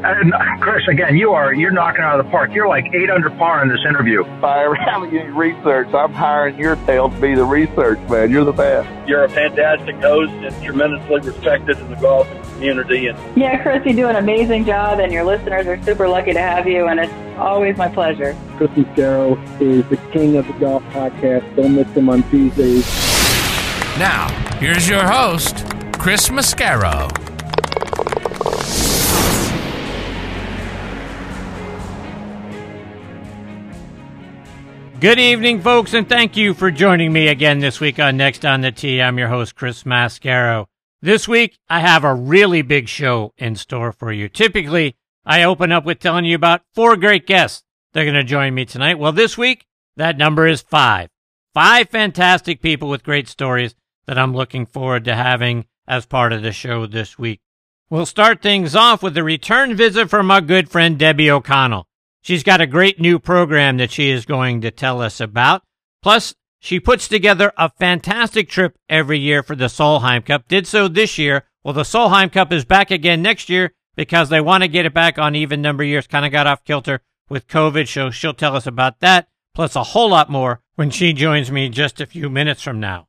And Chris, again, you're knocking out of the park. You're like 8 under par in this interview. By rallying research, I'm hiring your tail to be the research man. You're the best. You're a fantastic host and tremendously respected in the golfing community. Yeah, Chris, you do an amazing job, and your listeners are super lucky to have you, and it's always my pleasure. Chris Mascaro is the king of the golf podcast. Don't miss him on Tuesdays. Now, here's your host, Chris Mascaro. Good evening, folks, and thank you for joining me again this week on Next on the Tee. I'm your host, Chris Mascaro. This week, I have a really big show in store for you. Typically, I open up with telling you about 4 great guests that are going to join me tonight. Well, this week, that number is 5. 5 fantastic people with great stories that I'm looking forward to having as part of the show this week. We'll start things off with a return visit from my good friend Debbie O'Connell. She's got a great new program that she is going to tell us about. Plus, she puts together a fantastic trip every year for the Solheim Cup. Did so this year. Well, the Solheim Cup is back again next year because they want to get it back on even number years. Kind of got off kilter with COVID, so she'll tell us about that, plus a whole lot more when she joins me just a few minutes from now.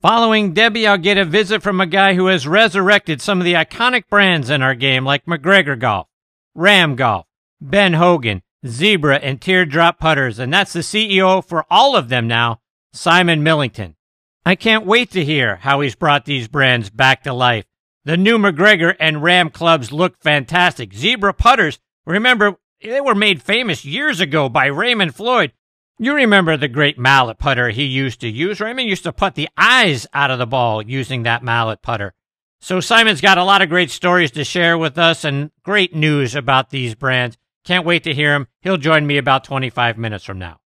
Following Debbie, I'll get a visit from a guy who has resurrected some of the iconic brands in our game, like MacGregor Golf, Ram Golf, Ben Hogan, Zebra, and Teardrop Putters, and that's the CEO for all of them now, Simon Millington. I can't wait to hear how he's brought these brands back to life. The new McGregor and Ram clubs look fantastic. Zebra putters, remember, they were made famous years ago by Raymond Floyd. You remember the great mallet putter he used to use. Raymond used to putt the eyes out of the ball using that mallet putter. So Simon's got a lot of great stories to share with us and great news about these brands. Can't wait to hear him. He'll join me about 25 minutes from now.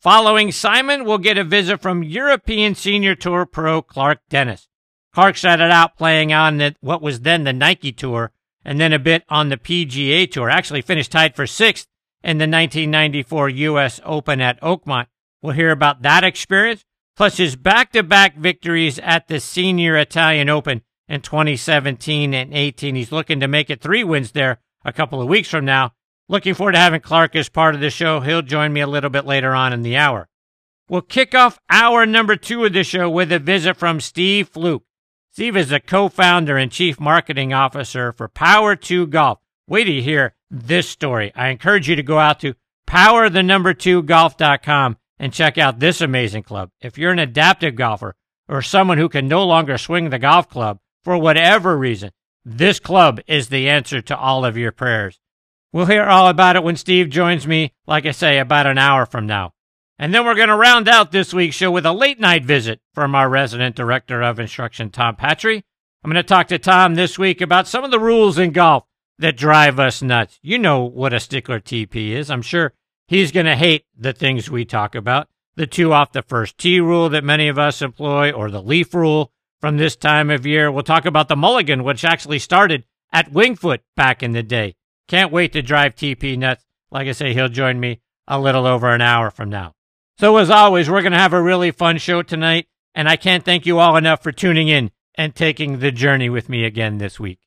Following Simon, we'll get a visit from European Senior Tour pro Clark Dennis. Clark started out playing on what was then the Nike Tour and then a bit on the PGA Tour. Actually finished tied for 6th in the 1994 U.S. Open at Oakmont. We'll hear about that experience, plus his back-to-back victories at the Senior Italian Open in 2017 and 18. He's looking to make it 3 wins there a couple of weeks from now. Looking forward to having Clark as part of the show. He'll join me a little bit later on in the hour. We'll kick off hour number 2 of the show with a visit from Steve Fluke. Steve is the co-founder and chief marketing officer for Power2Golf. Wait to hear this story. I encourage you to go out to power2golf.com and check out this amazing club. If you're an adaptive golfer or someone who can no longer swing the golf club for whatever reason, this club is the answer to all of your prayers. We'll hear all about it when Steve joins me, like I say, about an hour from now. And then we're going to round out this week's show with a late-night visit from our resident director of instruction, Tom Patri. I'm going to talk to Tom this week about some of the rules in golf that drive us nuts. You know what a stickler TP is. I'm sure he's going to hate the things we talk about. The 2 off the first tee rule that many of us employ, or the leaf rule from this time of year. We'll talk about the mulligan, which actually started at Wingfoot back in the day. Can't wait to drive TP nuts. Like I say, he'll join me a little over an hour from now. So as always, we're going to have a really fun show tonight, and I can't thank you all enough for tuning in and taking the journey with me again this week.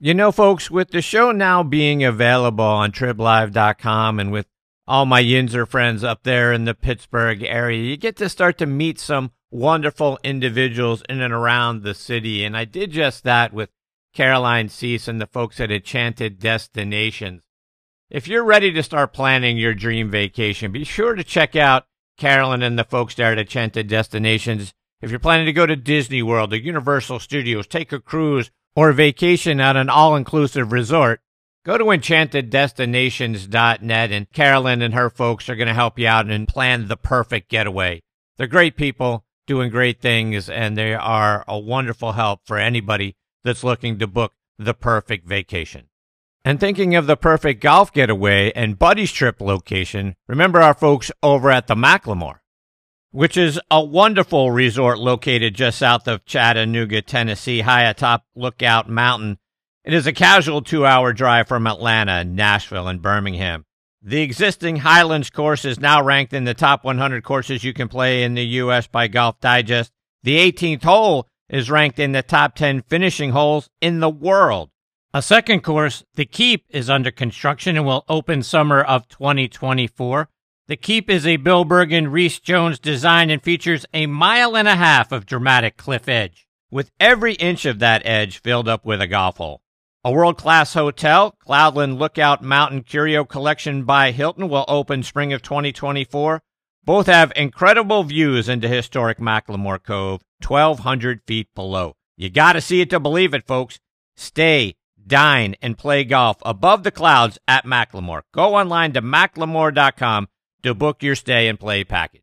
You know, folks, with the show now being available on TribLive.com and with all my Yinzer friends up there in the Pittsburgh area, you get to start to meet some wonderful individuals in and around the city, and I did just that with Caroline Cease and the folks at Enchanted Destinations. If you're ready to start planning your dream vacation, be sure to check out Carolyn and the folks there at Enchanted Destinations. If you're planning to go to Disney World or Universal Studios, take a cruise, or vacation at an all-inclusive resort, go to enchanteddestinations.net, and Carolyn and her folks are going to help you out and plan the perfect getaway. They're great people doing great things, and they are a wonderful help for anybody that's looking to book the perfect vacation. And thinking of the perfect golf getaway and buddies trip location, remember our folks over at the McLemore. which is a wonderful resort located just south of Chattanooga, Tennessee, high atop Lookout Mountain. It is a casual 2-hour drive from Atlanta, Nashville, and Birmingham. The existing Highlands course is now ranked in the top 100 courses you can play in the U.S. by Golf Digest. The 18th hole is ranked in the top 10 finishing holes in the world. A second course, The Keep, is under construction and will open summer of 2024. The Keep is a Bill Berg and Reese Jones design and features a 1.5 miles of dramatic cliff edge, with every inch of that edge filled up with a golf hole. A world-class hotel, Cloudland Lookout Mountain Curio Collection by Hilton, will open spring of 2024. Both have incredible views into historic McLemore Cove, 1,200 feet below. You got to see it to believe it, folks. Stay, dine, and play golf above the clouds at McLemore. Go online to McLemore.com to book your stay and play package.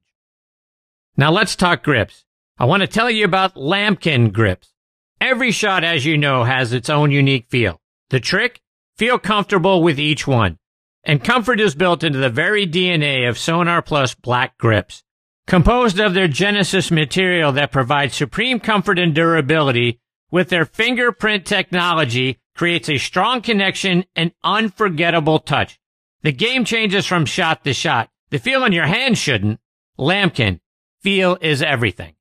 Now let's talk grips. I want to tell you about Lamkin grips. Every shot, as you know, has its own unique feel. The trick? Feel comfortable with each one. And comfort is built into the very DNA of Sonar Plus black grips. Composed of their Genesis material that provides supreme comfort and durability, with their fingerprint technology, creates a strong connection and unforgettable touch. The game changes from shot to shot. The feel in your hand shouldn't. Lamkin. Feel is everything.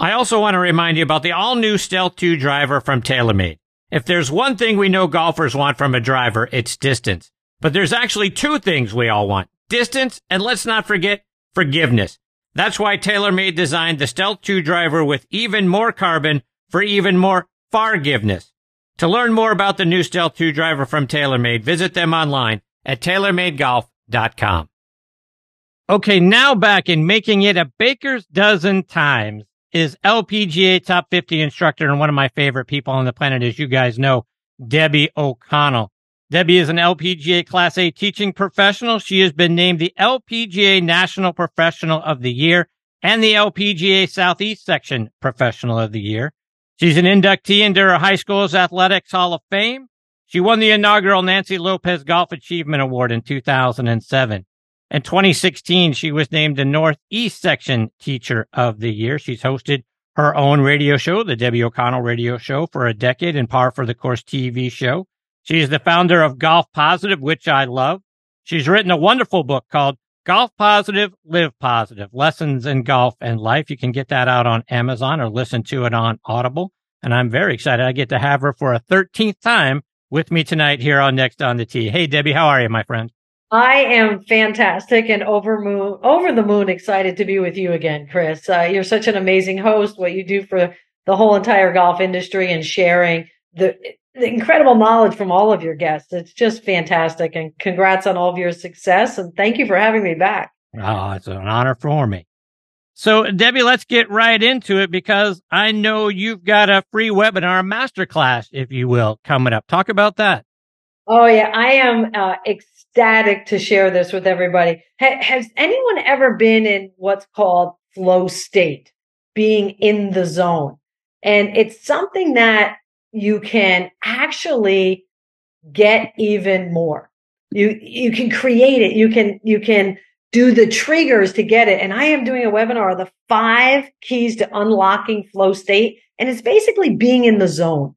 I also want to remind you about the all-new Stealth 2 driver from TaylorMade. If there's one thing we know golfers want from a driver, it's distance. But there's actually two things we all want. Distance, and let's not forget, forgiveness. That's why TaylorMade designed the Stealth 2 driver with even more carbon for even more forgiveness. To learn more about the new Stealth 2 driver from TaylorMade, visit them online at TaylorMadeGolf.com. Okay, now back in making it a baker's dozen times is LPGA Top 50 instructor and one of my favorite people on the planet, as you guys know, Debbie O'Connell. Debbie is an LPGA Class A teaching professional. She has been named the LPGA National Professional of the Year and the LPGA Southeast Section Professional of the Year. She's an inductee into her high school's Athletics Hall of Fame. She won the inaugural Nancy Lopez Golf Achievement Award in 2007. In 2016, she was named the Northeast Section Teacher of the Year. She's hosted her own radio show, the Debbie O'Connell Radio Show, for a decade, and Par for the Course TV show. She is the founder of Golf Positive, which I love. She's written a wonderful book called Golf Positive, Live Positive, Lessons in Golf and Life. You can get that out on Amazon or listen to it on Audible. And I'm very excited. I get to have her for a 13th time with me tonight here on Next on the Tee. Hey, Debbie, how are you, my friend? I am fantastic and over the moon excited to be with you again, Chris. You're such an amazing host, what you do for the whole entire golf industry and sharing the incredible knowledge from all of your guests. It's just fantastic. And congrats on all of your success. And thank you for having me back. Oh, it's an honor for me. So, Debbie, let's get right into it because I know you've got a free webinar, a masterclass, if you will, coming up. Talk about that. Oh, yeah. I am ecstatic to share this with everybody. Has anyone ever been in what's called flow state, being in the zone? And it's something that you can actually get even more. You can create it. You can do the triggers to get it. And I am doing a webinar, the 5 keys to unlocking flow state. And it's basically being in the zone.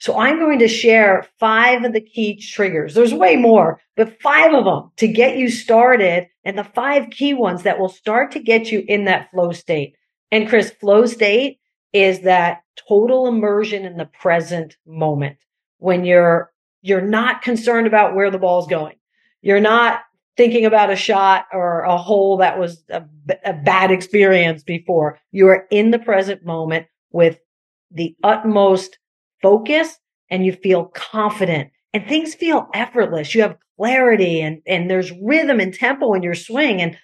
So I'm going to share 5 of the key triggers. There's way more, but 5 of them to get you started and the 5 key ones that will start to get you in that flow state. And Chris, flow state is that total immersion in the present moment when you're not concerned about where the ball's going. You're not thinking about a shot or a hole that was a bad experience before. You are in the present moment with the utmost focus, and you feel confident and things feel effortless. You have clarity and there's rhythm and tempo in your swing. And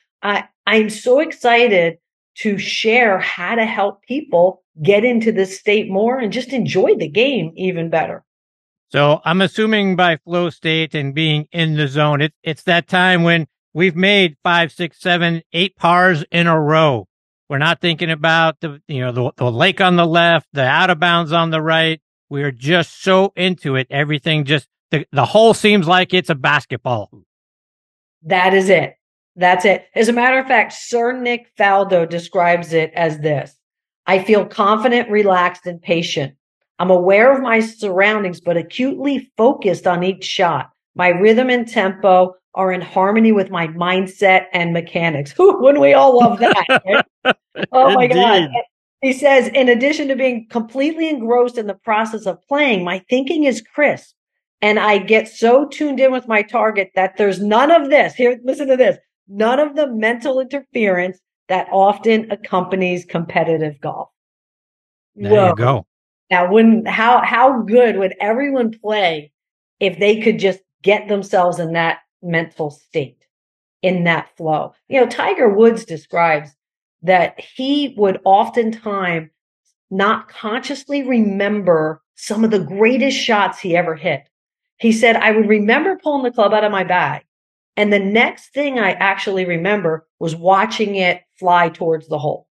I'm so excited to share how to help people get into this state more and just enjoy the game even better. So I'm assuming by flow state and being in the zone, it's that time when we've made 5, 6, 7, 8 pars in a row. We're not thinking about the lake on the left, the out of bounds on the right. We're just so into it. Everything just, the hole seems like it's a basketball hoop. That is it. That's it. As a matter of fact, Sir Nick Faldo describes it as this: I feel confident, relaxed, and patient. I'm aware of my surroundings, but acutely focused on each shot. My rhythm and tempo are in harmony with my mindset and mechanics. Who wouldn't we all love that? Right? Oh, my God. He says, in addition to being completely engrossed in the process of playing, my thinking is crisp, and I get so tuned in with my target that there's none of this. Here, listen to this. None of the mental interference that often accompanies competitive golf. There you go. Now, how good would everyone play if they could just get themselves in that mental state, in that flow? You know, Tiger Woods describes that he would oftentimes not consciously remember some of the greatest shots he ever hit. He said, I would remember pulling the club out of my bag, and the next thing I actually remember was watching it fly towards the hole,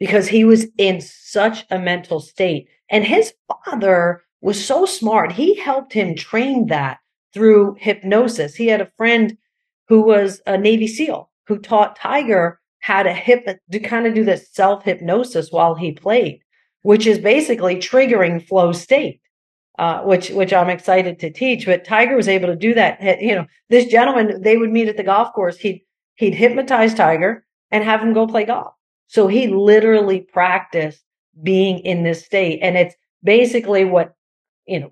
because he was in such a mental state. And his father was so smart. He helped him train that through hypnosis. He had a friend who was a Navy SEAL who taught Tiger how to kind of do this self-hypnosis while he played, which is basically triggering flow state, which I'm excited to teach. But Tiger was able to do that. You know, this gentleman, they would meet at the golf course. He'd hypnotize Tiger and have him go play golf. So he literally practiced being in this state. And it's basically what, you know,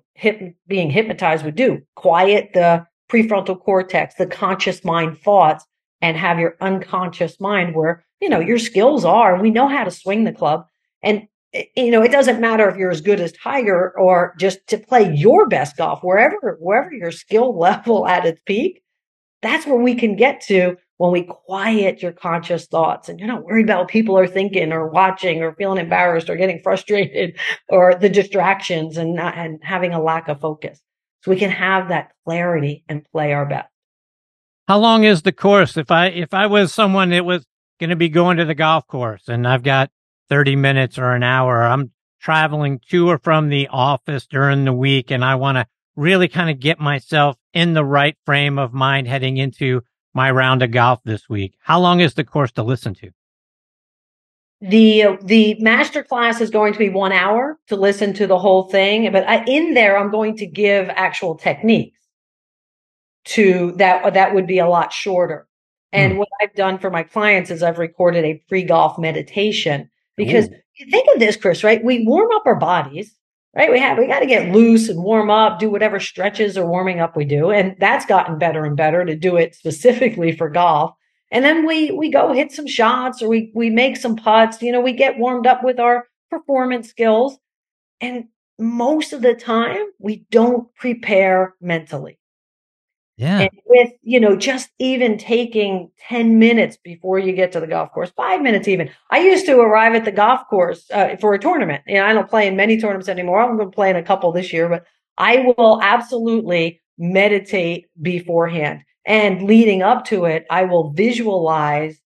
being hypnotized would do: quiet the prefrontal cortex, the conscious mind thoughts, and have your unconscious mind where, you know, your skills are, we know how to swing the club. And, you know, it doesn't matter if you're as good as Tiger or just to play your best golf, wherever your skill level at its peak, that's where we can get to when we quiet your conscious thoughts and you're not worried about what people are thinking or watching or feeling embarrassed or getting frustrated or the distractions and having a lack of focus. So we can have that clarity and play our best. How long is the course? If I was someone that was going to be going to the golf course and I've got 30 minutes or an hour, I'm traveling to or from the office during the week, and I want to really kind of get myself in the right frame of mind heading into my round of golf this week. How long is the course to listen to? The master class is going to be 1 hour to listen to the whole thing. But in there, I'm going to give actual techniques to that would be a lot shorter. And What I've done for my clients is I've recorded a pre-golf meditation, because you think of this, Chris, right? We warm up our bodies, right? We got to get loose and warm up, do whatever stretches or warming up we do. And that's gotten better and better to do it specifically for golf. And then we go hit some shots, or we make some putts, you know, we get warmed up with our performance skills. And most of the time we don't prepare mentally. Yeah. And with, you know, just even taking 10 minutes before you get to the golf course, 5 minutes even. I used to arrive at the golf course for a tournament. You know, I don't play in many tournaments anymore. I'm going to play in a couple this year, but I will absolutely meditate beforehand. And leading up to it, I will visualize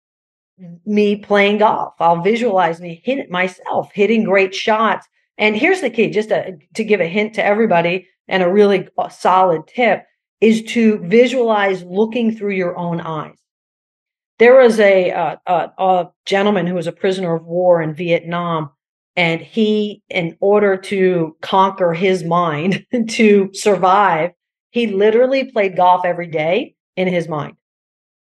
me playing golf. I'll visualize me hitting great shots. And here's the key, just to give a hint to everybody and a really solid tip, is to visualize looking through your own eyes. There was a gentleman who was a prisoner of war in Vietnam, and he, in order to conquer his mind to survive, he literally played golf every day in his mind.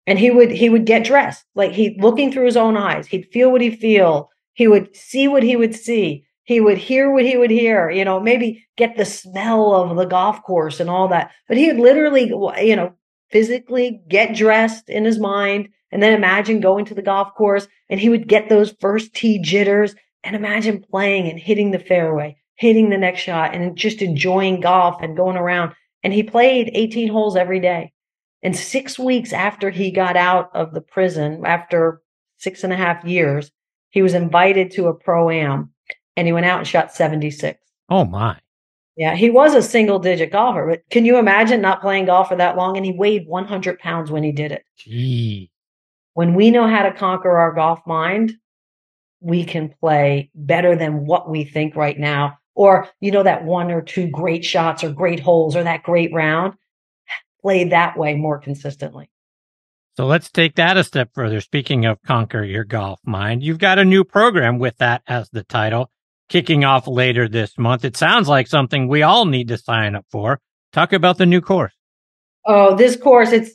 And he would get dressed, like he looking through his own eyes. He'd feel what he'd feel. He would see what he would see. He would hear what he would hear, you know, maybe get the smell of the golf course and all that. But he would literally, you know, physically get dressed in his mind and then imagine going to the golf course, and he would get those first tee jitters and imagine playing and hitting the fairway, hitting the next shot, and just enjoying golf and going around. And he played 18 holes every day. And 6 weeks after he got out of the prison, after 6.5 years, he was invited to a pro-am. And he went out and shot 76. Oh, my. Yeah, he was a single-digit golfer. But can you imagine not playing golf for that long? And he weighed 100 pounds when he did it. Gee. When we know how to conquer our golf mind, we can play better than what we think right now. Or, you know, that one or two great shots or great holes or that great round, play that way more consistently. So let's take that a step further. Speaking of Conquer Your Golf Mind, you've got a new program with that as the title, kicking off later this month. It sounds like something we all need to sign up for. Talk about the new course. Oh, this course, it's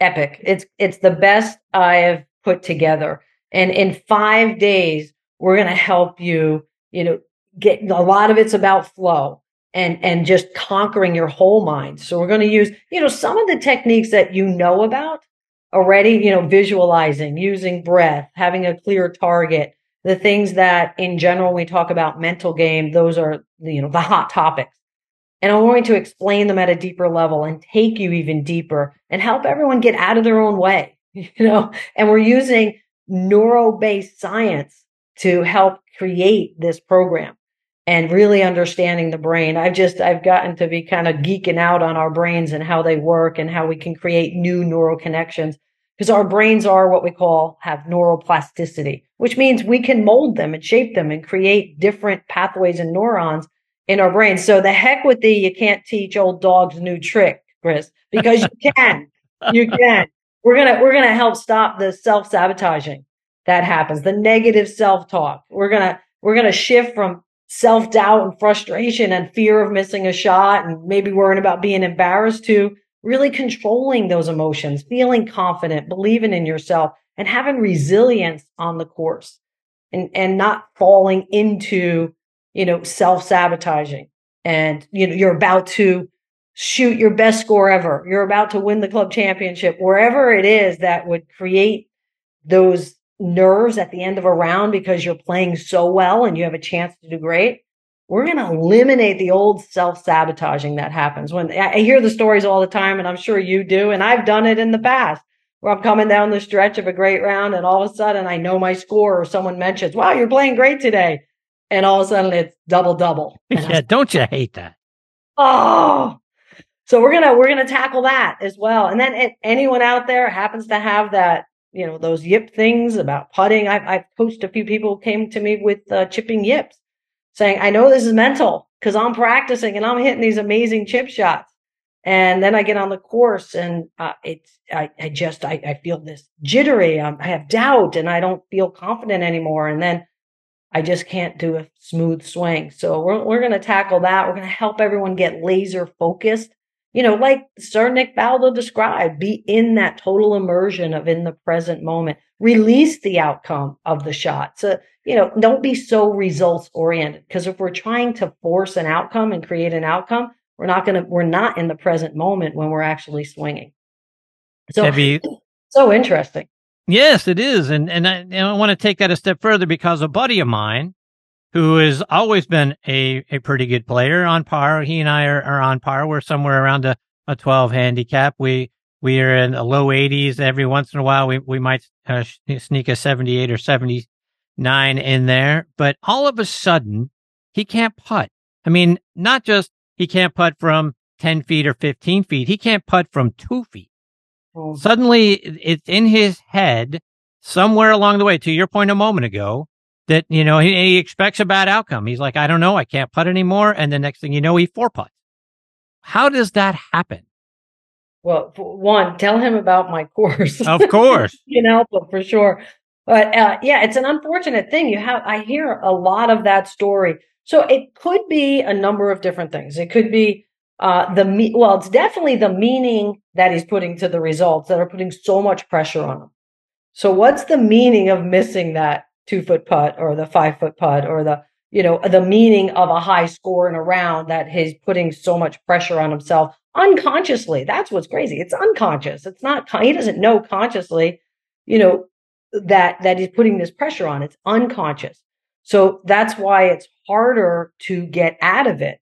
epic. It's the best I've put together. And in 5 days, we're going to help you, get a lot of it's about flow and just conquering your whole mind. So we're going to use, some of the techniques that you know about already, visualizing, using breath, having a clear target, the things that in general we talk about mental game. Those are, the hot topics. And I'm going to explain them at a deeper level and take you even deeper and help everyone get out of their own way, and we're using neuro-based science to help create this program and really understanding the brain. I've gotten to be kind of geeking out on our brains and how they work and how we can create new neural connections, because our brains are what we call have neuroplasticity, which means we can mold them and shape them and create different pathways and neurons in our brains. So the heck with the, you can't teach old dogs new trick, Chris, because you can, We're going to help stop the self-sabotaging that happens, the negative self-talk. We're going to shift from self-doubt and frustration and fear of missing a shot and maybe worrying about being embarrassed to really controlling those emotions, feeling confident, believing in yourself, and having resilience on the course and not falling into, self-sabotaging. And, you're about to shoot your best score ever. You're about to win the club championship, wherever it is that would create those nerves at the end of a round because you're playing so well and you have a chance to do great. We're going to eliminate the old self-sabotaging that happens. When I hear the stories all the time, and I'm sure you do, and I've done it in the past, where I'm coming down the stretch of a great round and all of a sudden I know my score, or someone mentions, wow, you're playing great today. And all of a sudden it's double-double. Yeah, don't you hate that? Oh, so we're going to tackle that as well. And then if anyone out there happens to have that, those yip things about putting, I've coached a few people who came to me with chipping yips saying, I know this is mental because I'm practicing and I'm hitting these amazing chip shots. And then I get on the course and I feel this jittery. I have doubt and I don't feel confident anymore. And then I just can't do a smooth swing. So we're going to tackle that. We're going to help everyone get laser focused. Like Sir Nick Faldo described, be in that total immersion of in the present moment. Release the outcome of the shot. So, don't be so results oriented, because if we're trying to force an outcome and create an outcome, we're not in the present moment when we're actually swinging. So, Debbie, so interesting. Yes, it is. And I want to take that a step further, because a buddy of mine who has always been a pretty good player on par. He and I are on par. We're somewhere around a 12 handicap. We are in a low 80s. Every once in a while, we might sneak a 78 or 79 in there. But all of a sudden, he can't putt. I mean, not just he can't putt from 10 feet or 15 feet. He can't putt from 2 feet. Oh. Suddenly, it's in his head somewhere along the way, to your point a moment ago, that, he expects a bad outcome. He's like, I don't know, I can't putt anymore. And the next thing you know, he four putts. How does that happen? Well, one, tell him about my course. Of course. For sure. But yeah, it's an unfortunate thing. I hear a lot of that story. So it could be a number of different things. It could be it's definitely the meaning that he's putting to the results that are putting so much pressure on him. So what's the meaning of missing that 2 foot putt or the 5 foot putt or the, the meaning of a high score in a round that he's putting so much pressure on himself unconsciously? That's what's crazy. It's unconscious. It's not, he doesn't know consciously, that he's putting this pressure on. It's unconscious. So that's why it's harder to get out of it.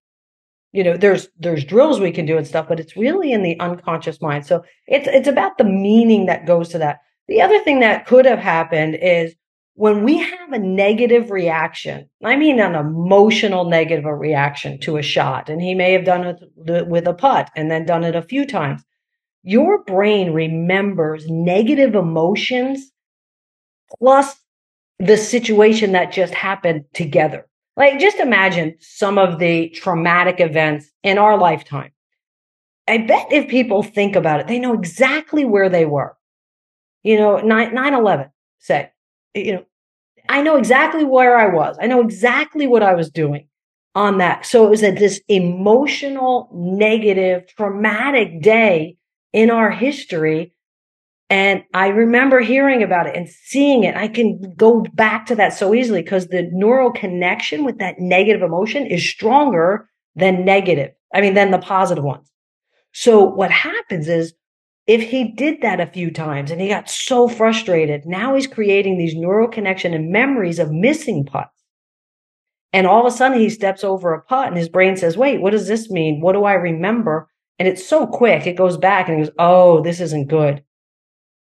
There's drills we can do and stuff, but it's really in the unconscious mind. So it's about the meaning that goes to that. The other thing that could have happened is, when we have a negative reaction, I mean an emotional negative reaction to a shot, and he may have done it with a putt and then done it a few times, your brain remembers negative emotions plus the situation that just happened together. Like, just imagine some of the traumatic events in our lifetime. I bet if people think about it, they know exactly where they were. you know, 9/11, say, you know, I know exactly where I was. I know exactly what I was doing on that. So it was this emotional, negative, traumatic day in our history. And I remember hearing about it and seeing it. I can go back to that so easily because the neural connection with that negative emotion is stronger than the positive ones. So what happens is, if he did that a few times and he got so frustrated, now he's creating these neural connection and memories of missing putts. And all of a sudden he steps over a putt and his brain says, wait, what does this mean? What do I remember? And it's so quick. It goes back and he goes, oh, this isn't good.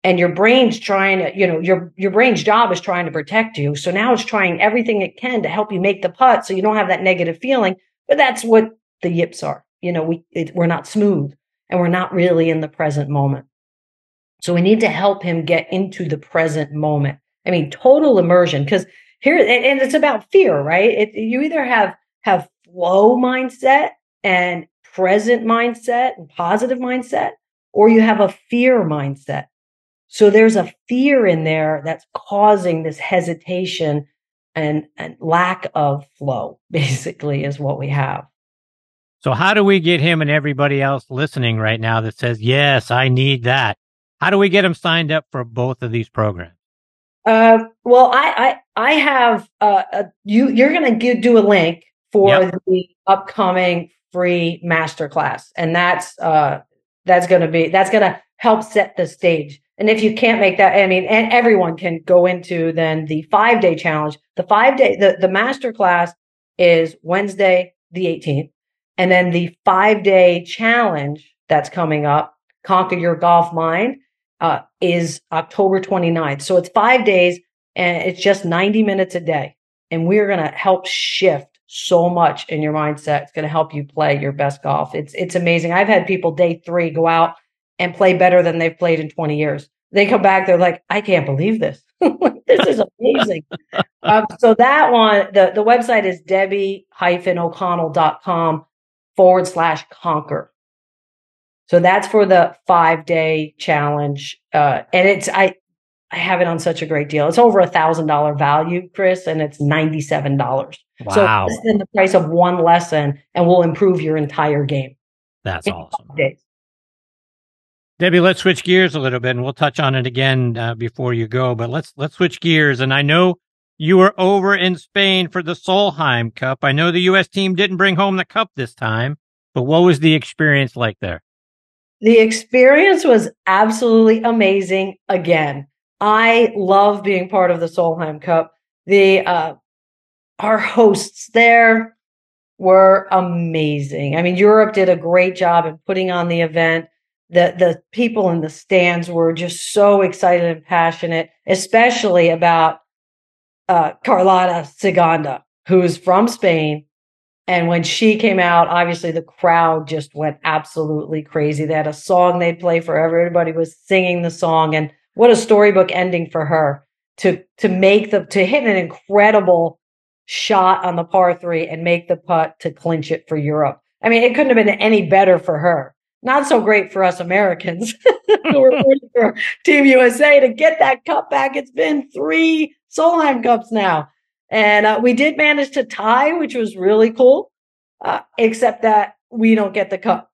And your brain's trying to, you know, your brain's job is trying to protect you. So now it's trying everything it can to help you make the putt so you don't have that negative feeling. But that's what the yips are. You know, we're not smooth. And we're not really in the present moment. So we need to help him get into the present moment. I mean, total immersion, because here, and it's about fear, right? You either have flow mindset and present mindset and positive mindset, or you have a fear mindset. So there's a fear in there that's causing this hesitation and lack of flow, basically, is what we have. So how do we get him and everybody else listening right now that says, yes, I need that? How do we get him signed up for both of these programs? Well, I have, you're going to do a link for the upcoming free masterclass. And that's going to help set the stage. And if you can't make that, I mean, and everyone can go into then the 5-day challenge. The masterclass is Wednesday, the 18th. And then the 5-day challenge that's coming up, Conquer Your Golf Mind, is October 29th. So it's 5 days and it's just 90 minutes a day. And we're going to help shift so much in your mindset. It's going to help you play your best golf. It's amazing. I've had people day 3 go out and play better than they've played in 20 years. They come back, they're like, I can't believe this. This is amazing. So that one, the website is debbie-o'connell.com. /conquer. So that's for the 5-day challenge. And it's, I have it on such a great deal. It's over $1,000 value, Chris, and it's $97. Wow. So this is the price of one lesson and will improve your entire game. That's awesome. Debbie, let's switch gears a little bit and we'll touch on it again before you go, but let's switch gears. And I know you were over in Spain for the Solheim Cup. I know the U.S. team didn't bring home the cup this time, but what was the experience like there? The experience was absolutely amazing again. I love being part of the Solheim Cup. Our hosts there were amazing. I mean, Europe did a great job in putting on the event. The people in the stands were just so excited and passionate, especially about Carlota Seganda, who's from Spain. And when she came out, obviously the crowd just went absolutely crazy. They had a song they'd play forever. Everybody was singing the song. And what a storybook ending for her to hit an incredible shot on the par 3 and make the putt to clinch it for Europe. I mean, it couldn't have been any better for her. Not so great for us Americans who were rooting for Team USA to get that cup back. It's been 3 Solheim Cups now. And we did manage to tie, which was really cool, except that we don't get the cup.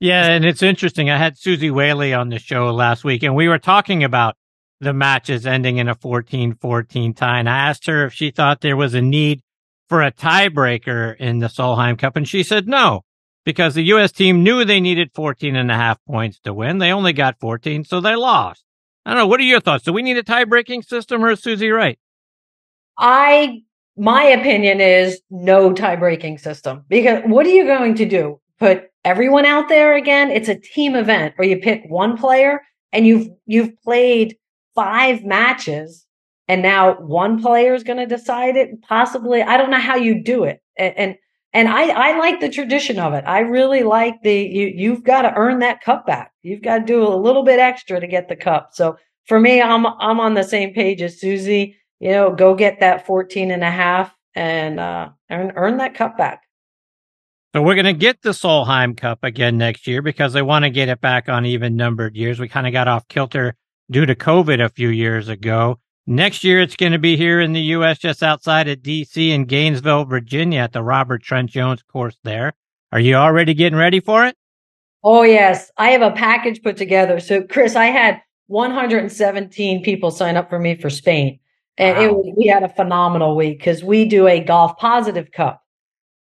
Yeah, and it's interesting. I had Susie Whaley on the show last week, and we were talking about the matches ending in a 14-14 tie. And I asked her if she thought there was a need for a tiebreaker in the Solheim Cup, and she said no, because the U.S. team knew they needed 14.5 points to win. They only got 14, so they lost. I don't know. What are your thoughts? Do we need a tie-breaking system, or is Susie right? My opinion is no tie-breaking system. Because what are you going to do? Put everyone out there again? It's a team event, or you pick one player, and you've played 5 matches, and now one player is going to decide it. Possibly, I don't know how you do it. And I like the tradition of it. I really like you've got to earn that cup back. You've got to do a little bit extra to get the cup. So for me, I'm on the same page as Susie. You know, go get that 14.5 and earn that cup back. So we're going to get the Solheim Cup again next year because they want to get it back on even numbered years. We kind of got off kilter due to COVID a few years ago. Next year, it's going to be here in the U.S., just outside of D.C. in Gainesville, Virginia, at the Robert Trent Jones course there. Are you already getting ready for it? Oh, yes. I have a package put together. So, Chris, I had 117 people sign up for me for Spain. And wow. We had a phenomenal week because we do a Golf Positive Cup.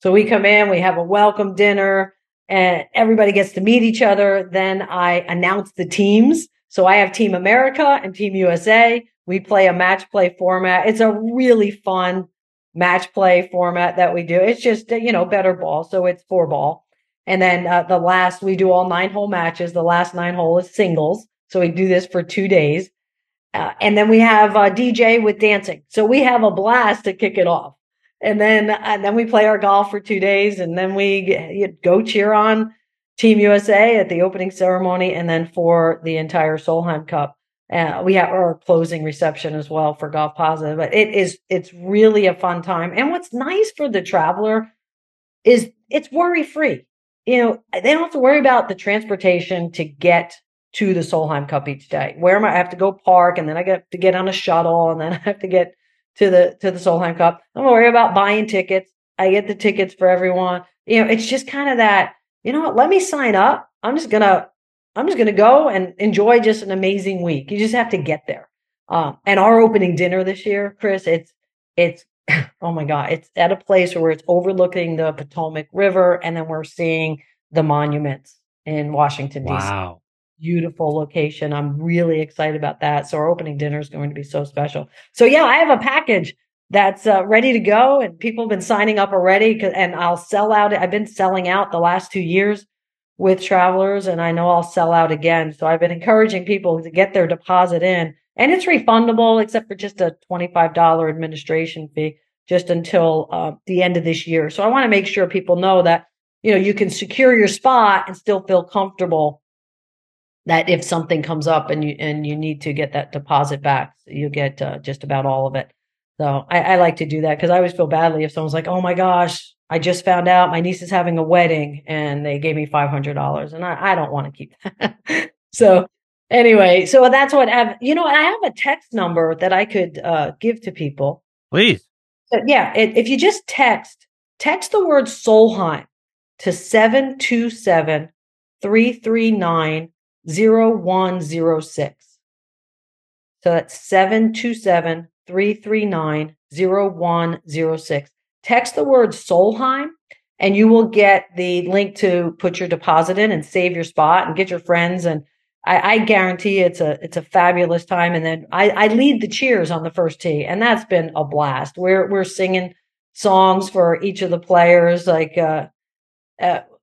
So we come in, we have a welcome dinner, and everybody gets to meet each other. Then I announce the teams. So I have Team America and Team USA. We play a match play format. It's a really fun match play format that we do. It's just, you know, better ball. So it's 4-ball. And then the last, we do all 9-hole matches. The last 9-hole is singles. So we do this for 2 days. And then we have DJ with dancing. So we have a blast to kick it off. And then we play our golf for 2 days, and then we go cheer on Team USA at the opening ceremony, and then for the entire Solheim Cup. We have our closing reception as well for Golf Positive. But it's really a fun time. And what's nice for the traveler is it's worry-free. You know, they don't have to worry about the transportation to get to the Solheim Cup each day. Where am I? I have to go park, and then I get to get on a shuttle, and then I have to get to the Solheim Cup. I'm worried about buying tickets. I get the tickets for everyone. You know, it's just kind of that, you know what, let me sign up. I'm just going to go and enjoy just an amazing week. You just have to get there. And our opening dinner this year, Chris, it's, oh my God, it's at a place where it's overlooking the Potomac River. And then we're seeing the monuments in Washington, D.C. Wow. Beautiful location. I'm really excited about that. So our opening dinner is going to be so special. So yeah, I have a package that's ready to go, and people have been signing up already, and I'll sell out. I've been selling out the last 2 years with travelers, and I know I'll sell out again. So I've been encouraging people to get their deposit in, and it's refundable except for just a $25 administration fee just until the end of this year. So I want to make sure people know that, you know, you can secure your spot and still feel comfortable that if something comes up and you need to get that deposit back, you get just about all of it. So I like to do that because I always feel badly if someone's like, oh my gosh, I just found out my niece is having a wedding and they gave me $500, and I don't want to keep that. So anyway, so that's what I have. You know, I have a text number that I could give to people. Please. So, yeah. If you just text the word Solheim to 727-339-0106. So that's 727-339-0106. Text the word Solheim and you will get the link to put your deposit in and save your spot and get your friends. And I guarantee it's a fabulous time. And then I lead the cheers on the first tee, and that's been a blast. We're singing songs for each of the players, like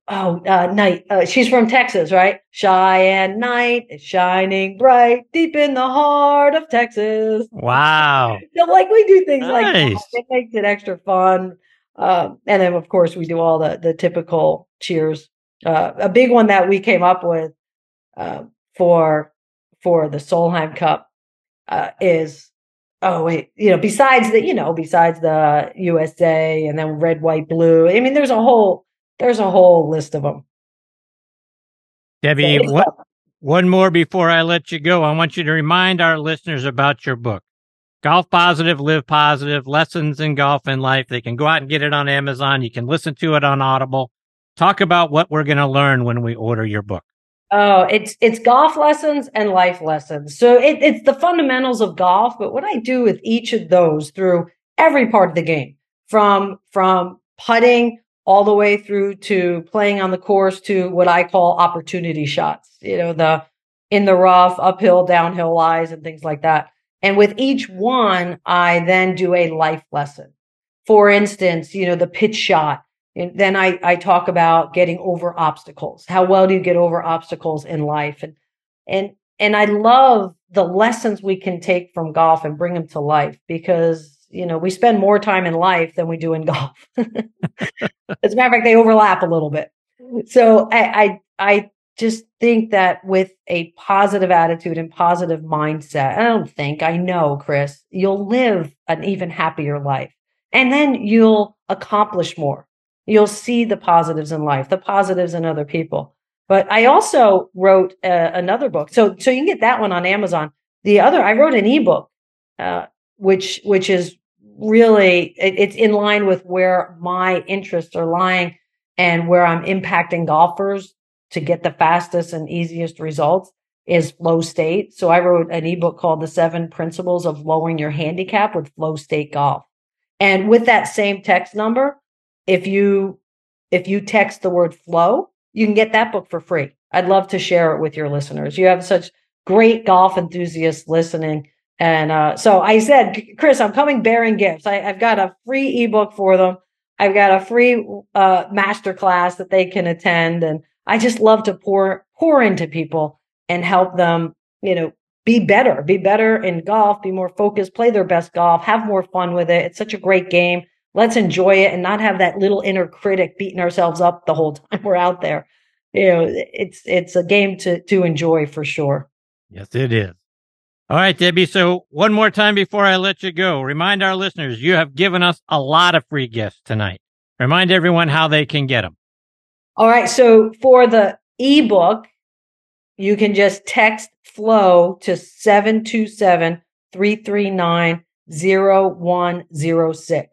Night. She's from Texas, right? Cheyenne Night is shining bright deep in the heart of Texas. Wow. So, like, we do things nice. Like that. It makes it extra fun. And then, of course, we do all the typical cheers. A big one that we came up with for the Solheim Cup is, oh, wait, you know, besides the USA and then red, white, blue. I mean, there's a whole list of them. Debbie, one more before I let you go. I want you to remind our listeners about your book, Golf Positive, Live Positive, Lessons in Golf and Life. They can go out and get it on Amazon. You can listen to it on Audible. Talk about what we're going to learn when we order your book. Oh, it's golf lessons and life lessons. So it's the fundamentals of golf, but what I do with each of those through every part of the game, from putting all the way through to playing on the course to what I call opportunity shots, you know, the in the rough, uphill, downhill lies and things like that. And with each one, I then do a life lesson. For instance, you know, the pitch shot. And then I talk about getting over obstacles. How well do you get over obstacles in life? And I love the lessons we can take from golf and bring them to life, because you know, we spend more time in life than we do in golf. As a matter of fact, they overlap a little bit. So I just think that with a positive attitude and positive mindset, I know, Chris, you'll live an even happier life. And then you'll accomplish more. You'll see the positives in life, the positives in other people. But I also wrote another book. So you can get that one on Amazon. The other, I wrote an ebook, which is really, it's in line with where my interests are lying and where I'm impacting golfers to get the fastest and easiest results is flow state. So I wrote an ebook called The 7 Principles of Lowering Your Handicap with Flow State Golf. And with that same text number, if you text the word flow, you can get that book for free. I'd love to share it with your listeners. You have such great golf enthusiasts listening. And so I said, Chris, I'm coming bearing gifts. I've got a free ebook for them. I've got a free masterclass that they can attend. And I just love to pour into people and help them, you know, be better in golf, be more focused, play their best golf, have more fun with it. It's such a great game. Let's enjoy it and not have that little inner critic beating ourselves up the whole time we're out there. You know, it's a game to enjoy for sure. Yes, it is. All right, Debbie. So one more time before I let you go, remind our listeners, you have given us a lot of free gifts tonight. Remind everyone how they can get them. All right. So for the ebook, you can just text FLOW to 727-339-0106.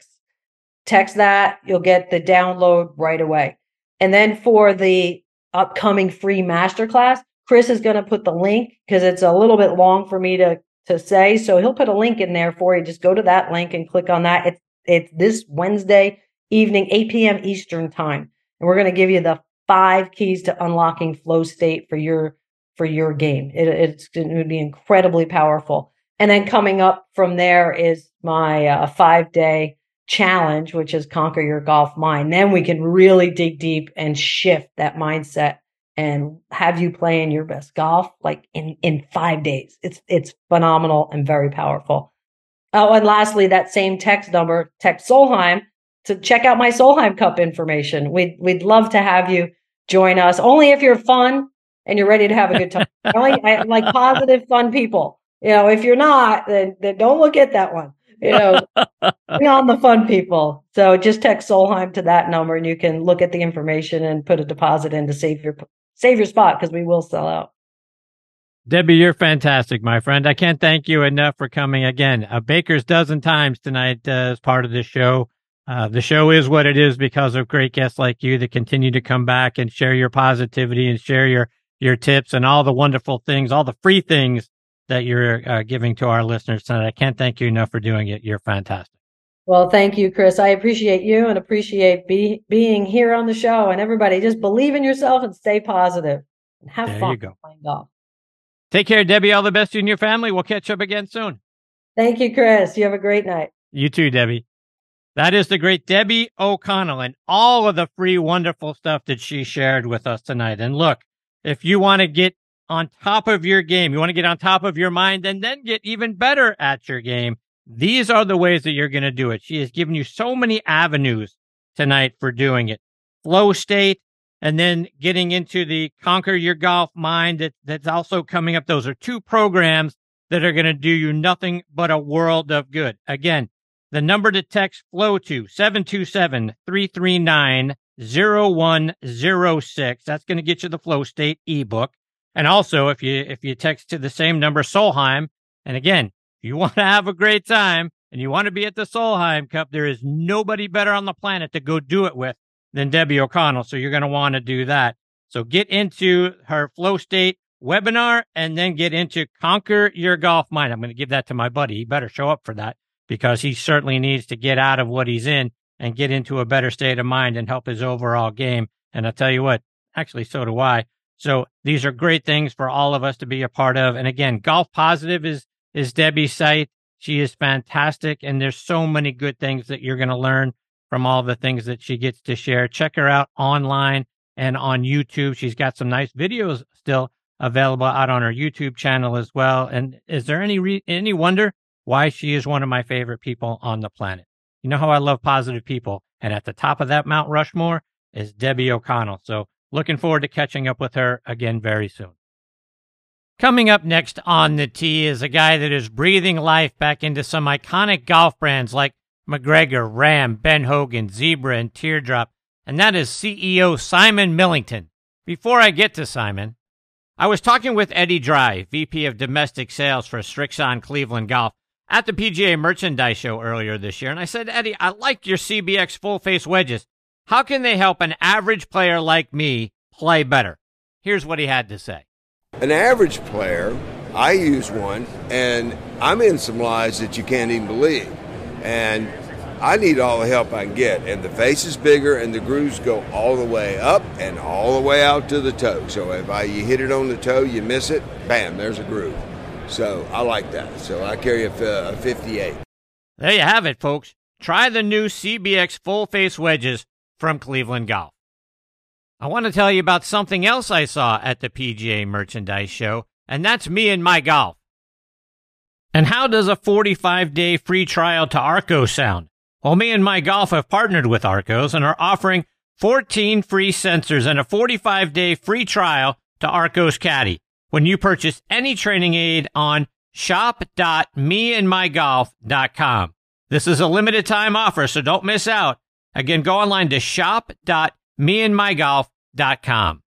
Text that. You'll get the download right away. And then for the upcoming free masterclass, Chris is going to put the link because it's a little bit long for me to say. So he'll put a link in there for you. Just go to that link and click on that. It's this Wednesday evening, 8 p.m. Eastern time. And we're going to give you the 5 keys to unlocking flow state for your game. It's going to be incredibly powerful. And then coming up from there is my 5-day challenge, which is Conquer Your Golf Mind. Then we can really dig deep and shift that mindset and have you playing your best golf like in 5 days. It's phenomenal and very powerful. Oh, and lastly, that same text number, text Solheim, to check out my Solheim Cup information. We'd love to have you join us, only if you're fun and you're ready to have a good time. I like positive, fun people. You know, if you're not, then don't look at that one. You know, beyond the fun people. So just text Solheim to that number and you can look at the information and put a deposit in to save your spot, because we will sell out. Debbie, you're fantastic, my friend. I can't thank you enough for coming again. A baker's dozen times tonight as part of this show. The show is what it is because of great guests like you that continue to come back and share your positivity and share your tips and all the wonderful things, all the free things that you're giving to our listeners tonight. I can't thank you enough for doing it. You're fantastic. Well, thank you, Chris. I appreciate you and appreciate being here on the show. And everybody, just believe in yourself and stay positive and have there fun. You go. Playing golf. Take care, Debbie. All the best to you and your family. We'll catch up again soon. Thank you, Chris. You have a great night. You too, Debbie. That is the great Debbie O'Connell and all of the free, wonderful stuff that she shared with us tonight. And look, if you want to get on top of your game, you want to get on top of your mind and then get even better at your game, these are the ways that you're going to do it. She has given you so many avenues tonight for doing it. Flow state, and then getting into the Conquer Your Golf Mind that's also coming up. Those are 2 programs that are going to do you nothing but a world of good. Again, the number to text FLOW to, 727-339-0106. That's going to get you the Flow State ebook. And also, if you text to the same number, Solheim, and again, if you want to have a great time and you want to be at the Solheim Cup, there is nobody better on the planet to go do it with than Debbie O'Connell. So you're going to want to do that. So get into her Flow State webinar and then get into Conquer Your Golf Mind. I'm going to give that to my buddy. He better show up for that, because he certainly needs to get out of what he's in and get into a better state of mind and help his overall game. And I'll tell you what, actually, so do I. So these are great things for all of us to be a part of. And again, Golf Positive is Debbie's site. She is fantastic. And there's so many good things that you're going to learn from all the things that she gets to share. Check her out online and on YouTube. She's got some nice videos still available out on her YouTube channel as well. And is there any wonder why she is one of my favorite people on the planet? You know how I love positive people. And at the top of that Mount Rushmore is Debbie O'Connell. So looking forward to catching up with her again very soon. Coming up next on the tee is a guy that is breathing life back into some iconic golf brands like MacGregor, Ram, Ben Hogan, Zebra, and Teardrop. And that is CEO Simon Millington. Before I get to Simon, I was talking with Eddie Dry, VP of Domestic Sales for Strixon Cleveland Golf, at the PGA Merchandise Show earlier this year, and I said, Eddie, I like your CBX full-face wedges. How can they help an average player like me play better? Here's what he had to say. An average player, I use one, and I'm in some lies that you can't even believe. And I need all the help I can get, and the face is bigger, and the grooves go all the way up and all the way out to the toe. So if you hit it on the toe, you miss it, bam, there's a groove. So I like that. So I carry a 58. There you have it, folks. Try the new CBX full-face wedges from Cleveland Golf. I want to tell you about something else I saw at the PGA Merchandise Show, and that's Me and My Golf. And how does a 45-day free trial to Arccos sound? Well, Me and My Golf have partnered with Arccos and are offering 14 free sensors and a 45-day free trial to Arccos Caddy when you purchase any training aid on shop.meandmygolf.com. This is a limited-time offer, so don't miss out. Again, go online to shop.meandmygolf.com.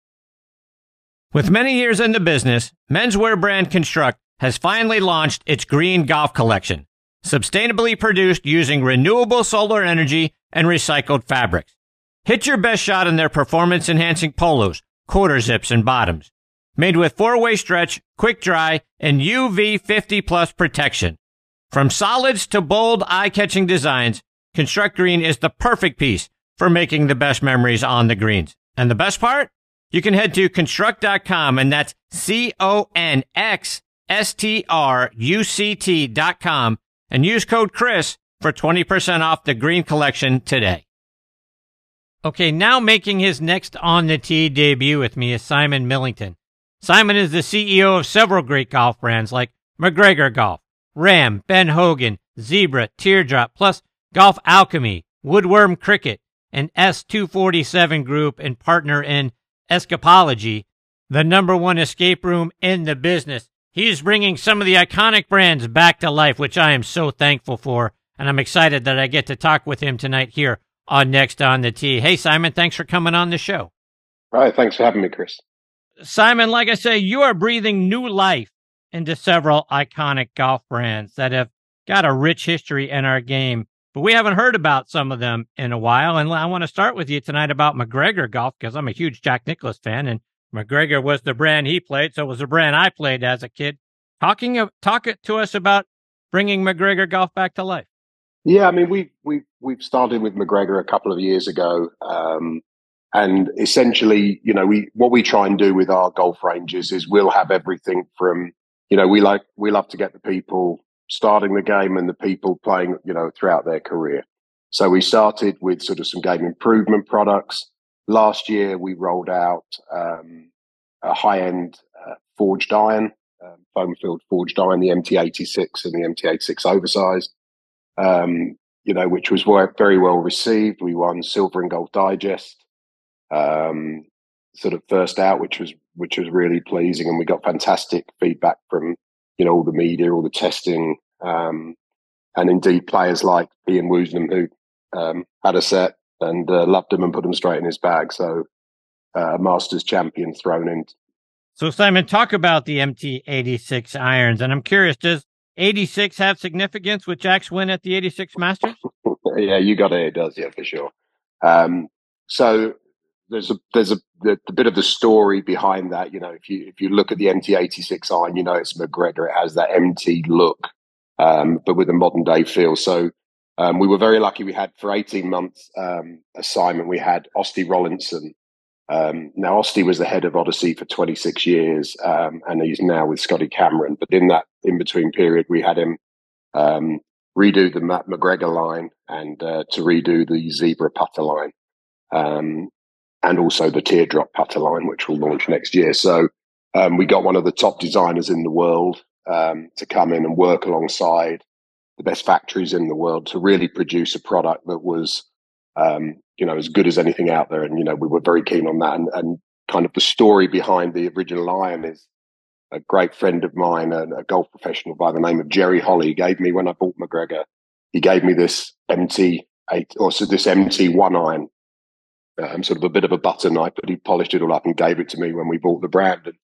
With many years in the business, menswear brand Construct has finally launched its green golf collection, sustainably produced using renewable solar energy and recycled fabrics. Hit your best shot in their performance-enhancing polos, quarter zips, and bottoms. Made with four-way stretch, quick dry, and UV 50+ protection. From solids to bold, eye-catching designs, Construct Green is the perfect piece for making the best memories on the greens. And the best part? You can head to Construct.com, and that's CONXSTRUCT.com, and use code Chris for 20% off the green collection today. Okay, now making his next On the Tee debut with me is Simon Millington. Simon is the CEO of several great golf brands like MacGregor Golf, Ram, Ben Hogan, Zebra, Teardrop, plus Golf Alchemy, Woodworm Cricket, and S247 Group, and partner in Escapology, the #1 escape room in the business. He's bringing some of the iconic brands back to life, which I am so thankful for, and I'm excited that I get to talk with him tonight here on Next on the Tee. Hey, Simon, thanks for coming on the show. All right, thanks for having me, Chris. Simon, like I say, you are breathing new life into several iconic golf brands that have got a rich history in our game, but we haven't heard about some of them in a while, and I want to start with you tonight about MacGregor Golf, because I'm a huge Jack Nicklaus fan, and MacGregor was the brand he played, so it was the brand I played as a kid. Talk to us about bringing MacGregor Golf back to life. Yeah, I mean, we've started with MacGregor a couple of years ago, and essentially, you know, what we try and do with our golf ranges is we'll have everything from, you know, we love to get the people starting the game and the people playing, you know, throughout their career. So we started with sort of some game improvement products. Last year, we rolled out a high-end forged iron, foam-filled forged iron, the MT86 and the MT86 Oversized, you know, which was very well received. We won Silver and Gold Digest sort of first out, which was really pleasing, and we got fantastic feedback from, you know, all the media, all the testing, and indeed players like Ian Woosnam, who had a set and loved him and put him straight in his bag. So a Masters champion thrown in. So Simon, talk about the MT86 irons. And I'm curious, does 86 have significance with Jack's win at the 86 Masters? Yeah, you got it. It does. Yeah, for sure. So there's a bit of the story behind that. You know, if you look at the MT86 iron, you know, it's MacGregor. It has that MT look, but with a modern day feel. So, we were very lucky. We had for 18 months assignment. We had Ostie Rollinson. Now, Ostie was the head of Odyssey for 26 years, and he's now with Scotty Cameron. But in that in-between period, we had him redo the Matt MacGregor line and to redo the Zebra putter line, and also the Teardrop putter line, which will launch next year. So we got one of the top designers in the world to come in and work alongside the best factories in the world to really produce a product that was, you know, as good as anything out there. And, you know, we were very keen on that. And kind of the story behind the original iron is a great friend of mine, a golf professional by the name of Jerry Holly, gave me, when I bought MacGregor, he gave me this MT1 iron, sort of a bit of a butter knife, but he polished it all up and gave it to me when we bought the brand. And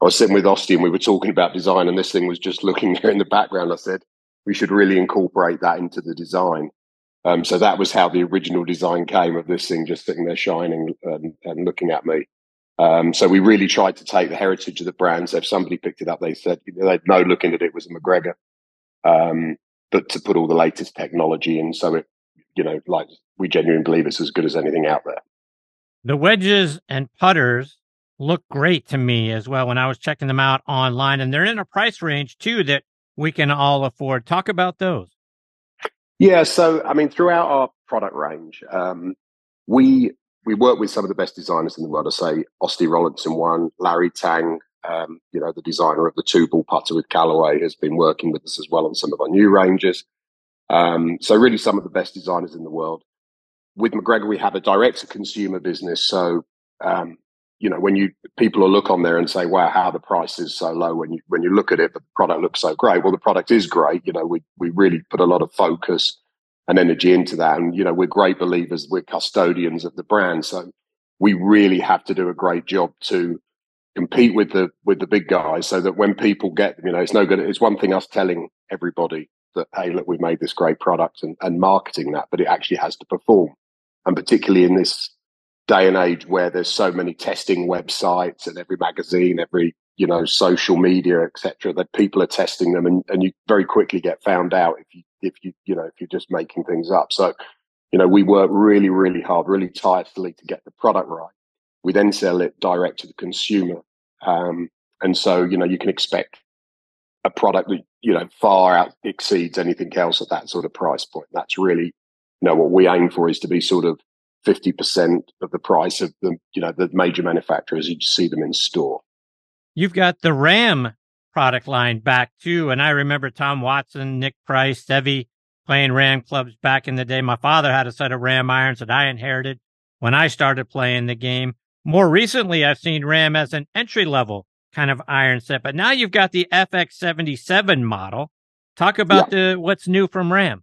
I was sitting with Ostie and we were talking about design, and this thing was just looking there in the background. I said, we should really incorporate that into the design. So that was how the original design came, of this thing just sitting there shining and looking at me. So we really tried to take the heritage of the brand. So if somebody picked it up, they said they'd know looking at it was a MacGregor, but to put all the latest technology in. So it, you know, like, we genuinely believe it's as good as anything out there. The wedges and putters look great to me as well when I was checking them out online, and they're in a price range too that we can all afford. Talk about those. Yeah, so I mean, throughout our product range, we work with some of the best designers in the world. I say Ostie Rollinson won, Larry Tang, you know, the designer of the 2-ball putter with Callaway, has been working with us as well on some of our new ranges. So really some of the best designers in the world. With MacGregor, we have a direct-to-consumer business. So, you know, when people will look on there and say, wow, how the price is so low, when you look at it, but the product looks so great. Well, the product is great. You know, we really put a lot of focus and energy into that. And, you know, we're great believers. We're custodians of the brand. So we really have to do a great job to compete with the big guys, so that when people get them, you know, it's no good. It's one thing us telling everybody that, hey, look, we've made this great product and marketing that, but it actually has to perform. And particularly in this day and age where there's so many testing websites and every magazine, every, you know, social media, etc., that people are testing them, and you very quickly get found out if you're just making things up. So, you know, we work really, really hard, really tirelessly to get the product right. We then sell it direct to the consumer. And so, you know, you can expect a product that, you know, far out exceeds anything else at that sort of price point. That's really, you know, what we aim for, is to be sort of 50% of the price of the, you know, the major manufacturers. You just see them in store. You've got the Ram product line back too. And I remember Tom Watson, Nick Price, Seve playing Ram clubs back in the day. My father had a set of Ram irons that I inherited when I started playing the game. More recently, I've seen Ram as an entry-level kind of iron set, but now you've got the FX77 model. Talk about what's new from Ram.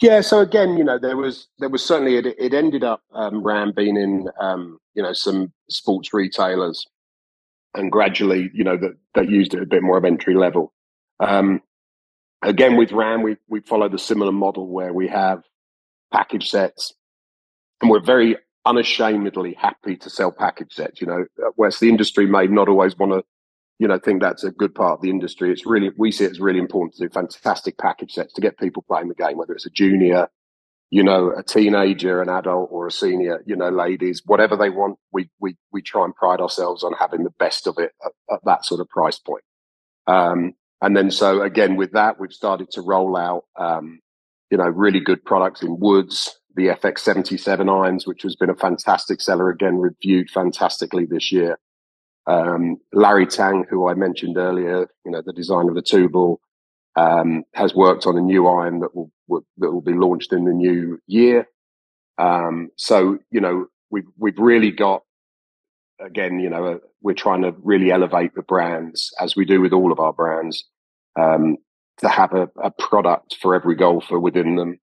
Yeah, so again, you know, there was certainly, it ended up Ram being in, you know, some sports retailers. And gradually, you know, that used it a bit more of entry level. Again, with Ram, we follow the similar model where we have package sets, and we're very unashamedly happy to sell package sets. You know, whereas the industry may not always want to, you know, think that's a good part of the industry. It's really, we see it's really important to do fantastic package sets to get people playing the game, whether it's a junior, you know, a teenager, an adult, or a senior, you know, ladies, whatever they want. We try and pride ourselves on having the best of it at that sort of price point. And then, so again, with that, we've started to roll out, you know, really good products in woods, the FX77 irons, which has been a fantastic seller, again, reviewed fantastically this year. Larry Tang, who I mentioned earlier, you know, the design of the 2-ball, has worked on a new iron that will be launched in the new year. So, you know, we've really got, again, you know, we're trying to really elevate the brands, as we do with all of our brands, to have a product for every golfer within them.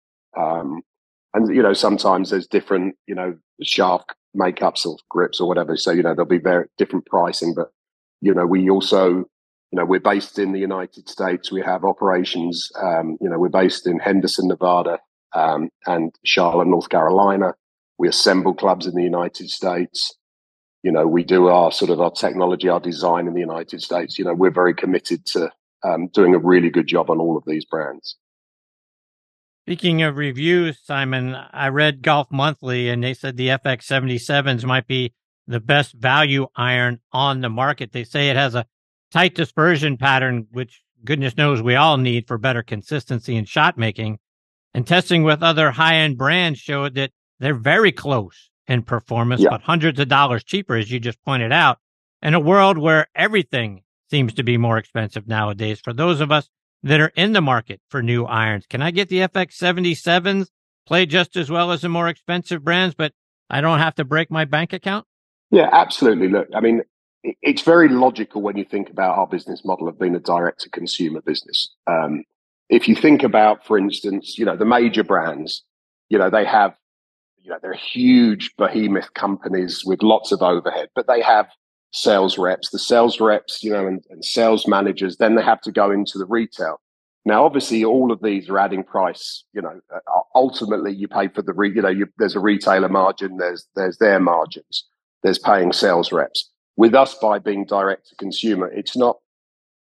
And, you know, sometimes there's different, you know, shaft makeups or grips or whatever. So, you know, there'll be very different pricing, but, you know, we also, you know, we're based in the United States. We have operations, you know, we're based in Henderson, Nevada, and Charlotte, North Carolina. We assemble clubs in the United States. You know, we do our technology, our design in the United States. You know, we're very committed to doing a really good job on all of these brands. Speaking of reviews, Simon, I read Golf Monthly, and they said the FX77s might be the best value iron on the market. They say it has a tight dispersion pattern, which goodness knows we all need for better consistency in shot making. And testing with other high-end brands showed that they're very close in performance, but hundreds of dollars cheaper, as you just pointed out, in a world where everything seems to be more expensive nowadays. For those of us that are in the market for new irons, can I get the FX77s, play just as well as the more expensive brands, but I don't have to break my bank account? Yeah, absolutely. Look, I mean, it's very logical when you think about our business model of being a direct-to-consumer business. If you think about, for instance, you know, the major brands, you know, they have, you know, they're huge behemoth companies with lots of overhead, but they have sales reps, the sales reps, you know, and sales managers, then they have to go into the retail. Now, obviously, all of these are adding price. You know, ultimately, you pay for the, there's a retailer margin, there's their margins, there's paying sales reps. With us, by being direct to consumer, it's not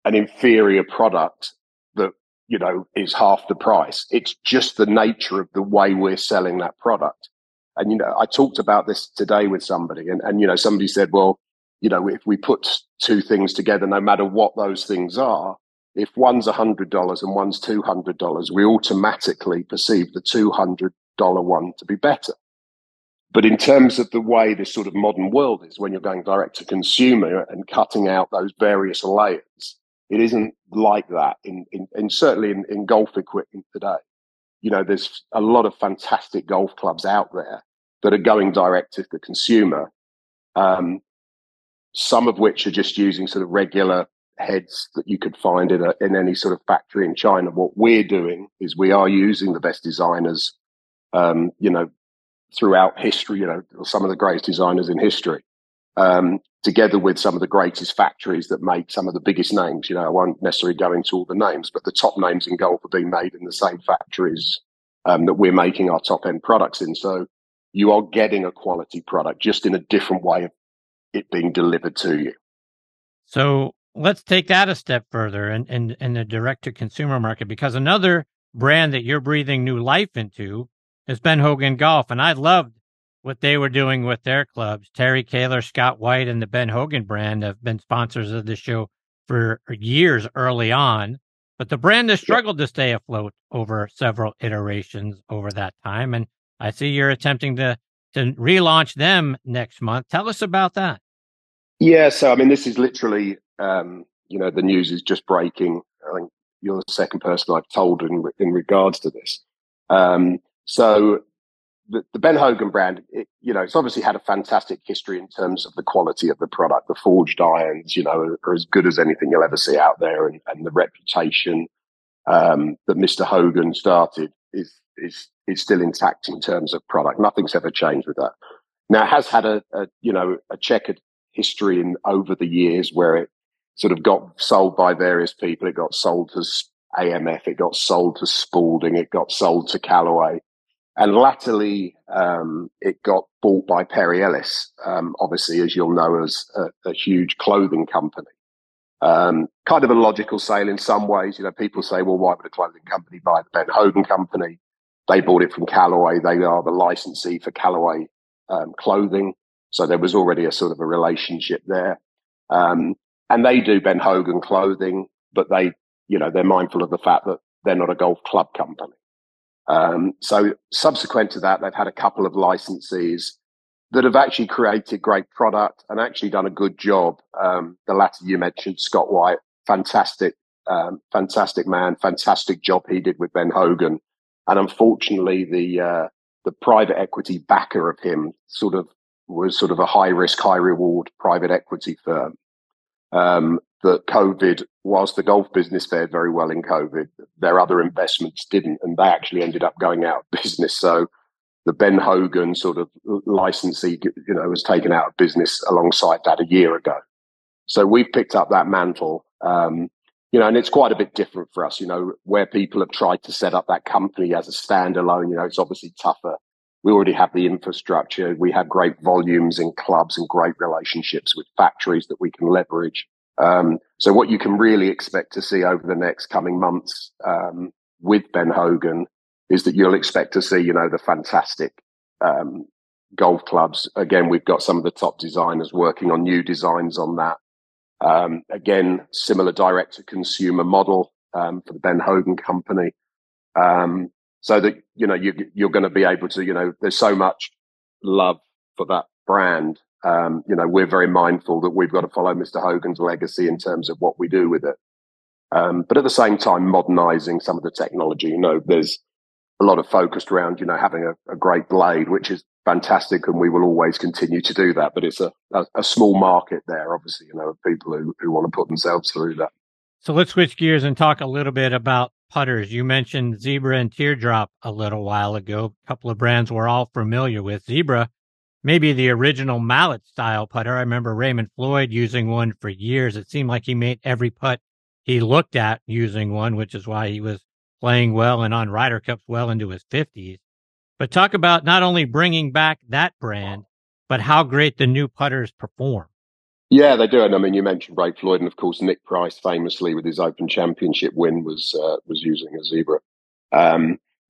an inferior product that, you know, is half the price. It's just the nature of the way we're selling that product. And, you know, I talked about this today with somebody, and you know, somebody said, well, you know, if we put two things together, no matter what those things are, if one's $100 and one's $200, we automatically perceive the $200 one to be better. But in terms of the way this sort of modern world is, when you're going direct to consumer and cutting out those various layers, it isn't like that, in certainly in golf equipment today. You know, there's a lot of fantastic golf clubs out there that are going direct to the consumer, some of which are just using sort of regular heads that you could find in any sort of factory in China. What we're doing is we are using the best designers, you know, throughout history, you know, some of the greatest designers in history, together with some of the greatest factories that make some of the biggest names. You know, I won't necessarily go into all the names, but the top names in golf are being made in the same factories that we're making our top end products in. So you are getting a quality product, just in a different way of it being delivered to you. So let's take that a step further in the direct-to-consumer market, because another brand that you're breathing new life into is Ben Hogan Golf. And I loved what they were doing with their clubs. Terry Kaler, Scott White, and the Ben Hogan brand have been sponsors of the show for years early on. But the brand has struggled to stay afloat over several iterations over that time. And I see you're attempting to relaunch them next month. Tell us about that. Yeah, so, I mean, this is literally... you know, the news is just breaking. I think you're the second person I've told in regards to this. So the Ben Hogan brand, you know, it's obviously had a fantastic history in terms of the quality of the product. The forged irons, you know, are as good as anything you'll ever see out there. And the reputation that Mr. Hogan started is still intact in terms of product. Nothing's ever changed with that. Now, it has had a checkered history over the years where it sort of got sold by various people. It got sold to AMF. It got sold to Spalding. It got sold to Callaway. And latterly, it got bought by Perry Ellis, obviously, as you'll know, as a huge clothing company. Kind of a logical sale in some ways. You know, people say, well, why would a clothing company buy the Ben Hogan company? They bought it from Callaway. They are the licensee for Callaway clothing. So there was already a sort of a relationship there. And they do Ben Hogan clothing, but they, you know, they're mindful of the fact that they're not a golf club company. So subsequent to that, they've had a couple of licensees that have actually created great product and actually done a good job. The latter you mentioned, Scott White, fantastic man, fantastic job he did with Ben Hogan. And unfortunately, the private equity backer of him was a high risk, high reward private equity firm. That COVID, whilst the golf business fared very well in COVID, their other investments didn't, and they actually ended up going out of business. So the Ben Hogan sort of licensee, you know, was taken out of business alongside that a year ago. So we've picked up that mantle, you know, and it's quite a bit different for us, you know, where people have tried to set up that company as a standalone, you know, it's obviously tougher. We already have the infrastructure. We have great volumes in clubs and great relationships with factories that we can leverage. So what you can really expect to see over the next coming months with Ben Hogan is that you'll expect to see, you know, the fantastic golf clubs. Again, we've got some of the top designers working on new designs on that. Again, similar direct-to-consumer model for the Ben Hogan company. So that, you know, you're going to be able to, you know, there's so much love for that brand. You know, we're very mindful that we've got to follow Mr. Hogan's legacy in terms of what we do with it. But at the same time, modernizing some of the technology. You know, there's a lot of focus around, you know, having a great blade, which is fantastic. And we will always continue to do that. But it's a small market there, obviously, you know, of people who want to put themselves through that. So let's switch gears and talk a little bit about putters. You mentioned Zebra and Teardrop a little while ago. A couple of brands we're all familiar with. Zebra maybe the original mallet style putter. I remember Raymond Floyd using one for years. It seemed like he made every putt he looked at using one, which is why he was playing well and on Ryder Cups well into his 50s. But talk about not only bringing back that brand, but how great the new putters perform. Yeah, they do. And I mean, you mentioned Ray Floyd, and of course, Nick Price famously with his Open Championship win was using a Zebra.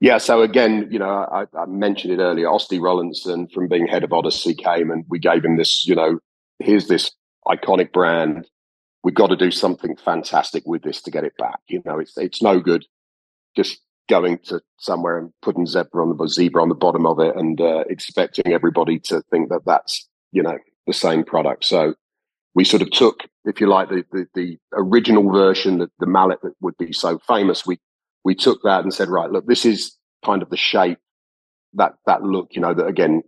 Yeah, so again, you know, I mentioned it earlier. Ostie Rollinson, from being head of Odyssey, came and we gave him this, you know, here's this iconic brand. We've got to do something fantastic with this to get it back. You know, it's no good just going to somewhere and putting Zebra on the bottom of it and expecting everybody to think that that's, you know, the same product. So we sort of took, if you like, the original version, the mallet that would be so famous. We took that and said, right, look, this is kind of the shape, that look, you know, that again,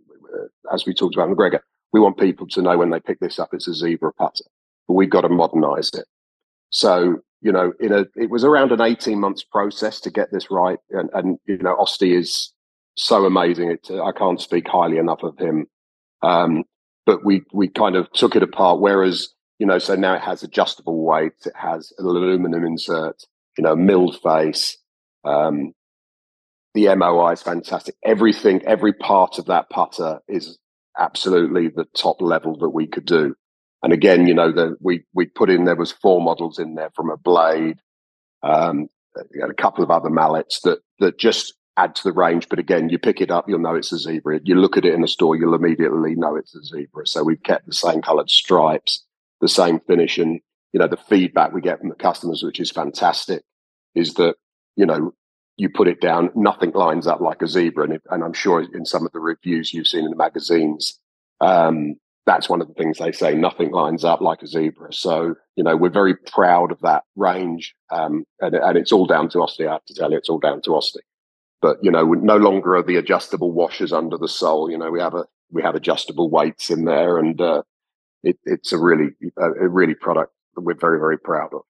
as we talked about MacGregor, we want people to know when they pick this up, it's a Zebra putter, but we've got to modernize it. So, you know, it was around an 18 months process to get this right. And you know, Ostie is so amazing. I can't speak highly enough of him. But we kind of took it apart, whereas, you know, so now it has adjustable weights, it has an aluminum insert, you know, milled face. The MOI is fantastic. Everything, every part of that putter is absolutely the top level that we could do. And again, you know, we put in, there was 4 models in there from a blade, a couple of other mallets that just add to the range. But again, you pick it up, you'll know it's a Zebra. You look at it in a store, you'll immediately know it's a Zebra. So we've kept the same coloured stripes, the same finish, and you know, the feedback we get from the customers, which is fantastic, is that, you know, you put it down, nothing lines up like a Zebra. And I'm sure in some of the reviews you've seen in the magazines, that's one of the things they say, nothing lines up like a Zebra. So, you know, we're very proud of that range. And it's all down to Ostie, I have to tell you, it's all down to Ostie. But, you know, we no longer are the adjustable washers under the sole. You know, we have adjustable weights in there, and it's a really product that we're very, very proud of.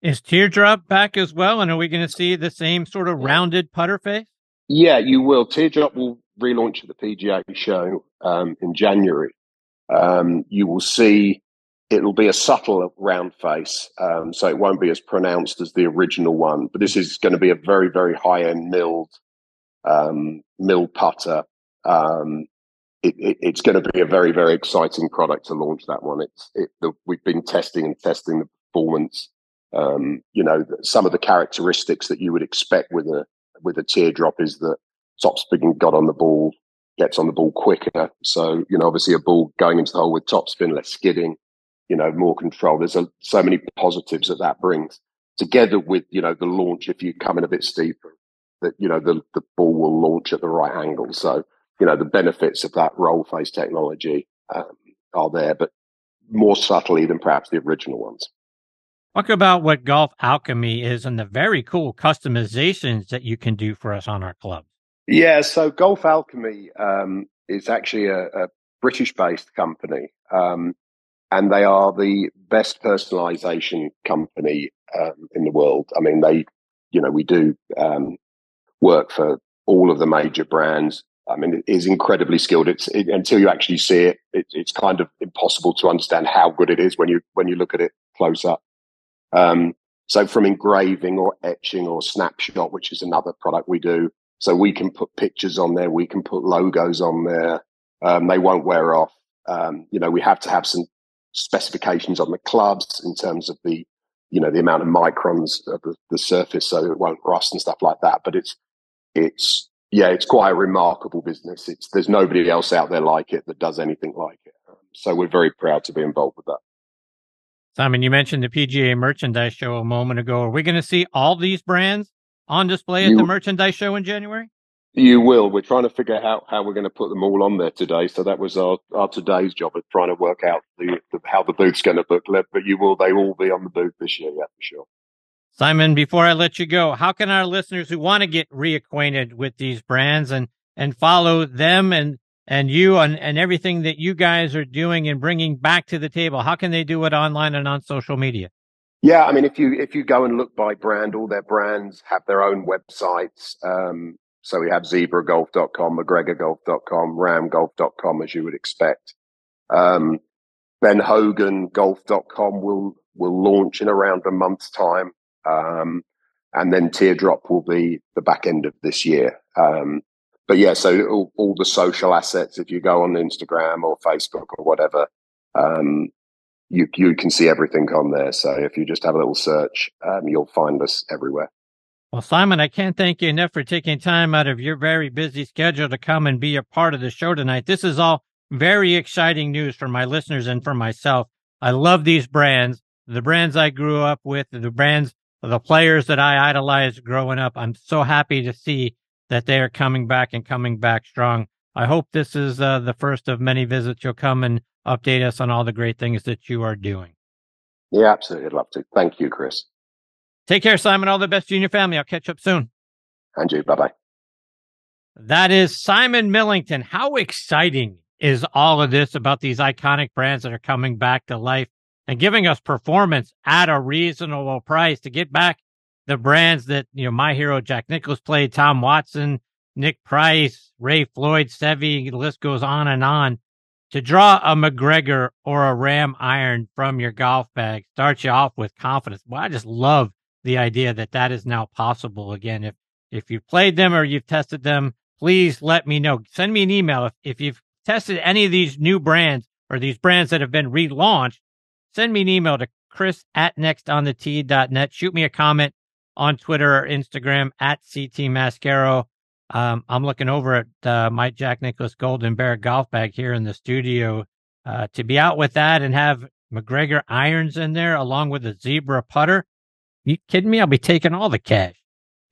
Is Teardrop back as well? And are we going to see the same sort of rounded putter face? Yeah, you will. Teardrop will relaunch at the PGA show in January. You will see it'll be a subtle round face, so it won't be as pronounced as the original one. But this is going to be a very, very high-end milled putter. It's going to be a very, very exciting product to launch that one. We've been testing the performance. You know, some of the characteristics that you would expect with a Teardrop is that top spin gets on the ball quicker. So, you know, obviously a ball going into the hole with top spin, less skidding, you know, more control. There's so many positives that brings, together with, you know, the launch. If you come in a bit steeper, that, you know, the ball will launch at the right angle. So, you know, the benefits of that roll face technology are there, but more subtly than perhaps the original ones. Talk about what Golf Alchemy is and the very cool customizations that you can do for us on our club. Yeah, so Golf Alchemy is actually a British-based company, and they are the best personalization company in the world. I mean, they, you know, we do work for all of the major brands. I mean, it is incredibly skilled. It's until you actually see it, it's kind of impossible to understand how good it is when you look at it close up. So from engraving or etching or snapshot, which is another product we do, so we can put pictures on there, we can put logos on there, they won't wear off. You know, we have to have some specifications on the clubs in terms of the, you know, the amount of microns of the surface, so it won't rust and stuff like that. But it's quite a remarkable business. There's nobody else out there like it that does anything like it. So we're very proud to be involved with that. Simon, you mentioned the PGA Merchandise Show a moment ago. Are we going to see all these brands on display at the Merchandise Show in January? You will. We're trying to figure out how we're going to put them all on there today. So that was our today's job, of trying to work out how the booth's going to look. But they will be on the booth this year, yeah, for sure. Simon, before I let you go, how can our listeners who want to get reacquainted with these brands and follow them and you and everything that you guys are doing and bringing back to the table, how can they do it online and on social media? Yeah, I mean, if you go and look by brand, all their brands have their own websites. So we have zebragolf.com, MacGregorGolf.com, RamGolf.com, as you would expect. Ben Hogan Golf.com will launch in around a month's time. And then Teardrop will be the back end of this year. But yeah, so all the social assets, if you go on Instagram or Facebook or whatever, you can see everything on there. So if you just have a little search, you'll find us everywhere. Well, Simon, I can't thank you enough for taking time out of your very busy schedule to come and be a part of the show tonight. This is all very exciting news for my listeners and for myself. I love these brands, the brands I grew up with, the brands, the players that I idolized growing up. I'm so happy to see that they are coming back and coming back strong. I hope this is the first of many visits. You'll come and update us on all the great things that you are doing. Yeah, absolutely. I'd love to. Thank you, Chris. Take care, Simon. All the best to you and your family. I'll catch up soon. And you. Bye-bye. That is Simon Millington. How exciting is all of this about these iconic brands that are coming back to life and giving us performance at a reasonable price to get back the brands that, you know, my hero Jack Nicklaus played, Tom Watson, Nick Price, Ray Floyd, Seve, the list goes on. To draw a MacGregor or a Ram iron from your golf bag starts you off with confidence. Well, I just love the idea that that is now possible again. If you've played them or you've tested them, please let me know. Send me an email. If you've tested any of these new brands or these brands that have been relaunched, send me an email to chris@nextonthetee.net. Shoot me a comment on Twitter or Instagram @CTMascaro. I'm looking over at my Jack Nicklaus Golden Bear golf bag here in the studio to be out with that and have MacGregor irons in there along with a Zebra putter. You kidding me? I'll be taking all the cash.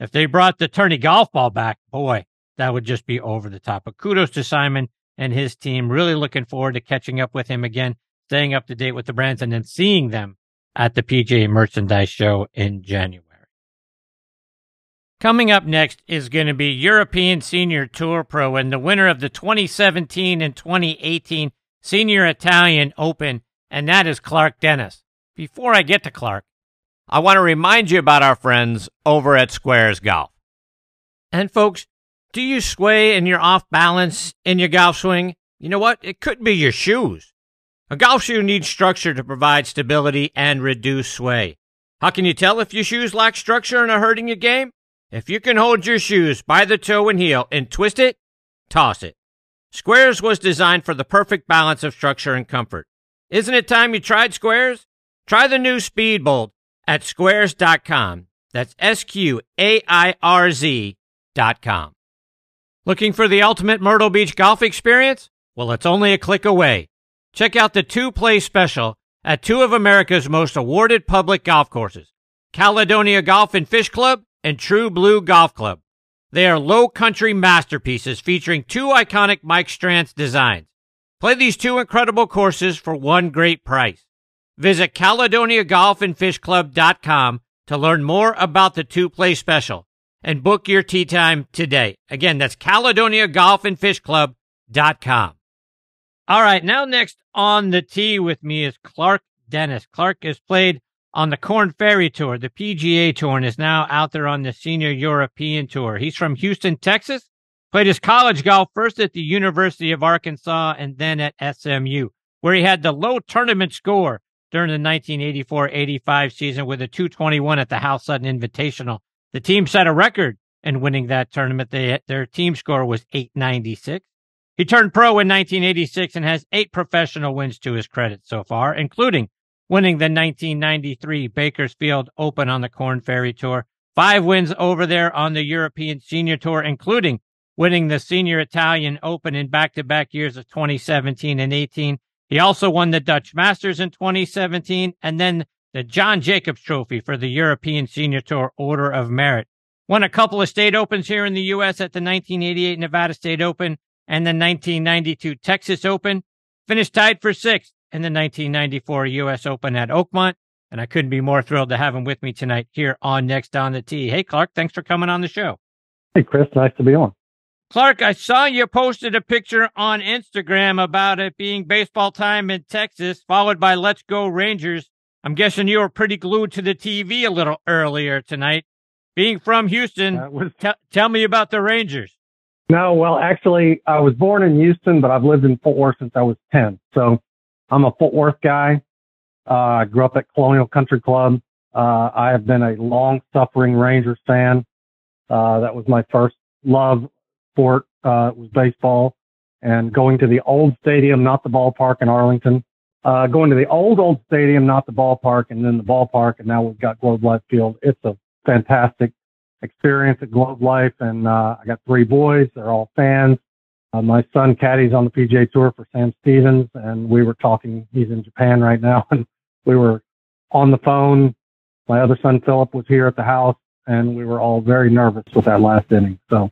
If they brought the tourney golf ball back, boy, that would just be over the top. But kudos to Simon and his team. Really looking forward to catching up with him again, staying up to date with the brands, and then seeing them at the PGA Merchandise Show in January. Coming up next is going to be European Senior Tour Pro and the winner of the 2017 and 2018 Senior Italian Open, and that is Clark Dennis. Before I get to Clark, I want to remind you about our friends over at Squares Golf. And folks, do you sway and you're off balance in your golf swing? You know what? It could be your shoes. A golf shoe needs structure to provide stability and reduce sway. How can you tell if your shoes lack structure and are hurting your game? If you can hold your shoes by the toe and heel and twist it, toss it. Squares was designed for the perfect balance of structure and comfort. Isn't it time you tried Squares? Try the new Speedbolt at squares.com. That's SQAIRZ.com. Looking for the ultimate Myrtle Beach golf experience? Well, it's only a click away. Check out the two-play special at two of America's most awarded public golf courses, Caledonia Golf and Fish Club and True Blue Golf Club. They are low country masterpieces featuring two iconic Mike Strantz designs. Play these two incredible courses for one great price. Visit CaledoniaGolfAndFishClub.com to learn more about the two-play special and book your tee time today. Again, that's CaledoniaGolfAndFishClub.com. All right, now next on the tee with me is Clark Dennis. Clark has played on the Korn Ferry Tour, the PGA Tour, and is now out there on the Senior European Tour. He's from Houston, Texas, played his college golf first at the University of Arkansas and then at SMU, where he had the low tournament score during the 1984-85 season with a 221 at the Hal Sutton Invitational. The team set a record in winning that tournament. Their team score was 896. He turned pro in 1986 and has 8 professional wins to his credit so far, including winning the 1993 Bakersfield Open on the Korn Ferry Tour, 5 wins over there on the European Senior Tour, including winning the Senior Italian Open in back-to-back years of 2017 and 18. He also won the Dutch Masters in 2017 and then the John Jacobs Trophy for the European Senior Tour Order of Merit. Won a couple of state opens here in the U.S. at the 1988 Nevada State Open and the 1992 Texas Open. Finished tied for 6th in the 1994 U.S. Open at Oakmont, and I couldn't be more thrilled to have him with me tonight here on Next on the Tee. Hey, Clark, thanks for coming on the show. Hey, Chris, nice to be on. Clark, I saw you posted a picture on Instagram about it being baseball time in Texas, followed by Let's Go Rangers. I'm guessing you were pretty glued to the TV a little earlier tonight. Being from Houston, tell me about the Rangers. No, well, actually, I was born in Houston, but I've lived in Fort Worth since I was 10. So I'm a Fort Worth guy. I grew up at Colonial Country Club. I have been a long-suffering Rangers fan. That was my first love sport. It was baseball. And going to the old stadium, not the ballpark in Arlington. Going to the old stadium, not the ballpark, and then the ballpark, and now we've got Globe Life Field. It's a fantastic experience at Globe Life, and I got three boys. They're all fans. My son caddies on the PGA Tour for Sam Stevens, and we were talking. He's in Japan right now, and we were on the phone. My other son Philip was here at the house, and we were all very nervous with that last inning. So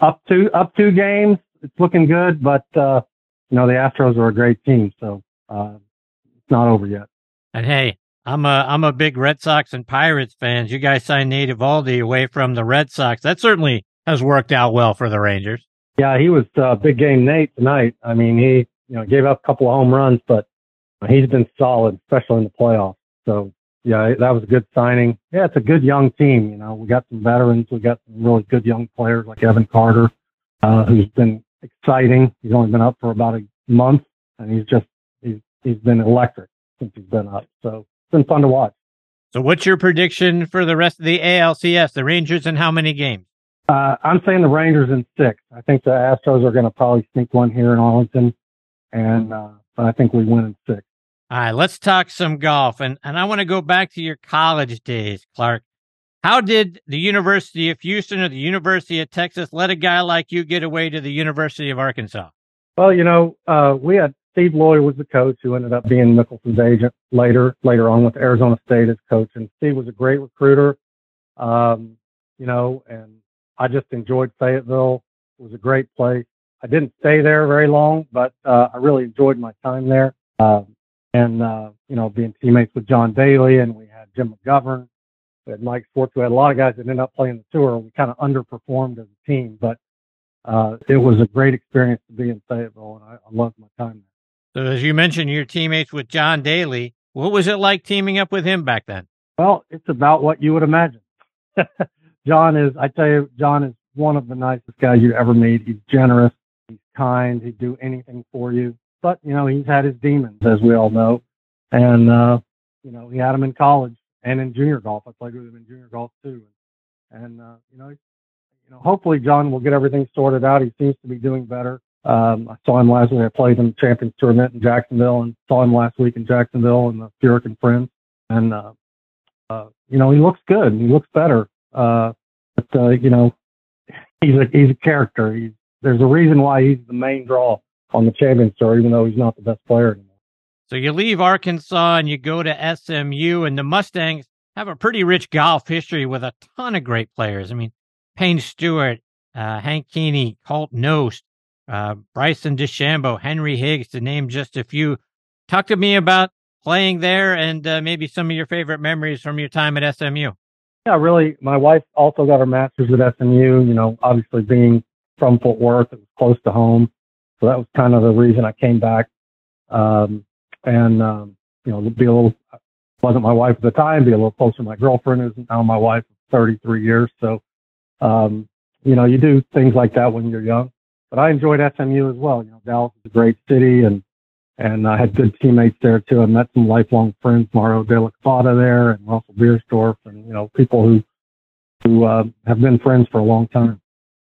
up two games. It's looking good, but you know, the Astros are a great team, so it's not over yet. And hey, I'm a big Red Sox and Pirates fan. You guys signed Nate Eovaldi away from the Red Sox. That certainly has worked out well for the Rangers. Yeah, he was big game Nate tonight. I mean, he gave up a couple of home runs, but he's been solid, especially in the playoffs. So yeah, that was a good signing. Yeah, it's a good young team. We got some veterans, we got some really good young players like Evan Carter, who's been exciting. He's only been up for about a month, and he's been electric since he's been up. So it's been fun to watch. So what's your prediction for the rest of the ALCS? The Rangers in how many games? I'm saying the Rangers in 6. I think the Astros are going to probably sneak one here in Arlington, and but I think we win in 6. All right, let's talk some golf, and I want to go back to your college days, Clark. How did the University of Houston or the University of Texas let a guy like you get away to the University of Arkansas? Well, we had Steve Lloyd was the coach, who ended up being Mickelson's agent later on with Arizona State as coach. And Steve was a great recruiter, and I just enjoyed Fayetteville. It was a great place. I didn't stay there very long, but I really enjoyed my time there. Being teammates with John Daly, and we had Jim McGovern. We had Mike Schwartz. We had a lot of guys that ended up playing the tour. We kind of underperformed as a team, but it was a great experience to be in Fayetteville, and I loved my time there. So as you mentioned, your teammates with John Daly, what was it like teaming up with him back then? Well, it's about what you would imagine. John is one of the nicest guys you ever meet. He's generous. He's kind. He'd do anything for you. But, he's had his demons, as we all know. And, he had them in college. And in junior golf, I played with him in junior golf too. And hopefully John will get everything sorted out. He seems to be doing better. I saw him last week. I played in the Champions Tournament in Jacksonville, and saw him last week in Jacksonville and the Furyk and Friends. And he looks good. He looks better. He's a character. There's a reason why he's the main draw on the Champions Tour, even though he's not the best player anymore. So you leave Arkansas and you go to SMU, and the Mustangs have a pretty rich golf history with a ton of great players. I mean, Payne Stewart, Hank Keeney, Colt Nost, Bryson DeChambeau, Henry Higgs, to name just a few. Talk to me about playing there and maybe some of your favorite memories from your time at SMU. Yeah, really. My wife also got her master's at SMU. Obviously being from Fort Worth, it was close to home. So that was kind of the reason I came back. Wasn't my wife at the time, be a little closer to my girlfriend, who's now my wife for 33 years. So, you do things like that when you're young. But I enjoyed SMU as well. Dallas is a great city, and I had good teammates there too. I met some lifelong friends, Mario De La Cabada there, and Russell Biersdorf, and, people who have been friends for a long time.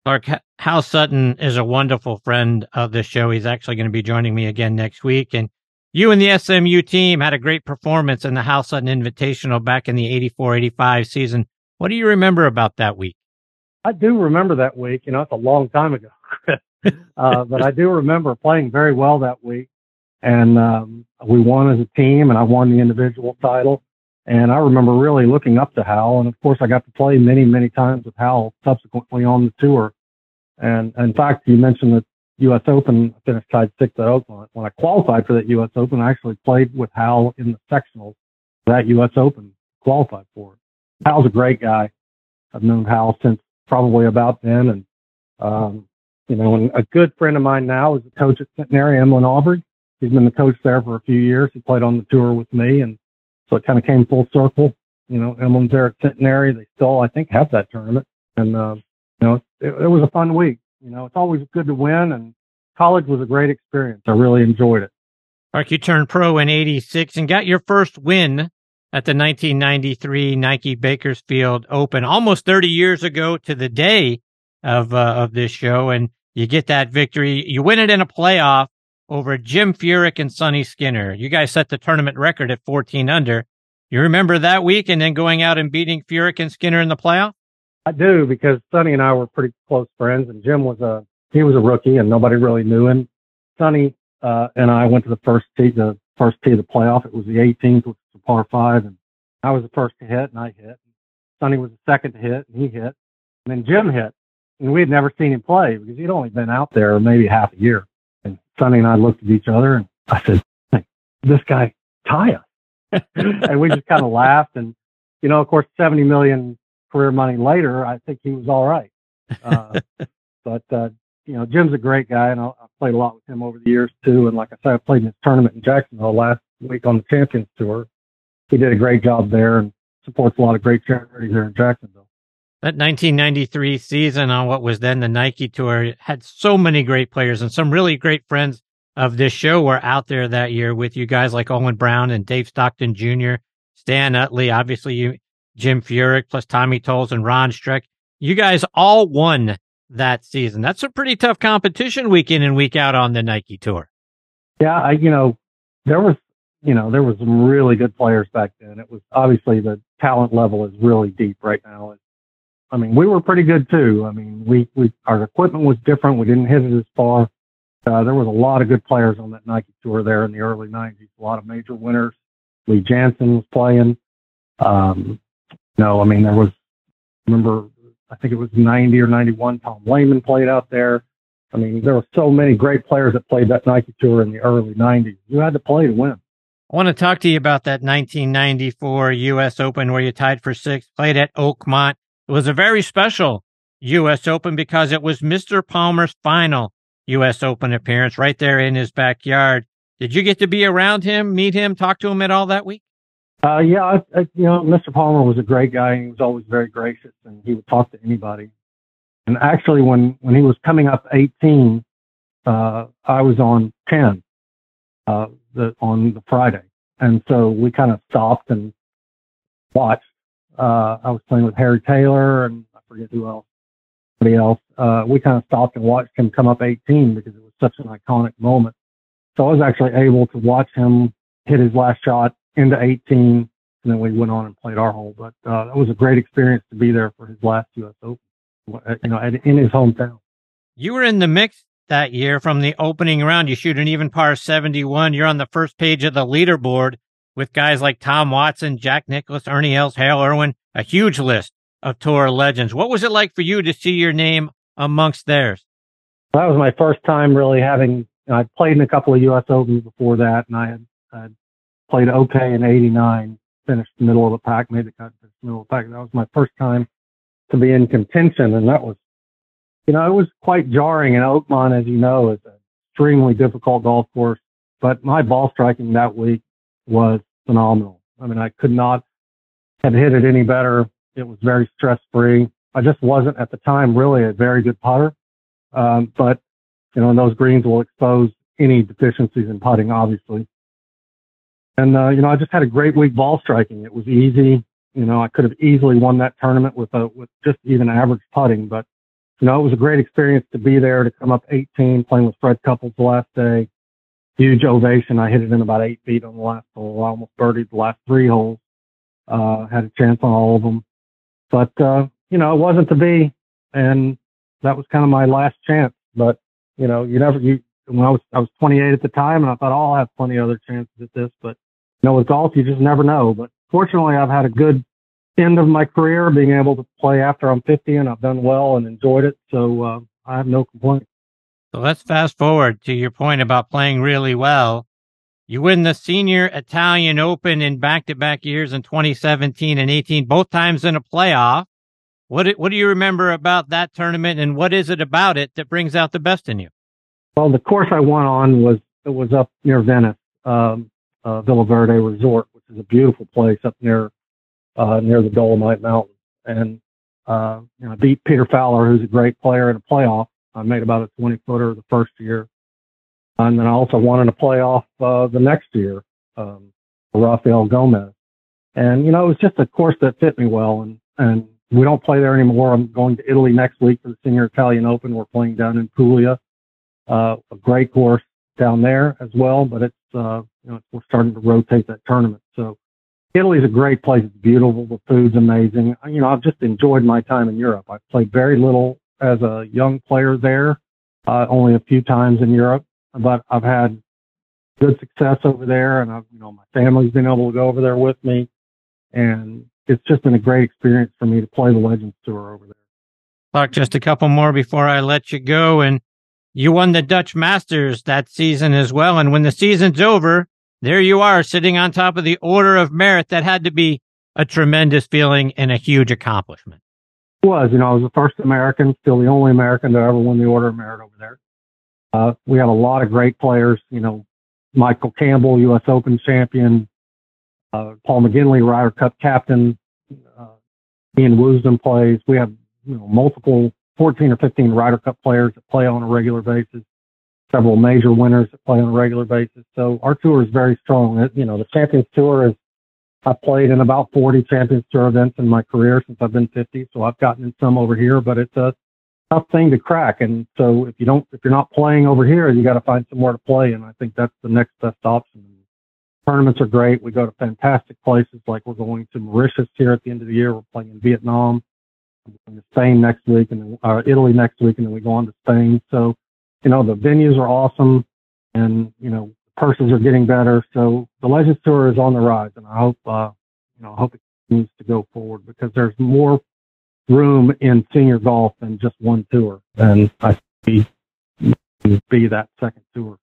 Clark, Hal Sutton is a wonderful friend of the show. He's actually going to be joining me again next week. And you and the SMU team had a great performance in the Hal Sutton Invitational back in the 84-85 season. What do you remember about that week? I do remember that week. It's a long time ago. But I do remember playing very well that week. And we won as a team, and I won the individual title. And I remember really looking up to Hal. And, of course, I got to play many, many times with Hal subsequently on the tour. And, in fact, you mentioned that U.S. Open, I finished tied 6th at Oakland. When I qualified for that U.S. Open, I actually played with Hal in the sectionals that U.S. Open, qualified for it. Hal's a great guy. I've known Hal since probably about then. And, and a good friend of mine now is the coach at Centenary, Emlyn Aubrey. He's been the coach there for a few years. He played on the tour with me. And so it kind of came full circle. you know, Emblem there at Centenary. They still, I think, have that tournament. And, you know, it was a fun week. You know, it's always good to win, and college was a great experience. I really enjoyed it. Mark, you turned pro in 86 and got your first win at the 1993 Nike Bakersfield Open, almost 30 years ago to the day of this show. And you get that victory. You win it in a playoff over Jim Furyk and Sonny Skinner. You guys set the tournament record at 14 under. You remember that week and then going out and beating Furyk and Skinner in the playoff? I do, because Sonny and I were pretty close friends, and Jim was a rookie and nobody really knew him. Sonny and I went to the first tee of the playoff. It was the 18th, which was a par 5, and I was the first to hit, and I hit. Sonny was the second to hit, and he hit. And then Jim hit, and we had never seen him play because he'd only been out there maybe half a year. And Sonny and I looked at each other, and I said, hey, this guy, tie us. And we just kind of laughed. And, you know, of course, $70 million career money later, I think he was all right. But you know, Jim's a great guy, and I played a lot with him over the years, too. And like I said, I played in this tournament in Jacksonville last week on the Champions Tour. He did a great job there and supports a lot of great charities there in Jacksonville. That 1993 season on what was then the Nike Tour had so many great players, and some really great friends of this show were out there that year with you guys, like Owen Brown and Dave Stockton Jr., Stan Utley, obviously Jim Furyk, plus Tommy Tolles and Ron Streck. You guys all won that season. That's a pretty tough competition week in and week out on the Nike Tour. Yeah, there was some really good players back then. It was obviously the talent level is really deep right now. I mean, we were pretty good too. I mean, we our equipment was different. We didn't hit it as far. There was a lot of good players on that Nike Tour there in the early 90s. A lot of major winners. Lee Jansen was playing. I think it was 90 or 91, Tom Lehman played out there. I mean, there were so many great players that played that Nike Tour in the early 90s. You had to play to win. I want to talk to you about that 1994 U.S. Open where you tied for sixth, played at Oakmont. It was a very special U.S. Open because it was Mr. Palmer's final U.S. Open appearance right there in his backyard. Did you get to be around him, meet him, talk to him at all that week? Yeah, Mr. Palmer was a great guy, and he was always very gracious, and he would talk to anybody. And actually, when he was coming up 18, I was on 10 on the Friday. And so we kind of stopped and watched. I was playing with Harry Taylor, and I forget who else, somebody else. We kind of stopped and watched him come up 18 because it was such an iconic moment. So I was actually able to watch him hit his last shot into 18, and then we went on and played our hole. But it was a great experience to be there for his last U.S. Open, you know, in his hometown. You were in the mix that year from the opening round. You shoot an even par 71. You're on the first page of the leaderboard with guys like Tom Watson, Jack Nicklaus, Ernie Els, Hale Irwin, a huge list of tour legends. What was it like for you to see your name amongst theirs? That was my first time really having, I played in a couple of U.S. Opens before that, and I had played okay in 89, finished middle of the pack, made the cut to the middle of the pack. That was my first time to be in contention, and that was, you know, it was quite jarring. And Oakmont, as you know, is an extremely difficult golf course, but my ball striking that week was phenomenal. I mean, I could not have hit it any better. It was very stress-free. I just wasn't at the time really a very good putter, but, you know, and those greens will expose any deficiencies in putting, obviously. And, you know, I just had a great week ball striking. It was easy. You know, I could have easily won that tournament with just even average putting. But, you know, it was a great experience to be there, to come up 18, playing with Fred Couples the last day. Huge ovation. I hit it in about 8 feet on the last hole. I almost birdied the last three holes. Had a chance on all of them. But, you know, it wasn't to be. And that was kind of my last chance. But, you know, when I was 28 at the time, and I thought, I'll have plenty of other chances at this. But, you know, with golf, you just never know. But fortunately, I've had a good end of my career, being able to play after I'm 50, and I've done well and enjoyed it. So I have no complaints. So let's fast forward to your point about playing really well. You win the Senior Italian Open in back-to-back years in 2017 and 18, both times in a playoff. What do you remember about that tournament, and what is it about it that brings out the best in you? Well, the course I won on was up near Venice. Villa Verde Resort, which is a beautiful place up near near the Dolomite Mountain. And I beat Peter Fowler, who's a great player, in a playoff. I made about a 20-footer the first year. And then I also won in a playoff the next year for Rafael Gomez. And, you know, it was just a course that fit me well. And we don't play there anymore. I'm going to Italy next week for the Senior Italian Open. We're playing down in Puglia, a great course down there as well. But it's, we're starting to rotate that tournament. So Italy's a great place. It's beautiful. The food's amazing. You know, I've just enjoyed my time in Europe. I played very little as a young player there, only a few times in Europe. But I've had good success over there, and I've, my family's been able to go over there with me. And it's just been a great experience for me to play the Legends Tour over there. Clark, just a couple more before I let you go. And you won the Dutch Masters that season as well. And when the season's over, there you are sitting on top of the Order of Merit. That had to be a tremendous feeling and a huge accomplishment. It was. I was the first American, still the only American to ever win the Order of Merit over there. We had a lot of great players, Michael Campbell, U.S. Open champion, Paul McGinley, Ryder Cup captain, Ian Woosden plays. We have, multiple 14 or 15 Ryder Cup players that play on a regular basis, several major winners that play on a regular basis. So our tour is very strong. The Champions Tour is, I've played in about 40 Champions Tour events in my career since I've been 50. So I've gotten in some over here, but it's a tough thing to crack. And so if you're not playing over here, you got to find somewhere to play. And I think that's the next best option. Tournaments are great. We go to fantastic places. Like we're going to Mauritius here at the end of the year. We're playing in Vietnam, in Spain next week, and then Italy next week. And then we go on to Spain. So, the venues are awesome, and, purses are getting better. So the Legends Tour is on the rise, and I hope, I hope it continues to go forward, because there's more room in senior golf than just one tour, and I be that second tour.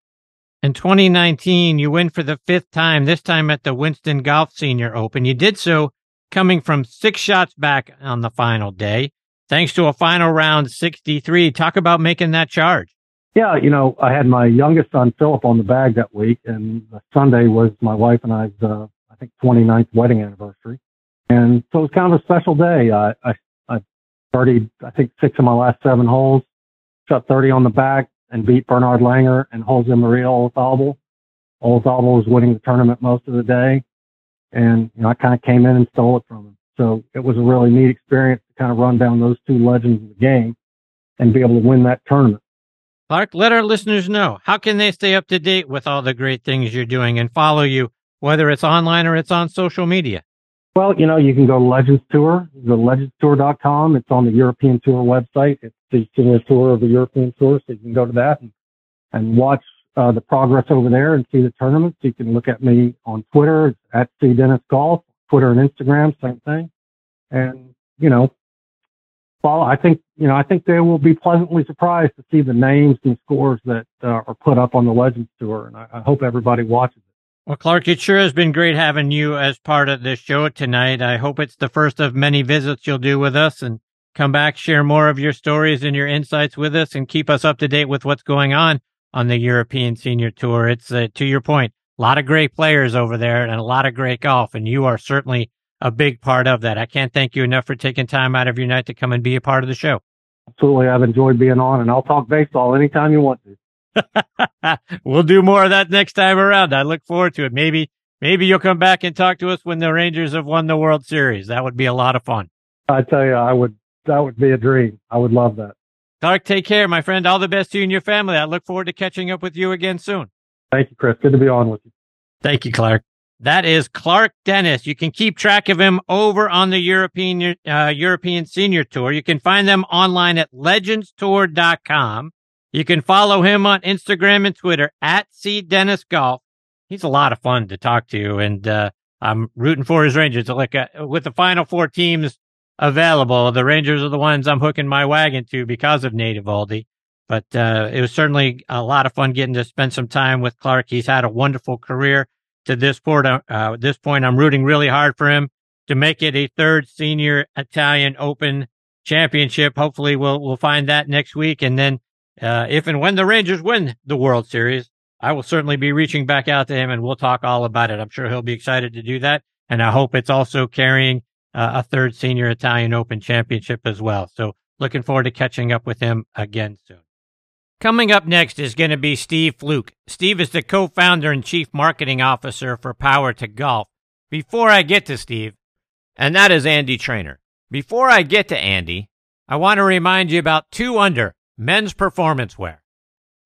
In 2019, you win for the fifth time, this time at the Winston Golf Senior Open. You did so coming from 6 shots back on the final day, thanks to a final round 63. Talk about making that charge. Yeah, I had my youngest son, Philip, on the bag that week, and Sunday was my wife and I's, 29th wedding anniversary. And so it was kind of a special day. I birdied, 6 of my last 7 holes, shot 30 on the back, and beat Bernard Langer and Jose Maria Olazabal. Olazabal was winning the tournament most of the day, and I kind of came in and stole it from him. So it was a really neat experience to kind of run down those 2 legends of the game and be able to win that tournament. Clark, let our listeners know, how can they stay up to date with all the great things you're doing and follow you, whether it's online or it's on social media? Well, you can go to Legends Tour, the LegendsTour.com. It's on the European Tour website. It's the senior tour of the European Tour, so you can go to that and watch the progress over there and see the tournaments. You can look at me on Twitter. It's at @CDennisGolf, Twitter and Instagram, same thing. And, follow. I think they will be pleasantly surprised to see the names and scores that are put up on the Legends Tour, and I hope everybody watches it. Well, Clark, it sure has been great having you as part of this show tonight. I hope it's the first of many visits you'll do with us, and come back, share more of your stories and your insights with us, and keep us up to date with what's going on the European Senior Tour. It's, to your point, a lot of great players over there and a lot of great golf, and you are certainly a big part of that. I can't thank you enough for taking time out of your night to come and be a part of the show. Absolutely. I've enjoyed being on, and I'll talk baseball anytime you want to. We'll do more of that next time around. I look forward to it. Maybe you'll come back and talk to us when the Rangers have won the World Series. That would be a lot of fun. I tell you, that would be a dream. I would love that. Clark, take care, my friend. All the best to you and your family. I look forward to catching up with you again soon. Thank you, Chris. Good to be on with you. Thank you, Clark. That is Clark Dennis. You can keep track of him over on the European Senior Tour. You can find them online at legendstour.com. You can follow him on Instagram and Twitter at @CDennisGolf. He's a lot of fun to talk to, and I'm rooting for his Rangers. With the final 4 teams available, the Rangers are the ones I'm hooking my wagon to because of Nate Eovaldi. But it was certainly a lot of fun getting to spend some time with Clark. He's had a wonderful career to this point. At this point, I'm rooting really hard for him to make it a 3rd Senior Italian Open Championship. Hopefully, we'll find that next week, and then. If and when the Rangers win the World Series, I will certainly be reaching back out to him, and we'll talk all about it. I'm sure he'll be excited to do that. And I hope it's also carrying a third Senior Italian Open Championship as well. So looking forward to catching up with him again soon. Coming up next is going to be Steve Fluke. Steve is the co-founder and chief marketing officer for Power2Golf. Before I get to Steve, and that is Andy Trainer. Before I get to Andy, I want to remind you about 2Under, men's performance wear.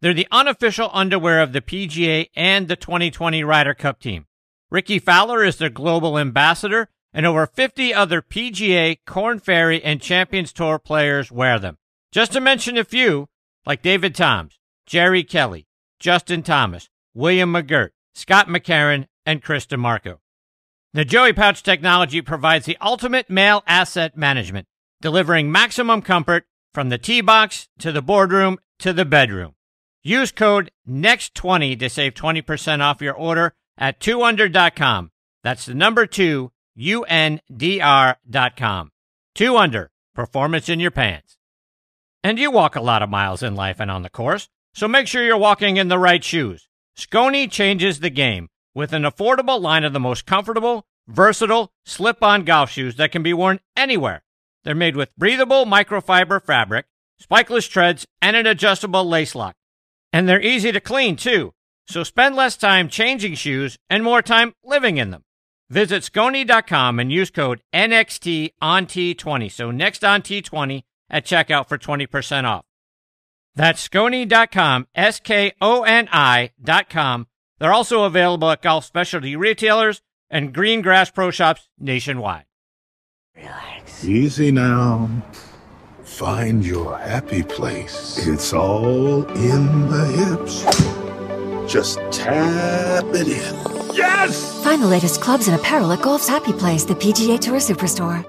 They're the unofficial underwear of the PGA and the 2020 Ryder Cup team. Ricky Fowler is their global ambassador, and over 50 other PGA, Korn Ferry, and Champions Tour players wear them. Just to mention a few, like David Toms, Jerry Kelly, Justin Thomas, William McGirt, Scott McCarron, and Chris DeMarco. The Joey Pouch technology provides the ultimate male asset management, delivering maximum comfort from the tee box to the boardroom to the bedroom. Use code NEXT20 to save 20% off your order at 2under.com. That's the number 2, UNDR.com. 2Under, performance in your pants. And you walk a lot of miles in life and on the course, so make sure you're walking in the right shoes. Sconey changes the game with an affordable line of the most comfortable, versatile, slip-on golf shoes that can be worn anywhere. They're made with breathable microfiber fabric, spikeless treads, and an adjustable lace lock. And they're easy to clean, too, so spend less time changing shoes and more time living in them. Visit Sconey.com and use code NXT on T20, so next on T20 at checkout for 20% off. That's Sconey.com, Skoni.com. They're also available at golf specialty retailers and green grass pro shops nationwide. Relax. Easy now. Find your happy place. It's all in the hips. Just tap it in. Yes! Find the latest clubs and apparel at Golf's Happy Place, the PGA Tour Superstore.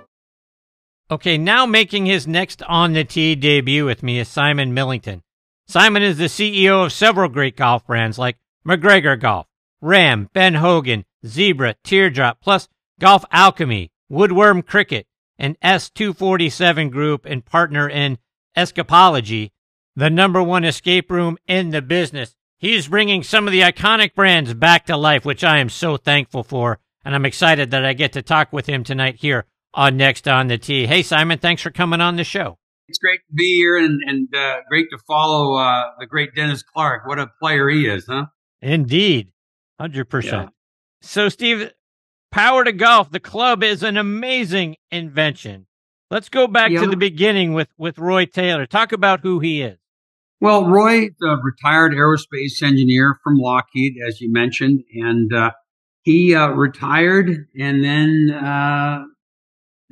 Okay, now making his next On the Tee debut with me is Simon Millington. Simon is the CEO of several great golf brands like MacGregor Golf, Ram, Ben Hogan, Zebra, Teardrop, plus Golf Alchemy, Woodworm Cricket, and S247 Group, and partner in Escapology, the number one escape room in the business. He's bringing some of the iconic brands back to life, which I am so thankful for, and I'm excited that I get to talk with him tonight here on Next on the Tee. Hey, Simon, thanks for coming on the show. It's great to be here and great to follow the great Dennis Clark. What a player he is, huh? Indeed, 100%. Yeah. So, Steve, Power2Golf, the club, is an amazing invention. Let's go back to the beginning with Roy Taylor. Talk about who he is. Well, Roy, the retired aerospace engineer from Lockheed, as you mentioned, and he retired, and then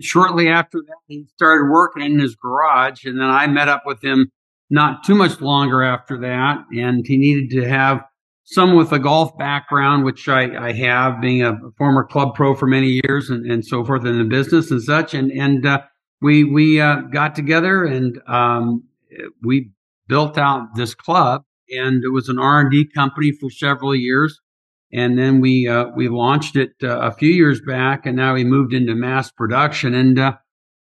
shortly after that, he started working in his garage, and then I met up with him not too much longer after that, and he needed to have some with a golf background, which I have, being a former club pro for many years and so forth in the business and such. And we got together and we built out this club, and it was an R&D company for several years. And then we launched it a few years back, and now we moved into mass production. And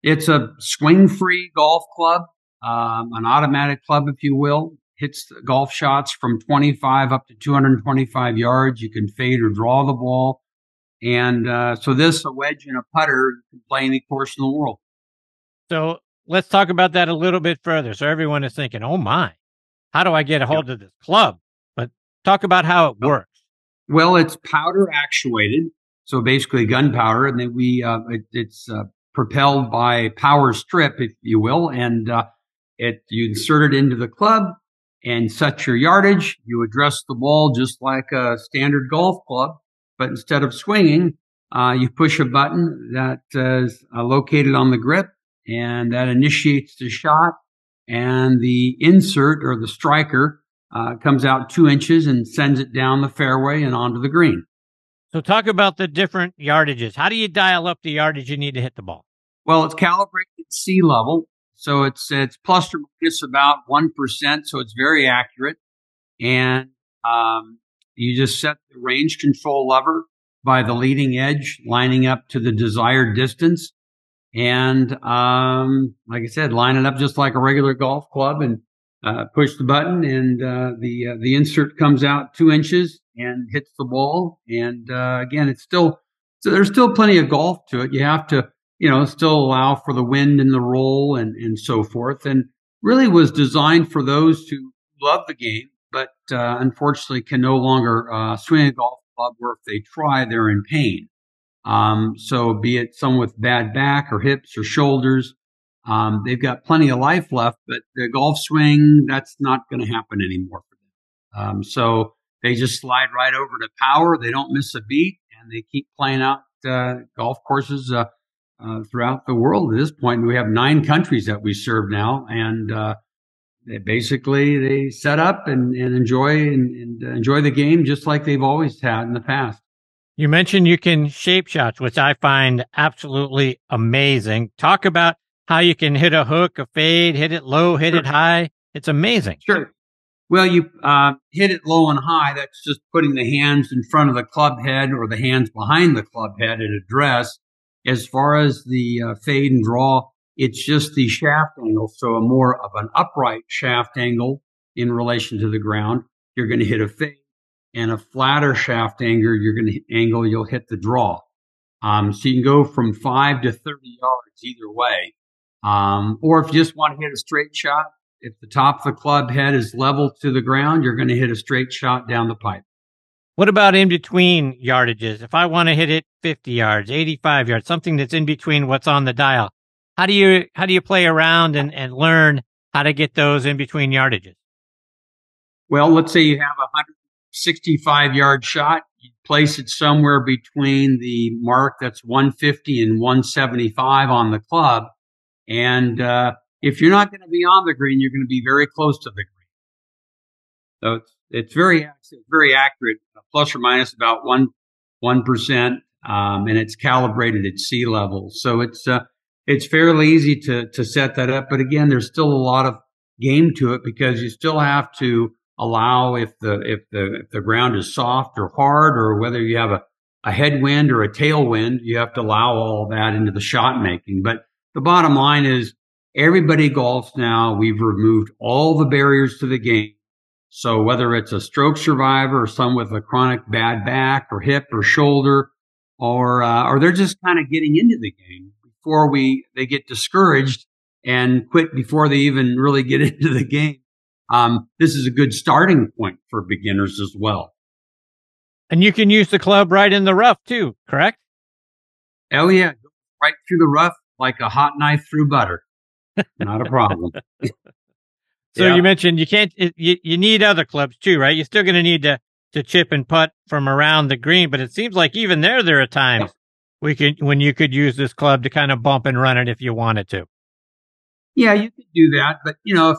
it's a swing-free golf club, an automatic club, if you will. Hits golf shots from 25 up to 225 yards. You can fade or draw the ball. And so this, a wedge and a putter, can play any course in the world. So let's talk about that a little bit further. So everyone is thinking, oh my, how do I get a hold of this club? But talk about how it works. Well, it's powder actuated, so basically gunpowder, and then it's propelled by power strip, if you will, and you insert it into the club and set your yardage. You address the ball just like a standard golf club, but instead of swinging, you push a button that is located on the grip, and that initiates the shot, and the insert or the striker comes out 2 inches and sends it down the fairway and onto the green. So talk about the different yardages. How do you dial up the yardage you need to hit the ball? Well, it's calibrated at sea level, so it's plus or minus about 1%, so it's very accurate. And you just set the range control lever by the leading edge, lining up to the desired distance. And like I said, line it up just like a regular golf club and push the button, and the insert comes out 2 inches and hits the ball. And again, there's still plenty of golf to it. You have to you know, still allow for the wind and the roll and so forth, and really was designed for those who love the game, but unfortunately can no longer swing a golf club, where if they try, they're in pain. So be it some with bad back or hips or shoulders, they've got plenty of life left, but the golf swing, that's not going to happen anymore for them. So they just slide right over to power. They don't miss a beat, and they keep playing out golf courses throughout the world at this point. We have 9 countries that we serve now, and they set up and enjoy and enjoy the game just like they've always had in the past. You mentioned you can shape shots, which I find absolutely amazing. Talk about how you can hit a hook, a fade, hit it low, hit it high. It's amazing. Sure. Well, you hit it low and high. That's just putting the hands in front of the club head or the hands behind the club head at address. As far as the fade and draw, it's just the shaft angle. So a more of an upright shaft angle in relation to the ground, you're going to hit a fade. And a flatter shaft angle, you'll hit the draw. So you can go from 5 to 30 yards either way. Or if you just want to hit a straight shot, if the top of the club head is level to the ground, you're going to hit a straight shot down the pipe. What about in between yardages? If I want to hit it 50 yards, 85 yards, something that's in between what's on the dial, how do you play around and learn how to get those in between yardages? Well, let's say you have 165-yard shot. You place it somewhere between the mark that's 150 and 175 on the club. And if you're not going to be on the green, you're going to be very close to the green. So it's very accurate, plus or minus about 1%, and it's calibrated at sea level. So it's fairly easy to set that up. But again, there's still a lot of game to it because you still have to allow if the ground is soft or hard, or whether you have a headwind or a tailwind, you have to allow all that into the shot making. But the bottom line is everybody golfs now. We've removed all the barriers to the game. So whether it's a stroke survivor or some with a chronic bad back or hip or shoulder, or they're just kind of getting into the game before they get discouraged and quit before they even really get into the game. This is a good starting point for beginners as well. And you can use the club right in the rough too, correct? Oh yeah, right through the rough like a hot knife through butter. Not a problem. So yeah. You mentioned you need other clubs too, right? You're still going to need to chip and putt from around the green, but it seems like even there are times when you could use this club to kind of bump and run it if you wanted to. Yeah, you could do that, but you know,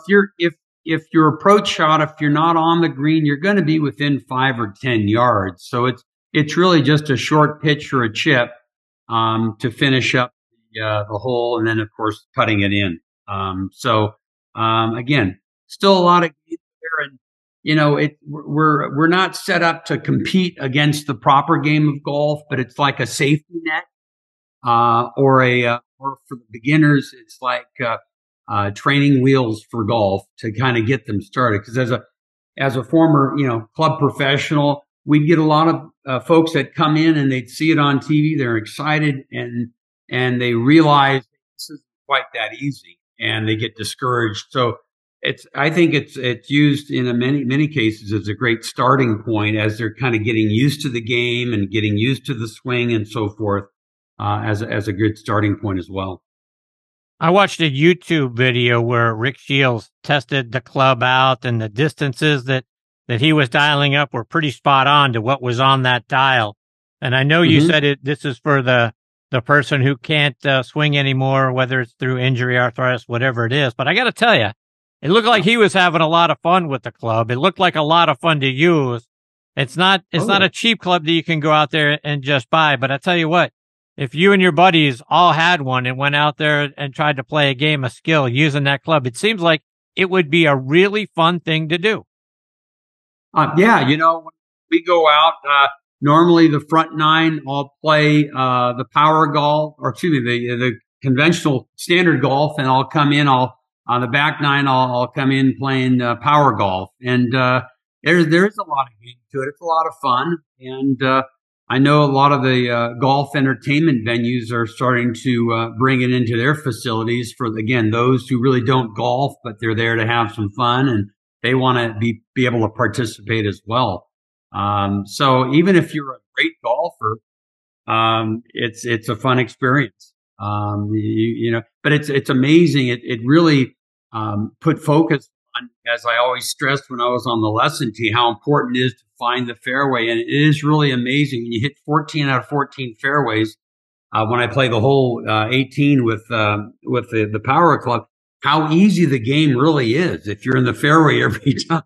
if your approach shot, if you're not on the green, you're going to be within 5 or 10 yards. So it's really just a short pitch or a chip to finish up the hole, and then of course putting it in. So again, still a lot of games there, and you know, we're not set up to compete against the proper game of golf, but it's like a safety net or for the beginners, it's like training wheels for golf to kind of get them started. Because as a former, you know, club professional, we'd get a lot of folks that come in and they'd see it on TV. They're excited and they realize this isn't quite that easy, and they get discouraged. So I think it's used in many cases as a great starting point as they're kind of getting used to the game and getting used to the swing and so forth as a good starting point as well. I watched a YouTube video where Rick Shields tested the club out, and the distances that he was dialing up were pretty spot on to what was on that dial. And I know you said this is for the person who can't swing anymore, whether it's through injury, arthritis, whatever it is. But I got to tell you, it looked like he was having a lot of fun with the club. It looked like a lot of fun to use. It's not a cheap club that you can go out there and just buy. But I tell you what, if you and your buddies all had one and went out there and tried to play a game of skill using that club, it seems like it would be a really fun thing to do. Yeah, you know, when we go out, normally the front 9, I'll play the power golf, or excuse me, the conventional standard golf, and I'll come in, on the back 9, I'll come in playing power golf. And there's a lot of game to it. It's a lot of fun. And I know a lot of the golf entertainment venues are starting to bring it into their facilities for, again, those who really don't golf, but they're there to have some fun and they want to be able to participate as well. So even if you're a great golfer, it's a fun experience. But it's amazing. It really put focus on, as I always stressed when I was on the lesson tee, how important it is to find the fairway. And it is really amazing when you hit 14 out of 14 fairways. When I play the whole 18 with the Power Club, how easy the game really is if you're in the fairway every time.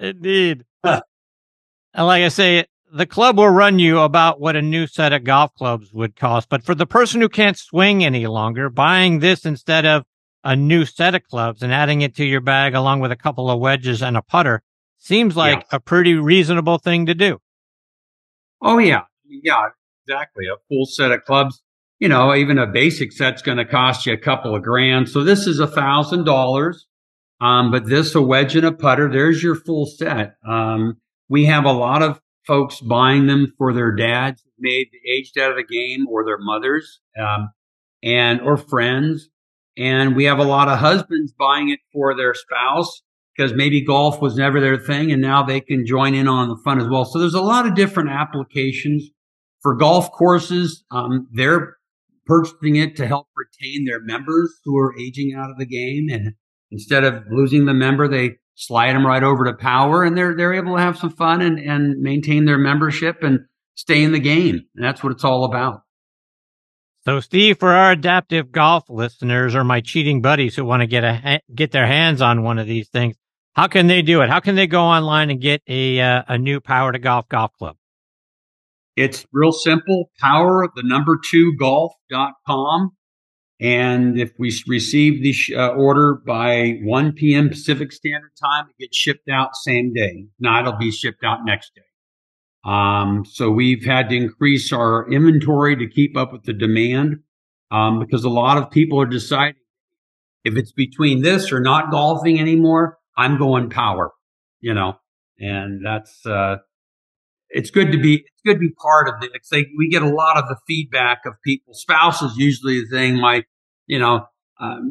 Indeed. And like I say, the club will run you about what a new set of golf clubs would cost. But for the person who can't swing any longer, buying this instead of a new set of clubs and adding it to your bag along with a couple of wedges and a putter seems like a pretty reasonable thing to do. Oh, yeah. Yeah, exactly. A full set of clubs. You know, even a basic set's going to cost you a couple of grand. So this is $1,000. But this, a wedge and a putter, there's your full set. We have a lot of folks buying them for their dads, made aged out of the game, or their mothers, or friends. And we have a lot of husbands buying it for their spouse because maybe golf was never their thing and now they can join in on the fun as well. So there's a lot of different applications for golf courses. They're purchasing it to help retain their members who are aging out of the game, and instead of losing the member, they slide them right over to Power, and they're able to have some fun and maintain their membership and stay in the game. And that's what it's all about. So, Steve, for our adaptive golf listeners or my cheating buddies who want to get their hands on one of these things, how can they do it? How can they go online and get a new Power2Golf golf club? It's real simple. Power2Golf.com. And if we receive the order by 1 p.m. Pacific Standard Time, it gets shipped out same day. Now, it'll be shipped out next day. So we've had to increase our inventory to keep up with the demand because a lot of people are deciding if it's between this or not golfing anymore, I'm going Power, and that's it's good to be part of it. It's like we get a lot of the feedback of people, spouses usually saying, I'm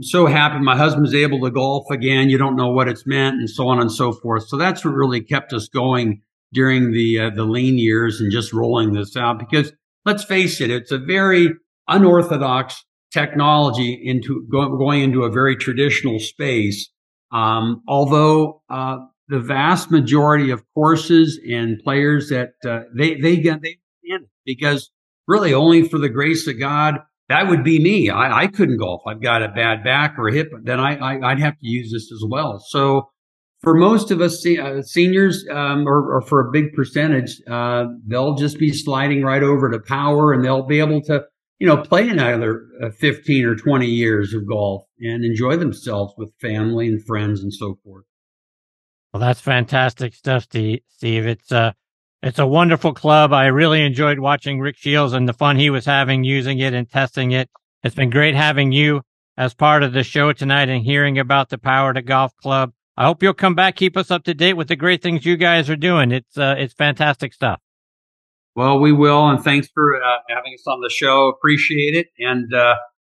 so happy my husband's able to golf again. You don't know what it's meant, and so on and so forth. So that's what really kept us going during the lean years and just rolling this out, because let's face it, it's a very unorthodox technology going into a very traditional space. Although the vast majority of courses and players that they can, because really only for the grace of God, that would be me. I couldn't golf. I've got a bad back or hip. Then I'd have to use this as well. So for most of us seniors, or for a big percentage, they'll just be sliding right over to Power, and they'll be able to play another 15 or 20 years of golf and enjoy themselves with family and friends and so forth. Well, that's fantastic stuff, Steve. It's a wonderful club. I really enjoyed watching Rick Shields and the fun he was having using it and testing it. It's been great having you as part of the show tonight and hearing about the Power2Golf Club. I hope you'll come back, keep us up to date with the great things you guys are doing. It's fantastic stuff. Well, we will, and thanks for having us on the show. Appreciate it. And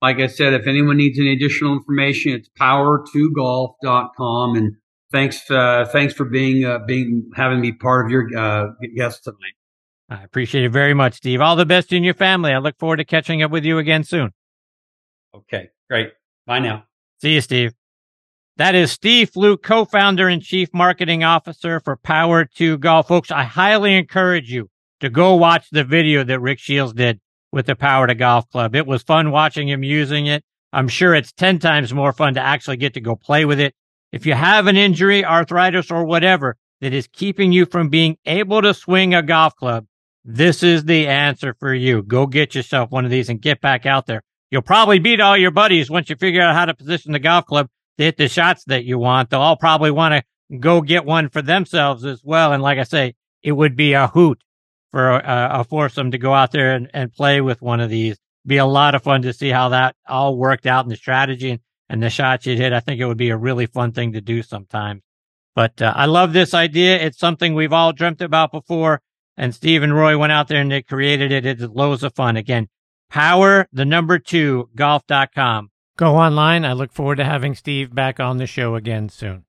like I said, if anyone needs any additional information, it's power2golf.com. And thanks for having me part of your guest tonight. I appreciate it very much, Steve. All the best in your family. I look forward to catching up with you again soon. Okay, great. Bye now. See you, Steve. That is Steve Fluke, co-founder and chief marketing officer for Power2Golf. Folks, I highly encourage you to go watch the video that Rick Shields did with the Power2Golf Club. It was fun watching him using it. I'm sure it's 10 times more fun to actually get to go play with it. If you have an injury, arthritis, or whatever that is keeping you from being able to swing a golf club, this is the answer for you. Go get yourself one of these and get back out there. You'll probably beat all your buddies once you figure out how to position the golf club to hit the shots that you want. They'll all probably want to go get one for themselves as well. And like I say, it would be a hoot for a foursome to go out there and play with one of these. Be a lot of fun to see how that all worked out in the strategy and the shots you hit. I think it would be a really fun thing to do sometimes. But I love this idea. It's something we've all dreamt about before. and Steve and Roy went out there and they created it. It's loads of fun. Again, Power2Golf.com. Go online. I look forward to having Steve back on the show again soon.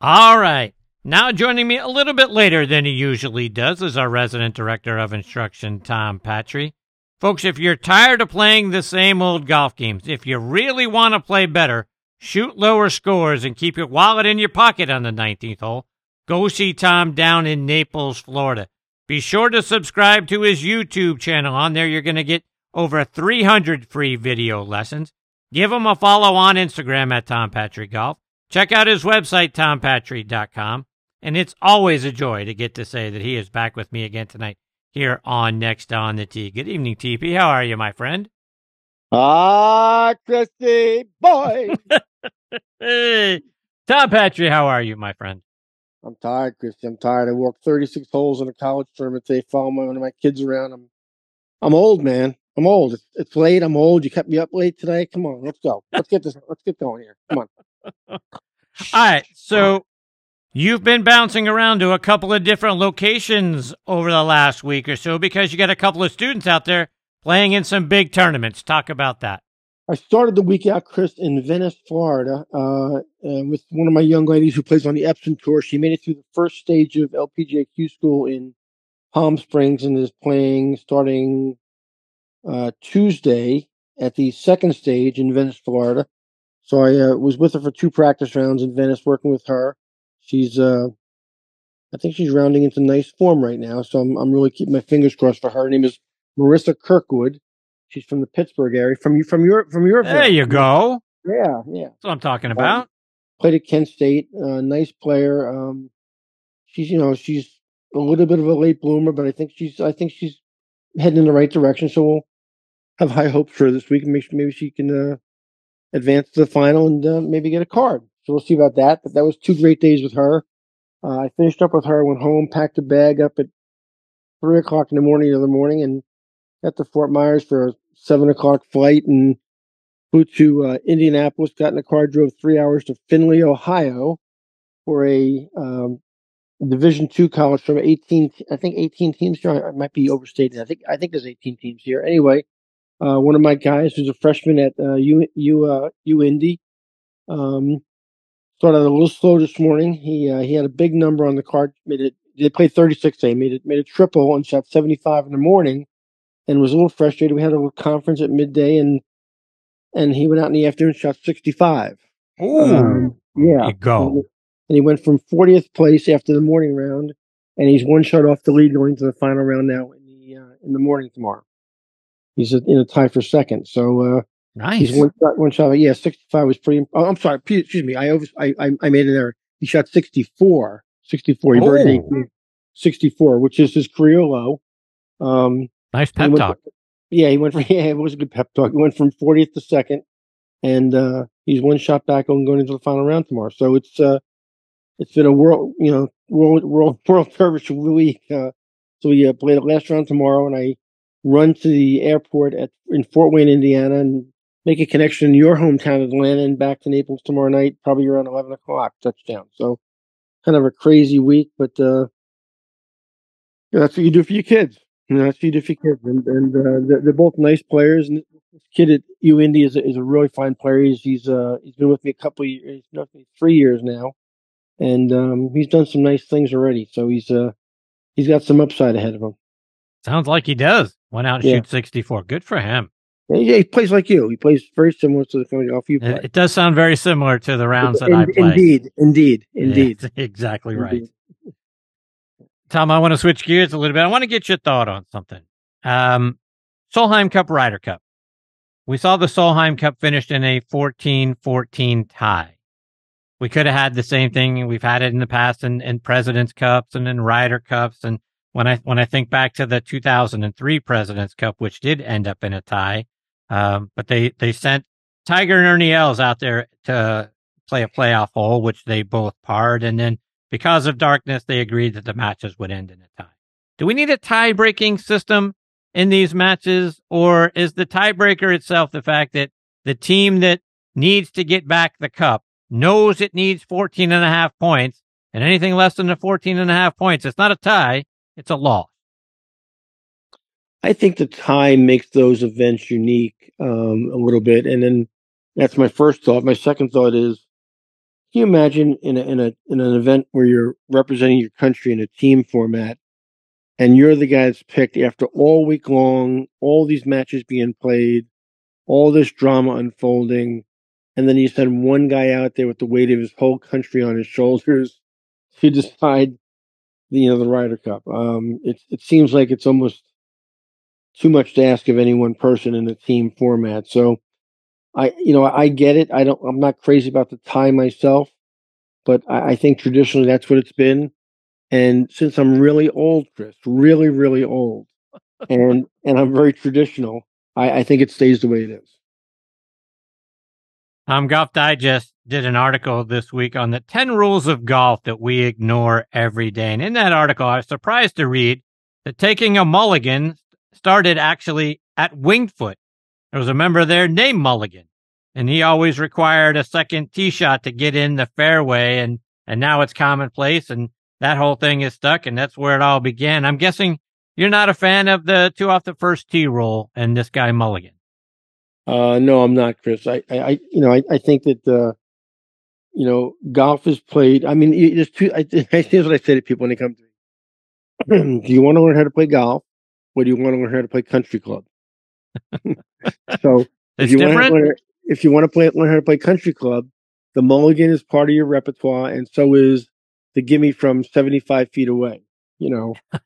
All right. Now joining me a little bit later than he usually does is our resident director of instruction, Tom Patri. Folks, if you're tired of playing the same old golf games, if you really want to play better, shoot lower scores, and keep your wallet in your pocket on the 19th hole, go see Tom down in Naples, Florida. Be sure to subscribe to his YouTube channel. On there, you're going to get over 300 free video lessons. Give him a follow on Instagram at Tom Patri Golf. Check out his website, tompatri.com. And it's always a joy to get to say that he is back with me again tonight here on Next on the Tee. Good evening, TP. How are you, my friend? Ah, Christy boy. Hey, Tom Patri, how are you, my friend? I'm tired, Christy. I'm tired. I walked 36 holes in a college tournament today, following one of my kids around. I'm old, man. I'm old. It's late. I'm old. You kept me up late today. Come on, let's go. Let's get this. Let's get going here. Come on. All right. So you've been bouncing around to a couple of different locations over the last week or so because you got a couple of students out there playing in some big tournaments. Talk about that. I started the week out, Chris, in Venice, Florida, with one of my young ladies who plays on the Epsom Tour. She made it through the first stage of LPGAQ school in Palm Springs and is playing starting Tuesday at the second stage in Venice, Florida. So I was with her for two practice rounds in Venice, working with her. She's, I think she's rounding into nice form right now. So I'm really keeping my fingers crossed for her. Her name is Marissa Kirkwood. She's from the Pittsburgh area. From Europe. There you go. Yeah, yeah. That's what I'm talking about. Played at Kent State. Nice player. She's, you know, she's a little bit of a late bloomer, but I think she's heading in the right direction. So we'll have high hopes for her this week. Maybe she can advance to the final and maybe get a card. So we'll see about that. But that was two great days with her. I finished up with her. Went home, packed a bag up at 3 o'clock in the morning, and got to Fort Myers for a 7 o'clock flight and flew to Indianapolis, got in the car, drove 3 hours to Findlay, Ohio for a Division II college from 18 teams here. I might be overstating. I think there's 18 teams here. Anyway, one of my guys who's a freshman at UIndy started a little slow this morning. He had a big number on the card. They played 36 today, made a triple and shot 75 in the morning. And was a little frustrated. We had a little conference at midday, and he went out in the afternoon and shot 65. Ooh, yeah, you go. And he went from 40th place after the morning round, and he's one shot off the lead going to the final round now in the morning tomorrow. He's in a tie for second. So nice. He's one shot. Yeah, 65 was pretty. Oh, I'm sorry. Excuse me. I made an error. He shot 64. 64. He birdied 18, 64, which is his career low. Nice pep talk. It was a good pep talk. He went from 40th to second, and he's one shot back on going into the final round tomorrow. So it's been a world service week. So we play the last round tomorrow, and I run to the airport in Fort Wayne, Indiana, and make a connection in your hometown, Atlanta, and back to Naples tomorrow night, probably around 11 o'clock touchdown. So kind of a crazy week, but that's what you do for your kids. No, that's two different kids, and they're both nice players. And this kid at UIndy is a really fine player. He's been with me a couple of years, 3 years now, and he's done some nice things already. So he's got some upside ahead of him. Sounds like he does. Went out and shoot 64. Good for him. Yeah, he plays like you. He plays very similar to the kind of golf you play. It does sound very similar to the rounds that I play. Indeed. Yeah, exactly right. Indeed. Tom, I want to switch gears a little bit. I want to get your thought on something. Solheim Cup, Ryder Cup. We saw the Solheim Cup finished in a 14-14 tie. We could have had the same thing. We've had it in the past in President's Cups and in Ryder Cups. And when I think back to the 2003 President's Cup, which did end up in a tie, but they sent Tiger and Ernie Els out there to play a playoff hole, which they both parred. And then because of darkness, they agreed that the matches would end in a tie. Do we need a tie-breaking system in these matches, or is the tiebreaker itself the fact that the team that needs to get back the cup knows it needs 14.5 points, and anything less than the 14.5 points, it's not a tie, it's a loss. I think the tie makes those events unique a little bit. And then that's my first thought. My second thought is, can you imagine in an event where you're representing your country in a team format, and you're the guy that's picked after all week long, all these matches being played, all this drama unfolding, and then you send one guy out there with the weight of his whole country on his shoulders to decide, the Ryder Cup. It seems like it's almost too much to ask of any one person in a team format. So I get it. I'm not crazy about the tie myself, but I think traditionally that's what it's been. And since I'm really old, Chris, really, really old, and I'm very traditional, I think it stays the way it is. Golf Digest did an article this week on the 10 rules of golf that we ignore every day. And in that article, I was surprised to read that taking a mulligan started actually at Wingfoot. There was a member there named Mulligan, and he always required a second tee shot to get in the fairway, and now it's commonplace, and that whole thing is stuck, and that's where it all began. I'm guessing you're not a fan of the two off the first tee rule and this guy Mulligan. No, I'm not, Chris. I think that golf is played. I mean, there's two. Here's what I say to people when they come to me: do you want to learn how to play golf, or do you want to learn how to play country club? So if you want to learn how to play country club, the mulligan is part of your repertoire, and so is the gimme from 75 feet away.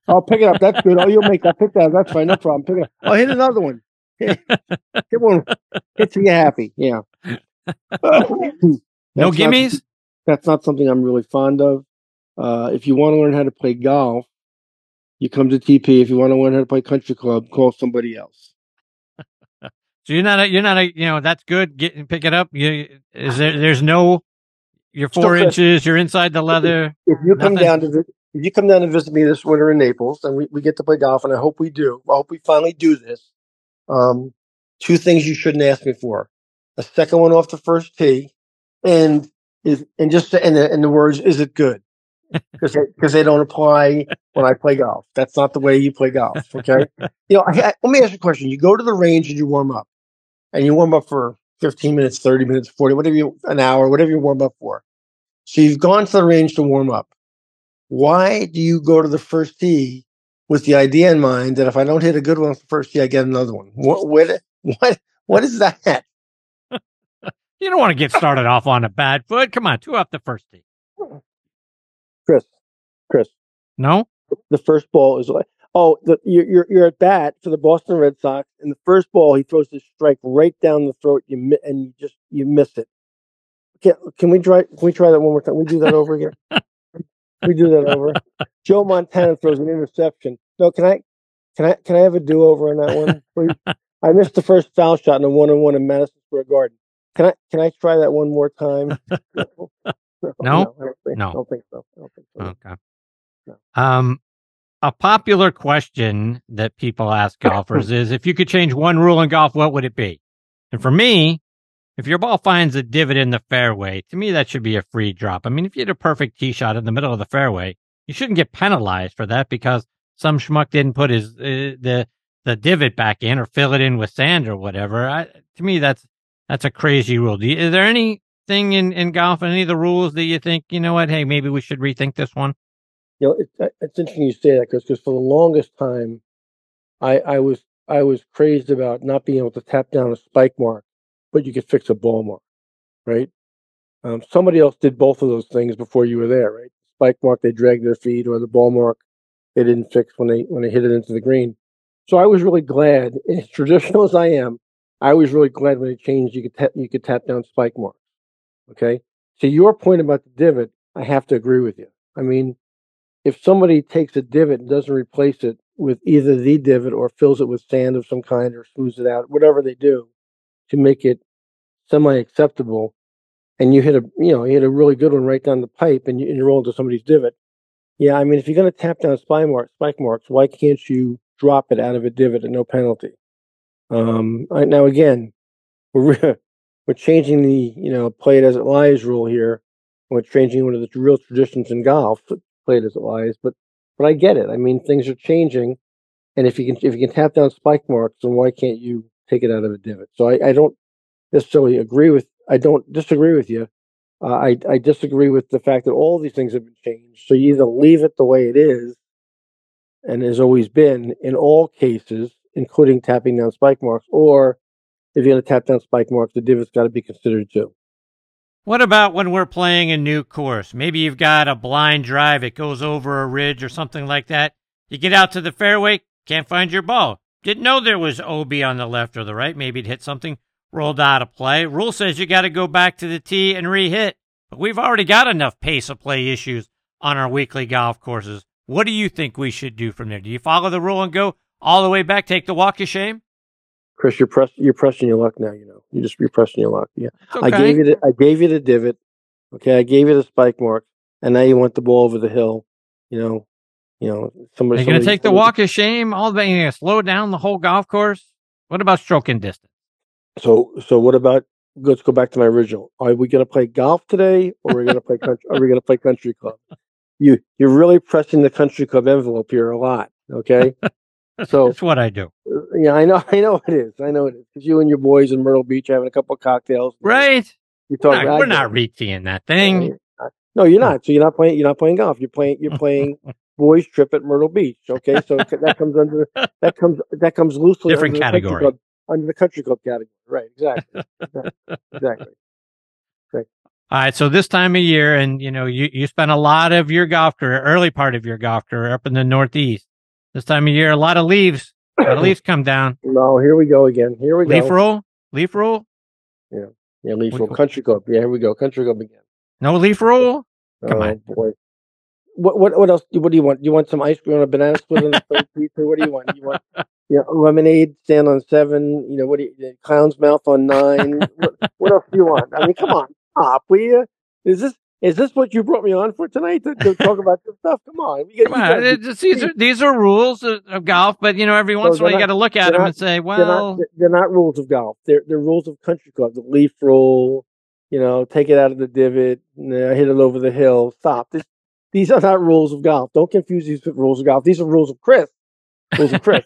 I'll pick it up. That's good. Oh, you'll make that. Pick that up. That's fine. No problem. Pick it up. I'll hit another one. Hit one. Hit till you're happy. Yeah. No gimmies? That's not something I'm really fond of. If you want to learn how to play golf, you come to TP. If you want to learn how to play country club, call somebody else. So you're not a that's good. Pick it up. You're 4 inches. You're inside the leather. If you come down to visit me this winter in Naples, and we get to play golf, and I hope we do. I hope we finally do this. Two things you shouldn't ask me for: a second one off the first tee, and the words "Is it good?" Because they don't apply when I play golf. That's not the way you play golf. Okay. Let me ask you a question. You go to the range and you warm up, for 15 minutes, 30 minutes, 40, an hour, whatever you warm up for. So you've gone to the range to warm up. Why do you go to the first tee with the idea in mind that if I don't hit a good one on the first tee, I get another one? What is that? You don't want to get started off on a bad foot. Come on, two off the first tee. Chris. No? The first ball is like, you're at bat for the Boston Red Sox, and the first ball he throws this strike right down the throat, and you miss it. Can we try that one more time? We do that over again. We do that over. Joe Montana throws an interception. No, can I have a do over on that one, please? I missed the first foul shot in a 1-on-1 in Madison Square Garden. Can I try that one more time? No, I don't think so. Okay. No. A popular question that people ask golfers is, if you could change one rule in golf, what would it be? And for me, if your ball finds a divot in the fairway, to me, that should be a free drop. I mean, if you had a perfect tee shot in the middle of the fairway, you shouldn't get penalized for that because some schmuck didn't put his the divot back in or fill it in with sand or whatever. To me, that's a crazy rule. Is there anything in golf, any of the rules that you think, you know what, hey, maybe we should rethink this one? It's interesting you say that because for the longest time, I was crazed about not being able to tap down a spike mark, but you could fix a ball mark, right? Somebody else did both of those things before you were there, right? Spike mark, they dragged their feet, or the ball mark, they didn't fix when they hit it into the green. So I was really glad, as traditional as I am, I was really glad when it changed. You could tap down spike marks. Okay. To your point about the divot, I have to agree with you. I mean, if somebody takes a divot and doesn't replace it with either the divot or fills it with sand of some kind or smooths it out, whatever they do to make it semi-acceptable, and you hit a really good one right down the pipe and you roll into somebody's divot. Yeah, I mean, if you're going to tap down spike marks, why can't you drop it out of a divot at no penalty? Now, again, we're changing the play it as it lies rule here. it's changing one of the real traditions in golf, players-wise. But I get it. I mean, things are changing, and if you can tap down spike marks, then why can't you take it out of a divot? So I don't necessarily agree with. I don't disagree with you. I disagree with the fact that all these things have been changed. So you either leave it the way it is, and has always been in all cases, including tapping down spike marks, or if you're going to tap down spike marks, the divot's got to be considered too. What about when we're playing a new course? Maybe you've got a blind drive. It goes over a ridge or something like that. You get out to the fairway, can't find your ball. Didn't know there was OB on the left or the right. Maybe it hit something, rolled out of play. Rule says you got to go back to the tee and re-hit. But we've already got enough pace of play issues on our weekly golf courses. What do you think we should do from there? Do you follow the rule and go all the way back, take the walk of shame? Chris, you're pressing your luck now, you know. You're pressing your luck. Yeah. Okay. I gave you the divot. Okay, I gave you the spike mark, and now you want the ball over the hill. You know, somebody's going to take the walk of shame. All that, you're going to slow down the whole golf course. What about stroking distance? So what about? Let's go back to my original. Are we going to play golf today, or we're going to play country? Are we going to play country club? You're really pressing the country club envelope here a lot. Okay. So that's what I do. Yeah, I know it is. Because you and your boys in Myrtle Beach are having a couple of cocktails, right? You're talking. We're not reteeing that thing. No, you're not. So you're not playing golf. You're playing boys trip at Myrtle Beach. Okay, so that comes loosely different under category the country club category. Right? Exactly. All right. So this time of year, and you know, you spent a lot of your golf career, early part of your golf career, up in the Northeast. This time of year, a lot of leaves. A lot of leaves come down. No, here we go again. Here we go. Leaf roll? Yeah, leaf roll. Country club. Yeah, here we go. Country club again. No leaf roll? Come on. Boy. What else? What do you want? You want some ice cream on a banana split on the third pizza? What do you want? You want lemonade stand on 7? You know, what do you clown's mouth on 9? What else do you want? I mean, come on. Stop, will you? Is this what you brought me on for tonight to talk about this stuff? Come on. These are rules of golf, but you know, every once in a while you got to look at them and say, well, they're not rules of golf. They're rules of country club. The leaf roll, you know, take it out of the divot, hit it over the hill. Stop. These are not rules of golf. Don't confuse these with rules of golf. These are rules of Chris. I'm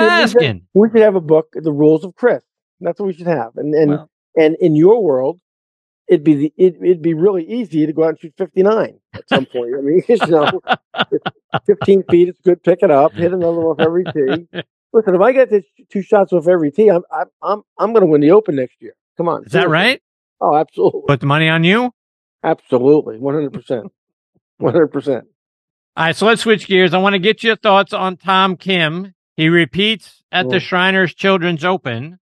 asking. We should have a book, The Rules of Chris. That's what we should have. And in your world, it'd be really easy to go out and shoot 59 at some point. I mean, you know, 15 feet, it's good. Pick it up, hit another one off every tee. Listen, if I get this 2 shots off every tee, I'm going to win the Open next year. Come on, is that right? Oh, absolutely. Put the money on you. Absolutely, 100%, 100%. All right, so let's switch gears. I want to get your thoughts on Tom Kim. He repeats at the Shriners Children's Open,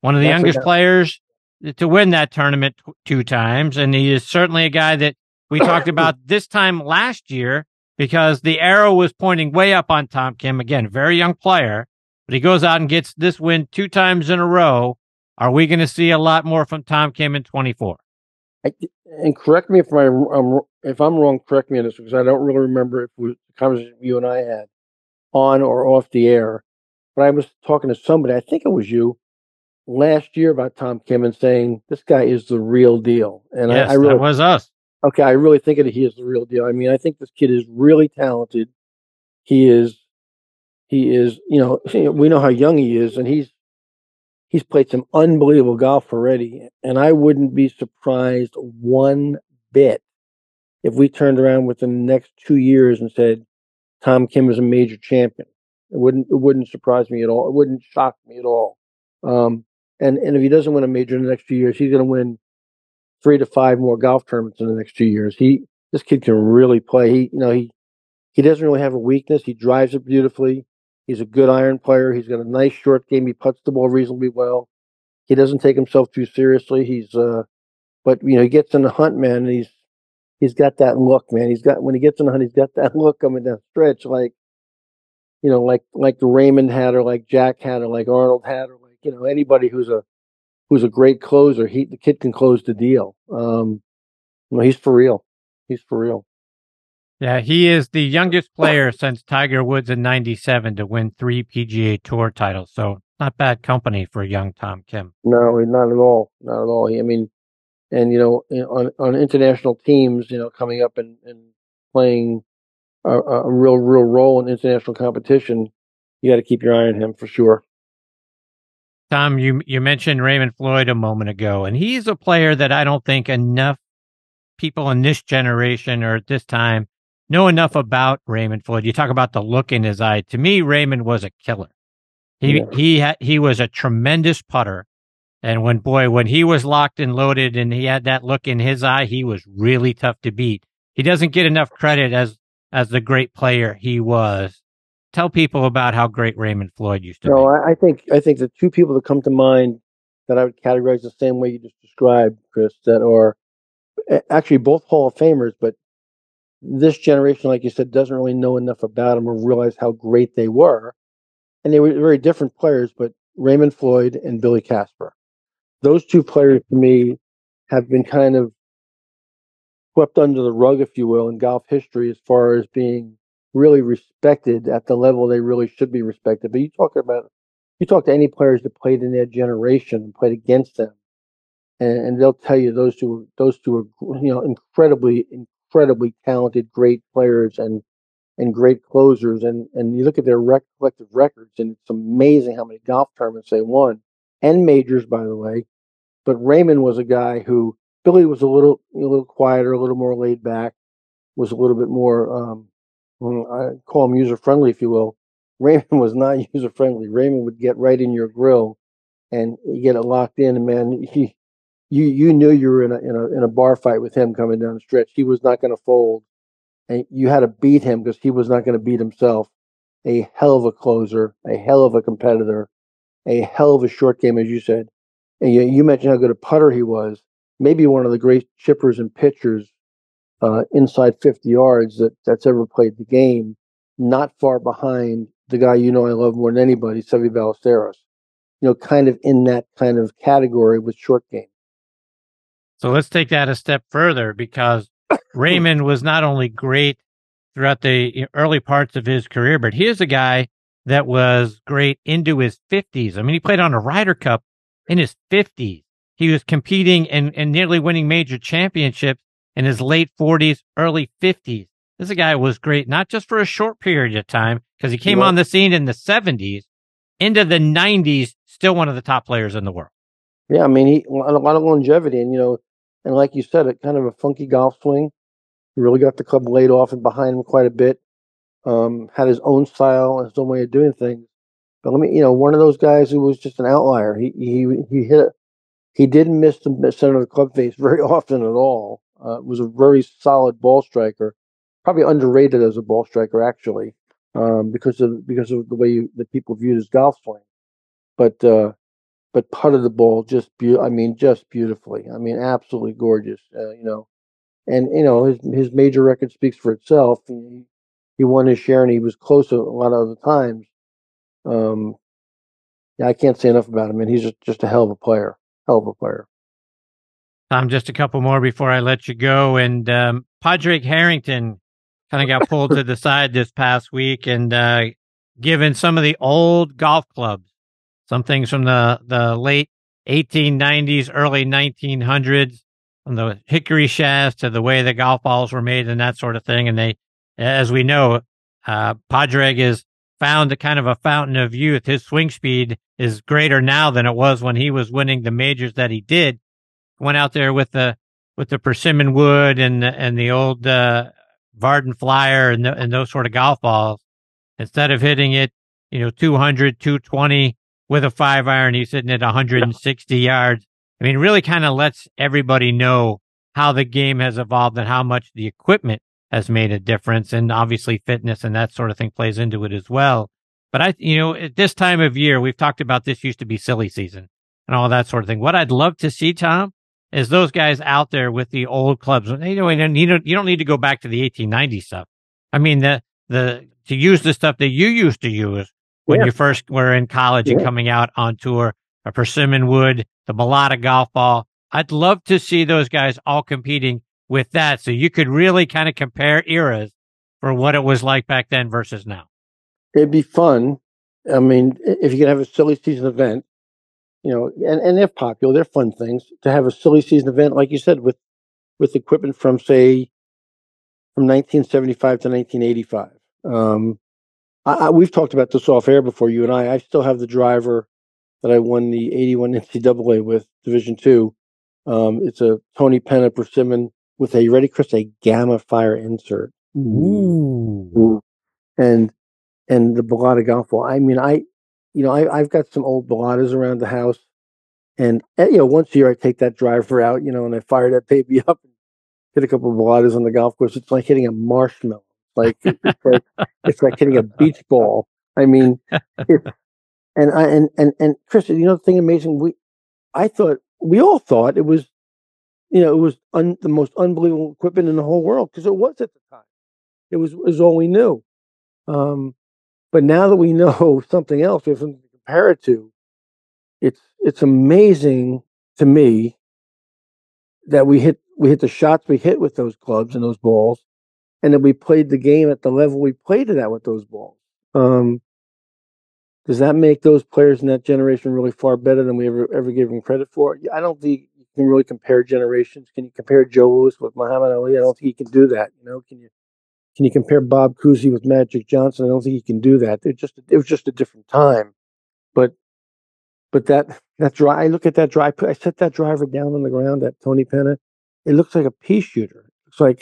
one of the youngest players to win that tournament 2 times. And he is certainly a guy that we talked about this time last year because the arrow was pointing way up on Tom Kim. Again, very young player, but he goes out and gets this win 2 times in a row. Are we going to see a lot more from Tom Kim in 24? And correct me if I'm wrong, correct me on this, because I don't really remember if it was the conversation you and I had on or off the air, but I was talking to somebody, I think it was you, last year about Tom Kim and saying this guy is the real deal, and yes, I really, that was us. Okay, I really think that he is the real deal. I mean, I think this kid is really talented. He is. You know, we know how young he is, and he's played some unbelievable golf already. And I wouldn't be surprised one bit if we turned around within the next 2 years and said Tom Kim is a major champion. It wouldn't surprise me at all. It wouldn't shock me at all. And if he doesn't win a major in the next few years, he's going to win 3 to 5 more golf tournaments in the next 2 years. This kid can really play. He doesn't really have a weakness. He drives it beautifully. He's a good iron player. He's got a nice short game. He putts the ball reasonably well. He doesn't take himself too seriously. But he gets in the hunt, man. And he's got that look, man. When he gets in the hunt, he's got that look coming down stretch, like the Raymond had, or like Jack had, or like Arnold had, or anybody who's a great closer, the kid can close the deal. He's for real. Yeah, he is the youngest player since Tiger Woods in '97 to win 3 PGA Tour titles. So not bad company for young Tom Kim. No, not at all. I mean, and, you know, on international teams, you know, coming up and playing a real role in international competition, you got to keep your eye on him for sure. Tom, you mentioned Raymond Floyd a moment ago, and he's a player that I don't think enough people in this generation or at this time know enough about. Raymond Floyd, you talk about the look in his eye. To me, Raymond was a killer. He was a tremendous putter. And when he was locked and loaded and he had that look in his eye, he was really tough to beat. He doesn't get enough credit as the great player he was. Tell people about how great Raymond Floyd used to be. No, I think the two people that come to mind that I would categorize the same way you just described, Chris, that are actually both Hall of Famers, but this generation, like you said, doesn't really know enough about them or realize how great they were. And they were very different players, but Raymond Floyd and Billy Casper. Those two players, to me, have been kind of swept under the rug, if you will, in golf history as far as being really respected at the level they really should be respected. But you talk to any players that played in their generation and played against them, and they'll tell you those two are, you know, incredibly talented, great players and great closers. And you look at their collective records, and it's amazing how many golf tournaments they won. And majors, by the way. But Raymond was a guy who, Billy was a little quieter, a little more laid back, was a little bit more, I call him user-friendly, if you will. Raymond was not user-friendly. Raymond would get right in your grill and get it locked in. And man, you knew you were in a bar fight with him coming down the stretch. He was not going to fold, and you had to beat him because he was not going to beat himself. A hell of a closer, a hell of a competitor. A hell of a short game, as you said. And you mentioned how good a putter he was. Maybe one of the great chippers and pitchers inside 50 yards that's ever played the game. Not far behind the guy you know I love more than anybody, Seve Ballesteros. You know, kind of in that kind of category with short game. So let's take that a step further, because Raymond was not only great throughout the early parts of his career, but here's a guy that was great into his 50s. I mean, he played on a Ryder Cup in his 50s. He was competing and nearly winning major championships in his late 40s, early 50s. This guy was great, not just for a short period of time, because he came on the scene in the 70s, into the 90s, still one of the top players in the world. Yeah, I mean, a lot of longevity. And, you know, and like you said, it kind of a funky golf swing. He really got the club laid off and behind him quite a bit. Had his own style and his own way of doing things, but one of those guys who was just an outlier. He didn't miss the center of the club face very often at all. Was a very solid ball striker, probably underrated as a ball striker actually, because of the way that people viewed his golf swing. But putted the ball just beautifully. I mean, absolutely gorgeous. And his major record speaks for itself. He won his share, and he was close a lot of other times. I can't say enough about him, and he's just a hell of a player. Tom, just a couple more before I let you go. And Padraig Harrington kind of got pulled to the side this past week and given some of the old golf clubs, some things from the late 1890s, early 1900s, from the hickory shafts to the way the golf balls were made and that sort of thing. And as we know, Padraig is found kind of a fountain of youth. His swing speed is greater now than it was when he was winning the majors that he did. Went out there with the persimmon wood and the old Varden flyer and those sort of golf balls. Instead of hitting it, 200, 220 with a 5-iron, he's hitting it 160 yards. I mean, really kind of lets everybody know how the game has evolved and how much the equipment has made a difference, and obviously fitness and that sort of thing plays into it as well. But at this time of year, we've talked about this used to be silly season and all that sort of thing. What I'd love to see, Tom, is those guys out there with the old clubs. You don't need to go back to the 1890 stuff. I mean, to use the stuff that you used to use when you first were in college and coming out on tour, a persimmon wood, the Balata golf ball. I'd love to see those guys all competing with that, so you could really kind of compare eras for what it was like back then versus now. It'd be fun. I mean, if you could have a silly season event you know, and they're popular, they're fun things to have a silly season event, like you said, with equipment from, say, from 1975 to 1985. We've talked about this off air before, you and I. I still have the driver that I won the 81 NCAA with, Division II. It's a Tony Penna persimmon with a, ready, Chris, a Gamma Fire insert. Ooh. Ooh. And the Balata golf ball. I mean, I've got some old Balatas around the house, and, you know, once a year I take that driver out, you know, and I fire that baby up and hit a couple of Balatas on the golf course. It's like hitting a marshmallow. It's like hitting a beach ball. I mean, and Chris, you know, the thing amazing, we all thought it was, you know, it was the most unbelievable equipment in the whole world, because it was at the time. It was all we knew. But now that we know something else, we have something to compare it to. It's amazing to me that we hit the shots we hit with those clubs and those balls, and that we played the game at the level we played it at with those balls. Does that make those players in that generation really far better than we ever gave them credit for? I don't think you can really compare generations. Can you compare Joe Louis with Muhammad Ali? I don't think you can do that. You know, can you compare Bob Cousy with Magic Johnson? I don't think you can do that. It was just a different time. But that dry, I look at that dry. I set that driver down on the ground at Tony Penna. It looks like a pea shooter. I'd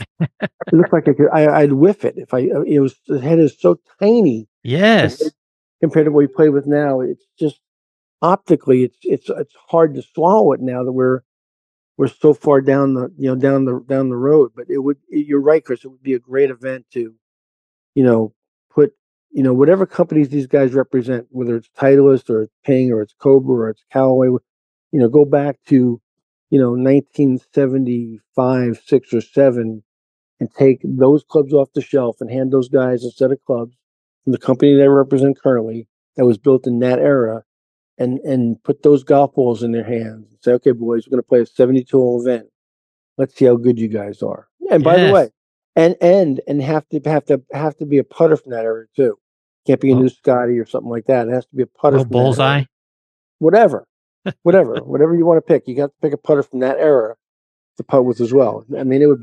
whiff it if I. It was, the head is so tiny. Yes. Compared to what we play with now, it's just optically, it's hard to swallow it now that we're so far down the road. But you're right, Chris. It would be a great event to, you know, put, you know, whatever companies these guys represent, whether it's Titleist or it's Ping or it's Cobra or it's Callaway, you know, go back to, you know, 1975, 6 or 7, and take those clubs off the shelf and hand those guys a set of clubs from the company they represent currently that was built in that era, and put those golf balls in their hands and say, okay, boys, we're going to play a 72-hole event. Let's see how good you guys are. And by the way, and have to be a putter from that era too. Can't be a new Scotty or something like that. It has to be a putter. From bullseye. Whatever you want to pick, you got to pick a putter from that era to putt with as well. I mean, that would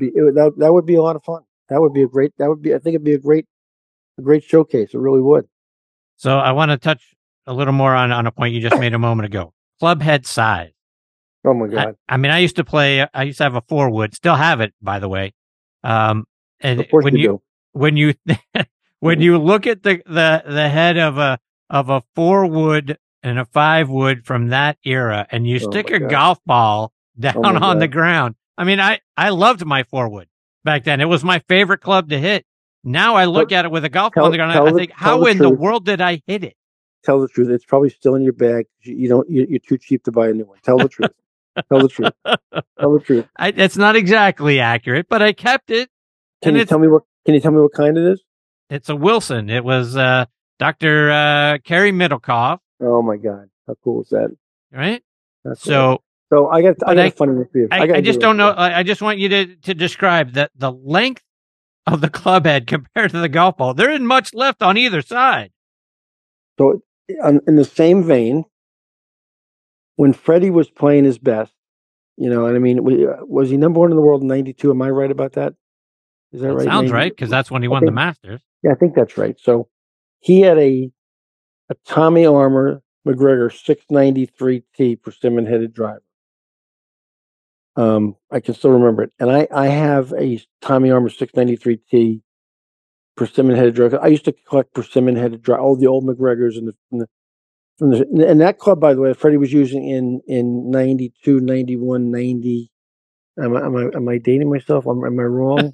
be a lot of fun. I think it'd be a great showcase. It really would. So I want to touch a little more on a point you just made a moment ago. Club head size. Oh my God! I mean, I used to have a 4-wood. Still have it, by the way. And of course when you look at the head of a 4-wood. And a 5-wood from that era, and you stick a golf ball down on the ground. I mean, I loved my 4-wood back then. It was my favorite club to hit. Now I look at it with a golf ball on the ground, and I think, how in the world did I hit it? Tell the truth. It's probably still in your bag. You're too cheap to buy a new one. Tell the truth. Tell the truth. It's not exactly accurate, but I kept it. Can you tell me what kind it is? It's a Wilson. It was Dr. Kerry Middlecoff. Oh my God! How cool is that? Right. That's so. Cool. So I got a funny review. I just don't know. I just want you to describe the length of the club head compared to the golf ball. There isn't much left on either side. So, in the same vein, when Freddie was playing his best, you know, and I mean, was he number 1 in the world in '92? Am I right about that? Is that right? Sounds right, because that's when he won the Masters. Yeah, I think that's right. So he had a Tommy Armour MacGregor 693T persimmon headed driver. I can still remember it. And I have a Tommy Armour 693T persimmon headed driver. I used to collect persimmon headed driver, all the old McGregors, and that club, by the way, Freddie was using in 92, 91, 90. Am I dating myself? Am I wrong?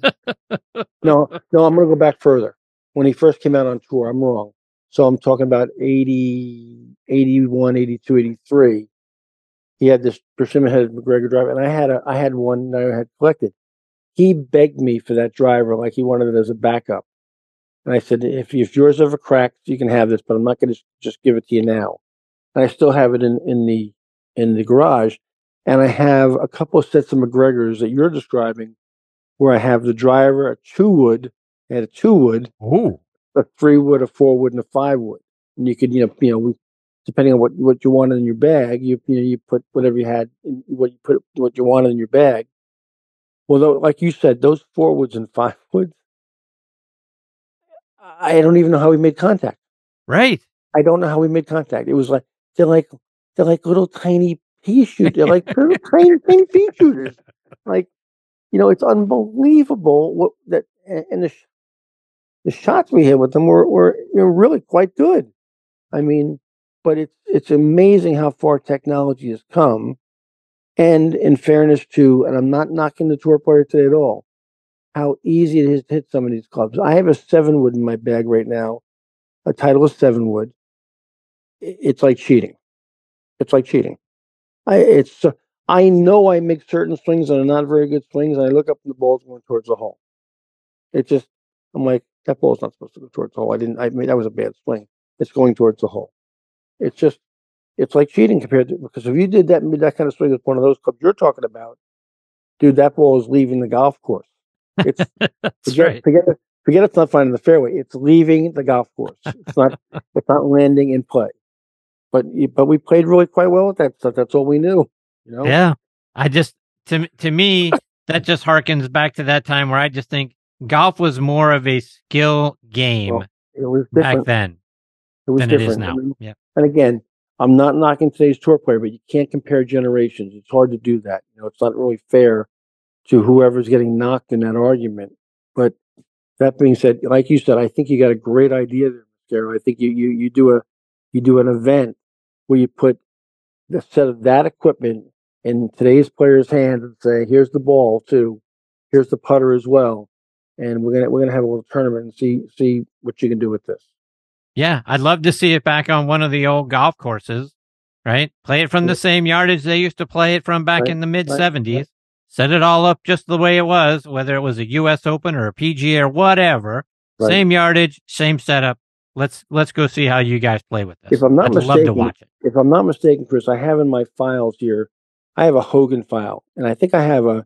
No, I'm going to go back further. When he first came out on tour, I'm wrong. So I'm talking about 80, 81, 82, 83. He had this persimmon-headed MacGregor driver, and I had one that I had collected. He begged me for that driver like he wanted it as a backup. And I said, if yours ever cracks, you can have this, but I'm not going to just give it to you now. And I still have it in the garage. And I have a couple of sets of McGregors that you're describing where I have the driver, a 2-wood. Ooh. A 3-wood, a 4-wood, and a 5-wood, and you could, you know, depending on what you wanted in your bag, you put whatever you had, what you wanted in your bag. Well, though, like you said, those 4-woods and 5-woods, I don't even know how we made contact. Right. I don't know how we made contact. It was like they're like little tiny pea shooters. They're like little tiny pea shooters. Like, you know, it's unbelievable what that and the shots we hit with them were really quite good. I mean, but it's amazing how far technology has come. And in fairness to, and I'm not knocking the tour player today at all, how easy it is to hit some of these clubs. I have a 7-wood in my bag right now, a Titleist 7-wood. It's like cheating. I know I make certain swings that are not very good swings, and I look up and the ball's going towards the hole. It just, I'm like, that ball's not supposed to go towards the hole. That was a bad swing. It's going towards the hole. It's just, it's like cheating compared to, because if you did that kind of swing with one of those clubs you're talking about, dude, that ball is leaving the golf course. It's forget it's not finding the fairway. It's leaving the golf course. It's not landing in play. But we played really quite well with that stuff. That's all we knew. You know? Yeah. To me, that just harkens back to that time where I just think golf was more of a skill game back then than it is now. Yeah. And again, I'm not knocking today's tour player, but you can't compare generations. It's hard to do that. You know, it's not really fair to whoever's getting knocked in that argument. But that being said, like you said, I think you got a great idea there, Sarah. I think you do an event where you put a set of that equipment in today's player's hand and say, here's the ball too, here's the putter as well, and we're gonna have a little tournament and see what you can do with this. Yeah, I'd love to see it back on one of the old golf courses, right? Play it from the same yardage they used to play it from back in the mid-'70s. Right. Set it all up just the way it was, whether it was a U.S. Open or a PGA or whatever. Right. Same yardage, same setup. Let's go see how you guys play with this. I'd love to watch it. If I'm not mistaken, Chris, I have in my files here, I have a Hogan file, and I think I have a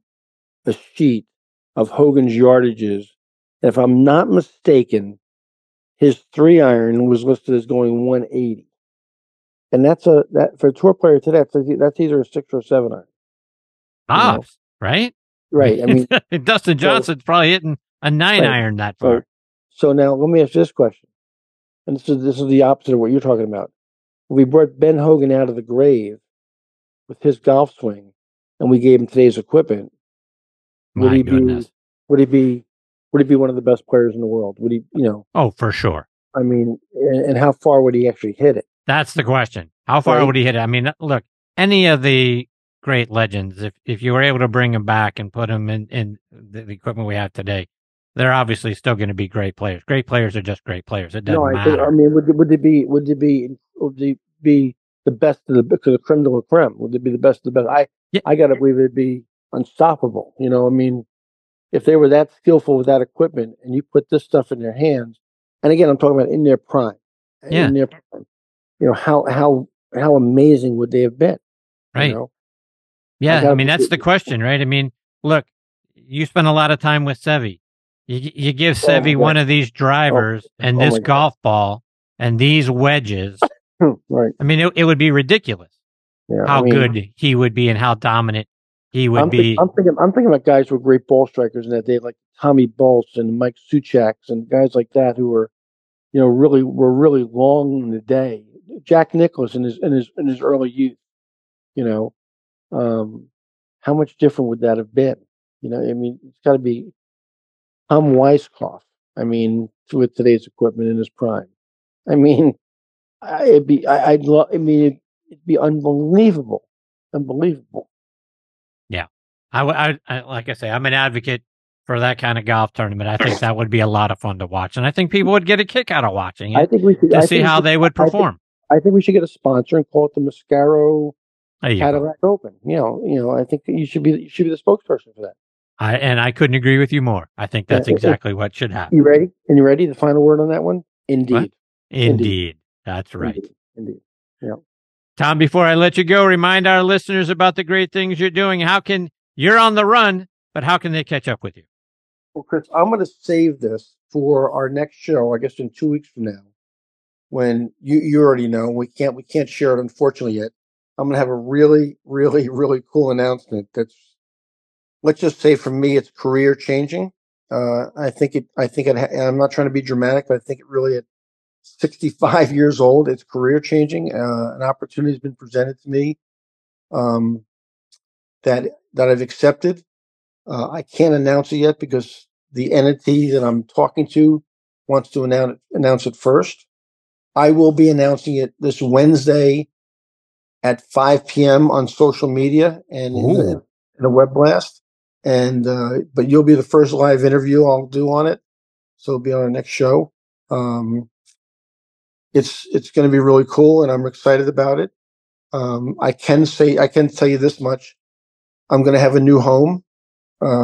sheet of Hogan's yardages. And if I'm not mistaken, his 3-iron was listed as going 180, and that's for a tour player today. That's either a 6 or 7-iron. Hops, you know? Right. I mean, Dustin Johnson's probably hitting a 9-iron that far. Right. So now let me ask you this question, and this is the opposite of what you're talking about. We brought Ben Hogan out of the grave with his golf swing, and we gave him today's equipment. Would he be one of the best players in the world? Would he, you know? Oh, for sure. I mean, and how far would he actually hit it? That's the question. How far would he hit it? I mean, look, any of the great legends, if you were able to bring them back and put them in the equipment we have today, they're obviously still going to be great players. Great players are just great players. It doesn't matter. Would they be the best of the creme de la creme? Would they be the best of the best? I got to believe it'd be unstoppable. You know, I mean, if they were that skillful with that equipment and you put this stuff in their hands, and again, I'm talking about in their prime, in their prime, you know, how amazing would they have been? Right. You know? Yeah. I mean, that's the question, right? I mean, look, you spend a lot of time with Seve. You give Seve one of these drivers and this golf ball and these wedges. Right. I mean, it would be ridiculous good he would be and how dominant he would be. I'm thinking about guys who were great ball strikers in that day, like Tommy Bolts and Mike Suchacks and guys like that who were, you know, really long in the day. Jack Nicklaus in his early youth, you know, how much different would that have been? You know, I mean, it's got to be Tom Weiskopf. I mean, with today's equipment in his prime, I mean, it'd be unbelievable. Yeah, I like I say, I'm an advocate for that kind of golf tournament. I think that would be a lot of fun to watch, and I think people would get a kick out of watching it. I think we should see how they would perform. I think we should get a sponsor and call it the Mascaro Cadillac Open. You know, I think that you should be the spokesperson for that. I couldn't agree with you more. I think that's exactly what should happen. You ready? The final word on that one? Indeed. Indeed. That's right. Indeed. Yeah. Tom, before I let you go, remind our listeners about the great things you're doing. You're on the run, but how can they catch up with you? Well, Chris, I'm going to save this for our next show, I guess in 2 weeks from now. when you already know we can't share it, unfortunately, yet. I'm gonna have a really, really, really cool announcement that's, let's just say, for me, it's career changing. I think it, and I'm not trying to be dramatic, but I think it really, at 65 years old, it's career changing. An opportunity has been presented to me that I've accepted. I can't announce it yet because the entity that I'm talking to wants to announce it first. I will be announcing it this Wednesday at 5 p.m. on social media and in a web blast. And but you'll be the first live interview I'll do on it, so it'll be on our next show. It's going to be really cool, and I'm excited about it. I can tell you this much: I'm going to have a new home, but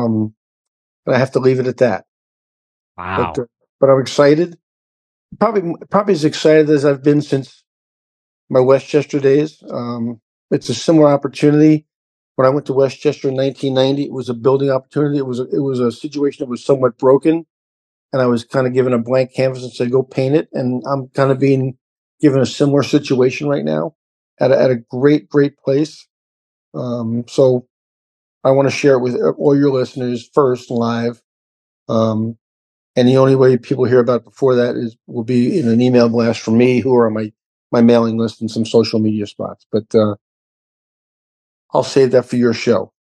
I have to leave it at that. Wow! But I'm excited. Probably as excited as I've been since my Westchester days. It's a similar opportunity. When I went to Westchester in 1990, it was a building opportunity. It was a situation that was somewhat broken, and I was kind of given a blank canvas and said, "Go paint it." And I'm kind of being given a similar situation right now at a great place. So I want to share it with all your listeners first live. And the only way people hear about it before that will be in an email blast from me, who are on my mailing list, and some social media spots. But I'll save that for your show.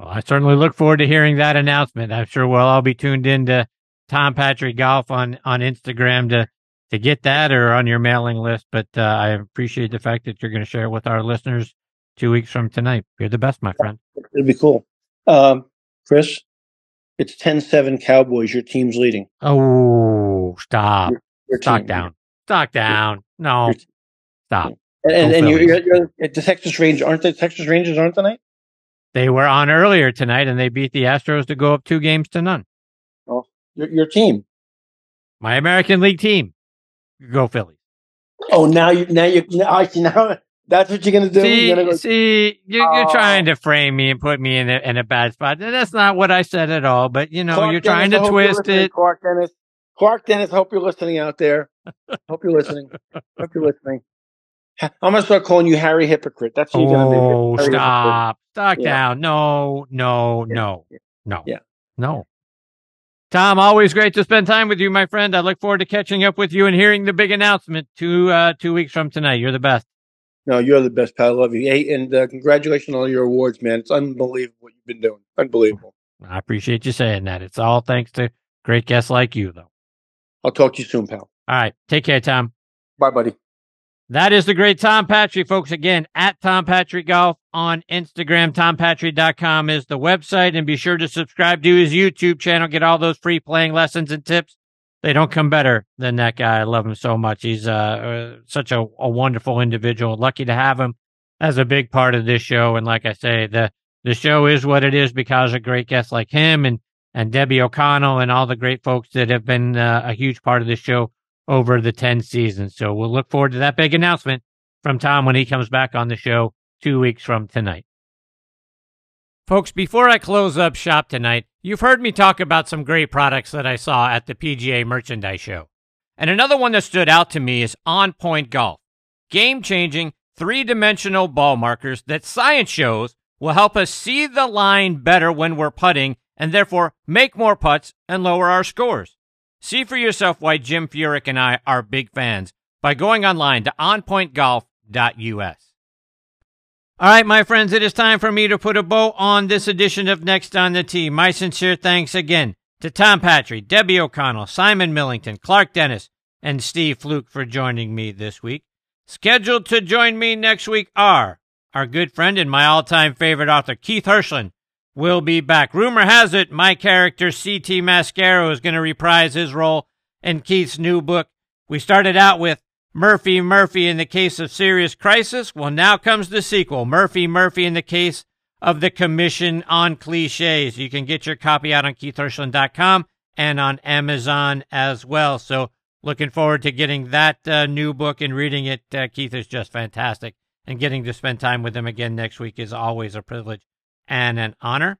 Well, I certainly look forward to hearing that announcement. I'm sure we'll all be tuned in to Tom Patri Golf on Instagram to get that, or on your mailing list. But I appreciate the fact that you're going to share it with our listeners 2 weeks from tonight. You're the best, my friend. It'll be cool. Chris, it's 10-7 Cowboys. Your team's leading. Oh, stop. Your Stock team. Down. Stock down. No. Stop. And you're at the Texas Rangers. Aren't the Texas Rangers on tonight? They were on earlier tonight, and they beat the Astros to go up 2-0. Oh, your team. My American League team. Go Phillies. Oh, now that's what you're going to do. You're trying to frame me and put me in a bad spot. That's not what I said at all, but you're trying to twist it. Clark Dennis, hope you're listening out there. Hope you're listening. I'm going to start calling you Harry Hypocrite. That's what you're going to do. Oh, stop. Stock down. No. Tom, always great to spend time with you, my friend. I look forward to catching up with you and hearing the big announcement 2 weeks from tonight. You're the best. No, you're the best, pal. I love you. Hey, and congratulations on all your awards, man. It's unbelievable what you've been doing. Unbelievable. I appreciate you saying that. It's all thanks to great guests like you, though. I'll talk to you soon, pal. All right. Take care, Tom. Bye, buddy. That is the great Tom Patri, folks. Again, at Tom Patri Golf on Instagram. TomPatri.com is the website. And be sure to subscribe to his YouTube channel. Get all those free playing lessons and tips. They don't come better than that guy. I love him so much. He's such a wonderful individual. Lucky to have him as a big part of this show. And like I say, the show is what it is because of great guests like him and Debbie O'Connell and all the great folks that have been a huge part of this show over the 10 seasons. So we'll look forward to that big announcement from Tom when he comes back on the show 2 weeks from tonight. Folks, before I close up shop tonight, you've heard me talk about some great products that I saw at the PGA Merchandise Show. And another one that stood out to me is On Point Golf. Game-changing, three-dimensional ball markers that science shows will help us see the line better when we're putting and therefore make more putts and lower our scores. See for yourself why Jim Furyk and I are big fans by going online to onpointgolf.us. All right, my friends, it is time for me to put a bow on this edition of Next on the Tee. My sincere thanks again to Tom Patri, Debbie O'Connell, Simon Millington, Clark Dennis, and Steve Fluke for joining me this week. Scheduled to join me next week are our good friend and my all-time favorite author, Keith Hirschland. We'll be back. Rumor has it my character C.T. Mascaro is going to reprise his role in Keith's new book. We started out with Murphy, Murphy in the Case of Serious Crisis. Well, now comes the sequel, Murphy, Murphy in the Case of the Commission on Cliches. You can get your copy out on KeithHirschland.com and on Amazon as well. So looking forward to getting that new book and reading it. Keith is just fantastic. And getting to spend time with him again next week is always a privilege and an honor.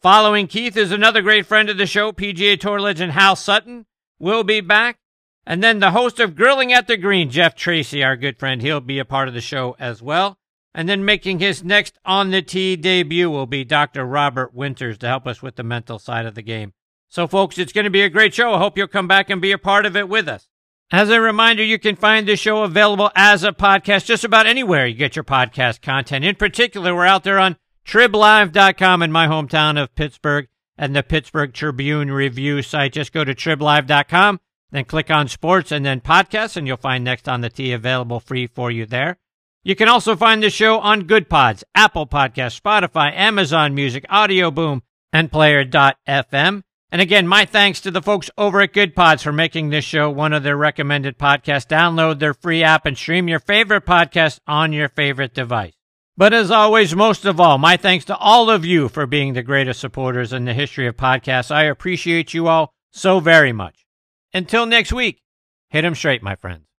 Following Keith is another great friend of the show, PGA Tour legend Hal Sutton. We'll be back. And then the host of Grilling at the Green, Jeff Tracy, our good friend. He'll be a part of the show as well. And then making his next On the Tee debut will be Dr. Robert Winters to help us with the mental side of the game. So, folks, it's going to be a great show. I hope you'll come back and be a part of it with us. As a reminder, you can find the show available as a podcast just about anywhere you get your podcast content. In particular, we're out there on TribLive.com in my hometown of Pittsburgh and the Pittsburgh Tribune Review site. Just go to TribLive.com, then click on Sports and then Podcasts, and you'll find Next on the Tee available free for you there. You can also find the show on Good Pods, Apple Podcasts, Spotify, Amazon Music, Audio Boom, and Player.fm. And again, my thanks to the folks over at Good Pods for making this show one of their recommended podcasts. Download their free app and stream your favorite podcast on your favorite device. But as always, most of all, my thanks to all of you for being the greatest supporters in the history of podcasts. I appreciate you all so very much. Until next week, hit 'em straight, my friends.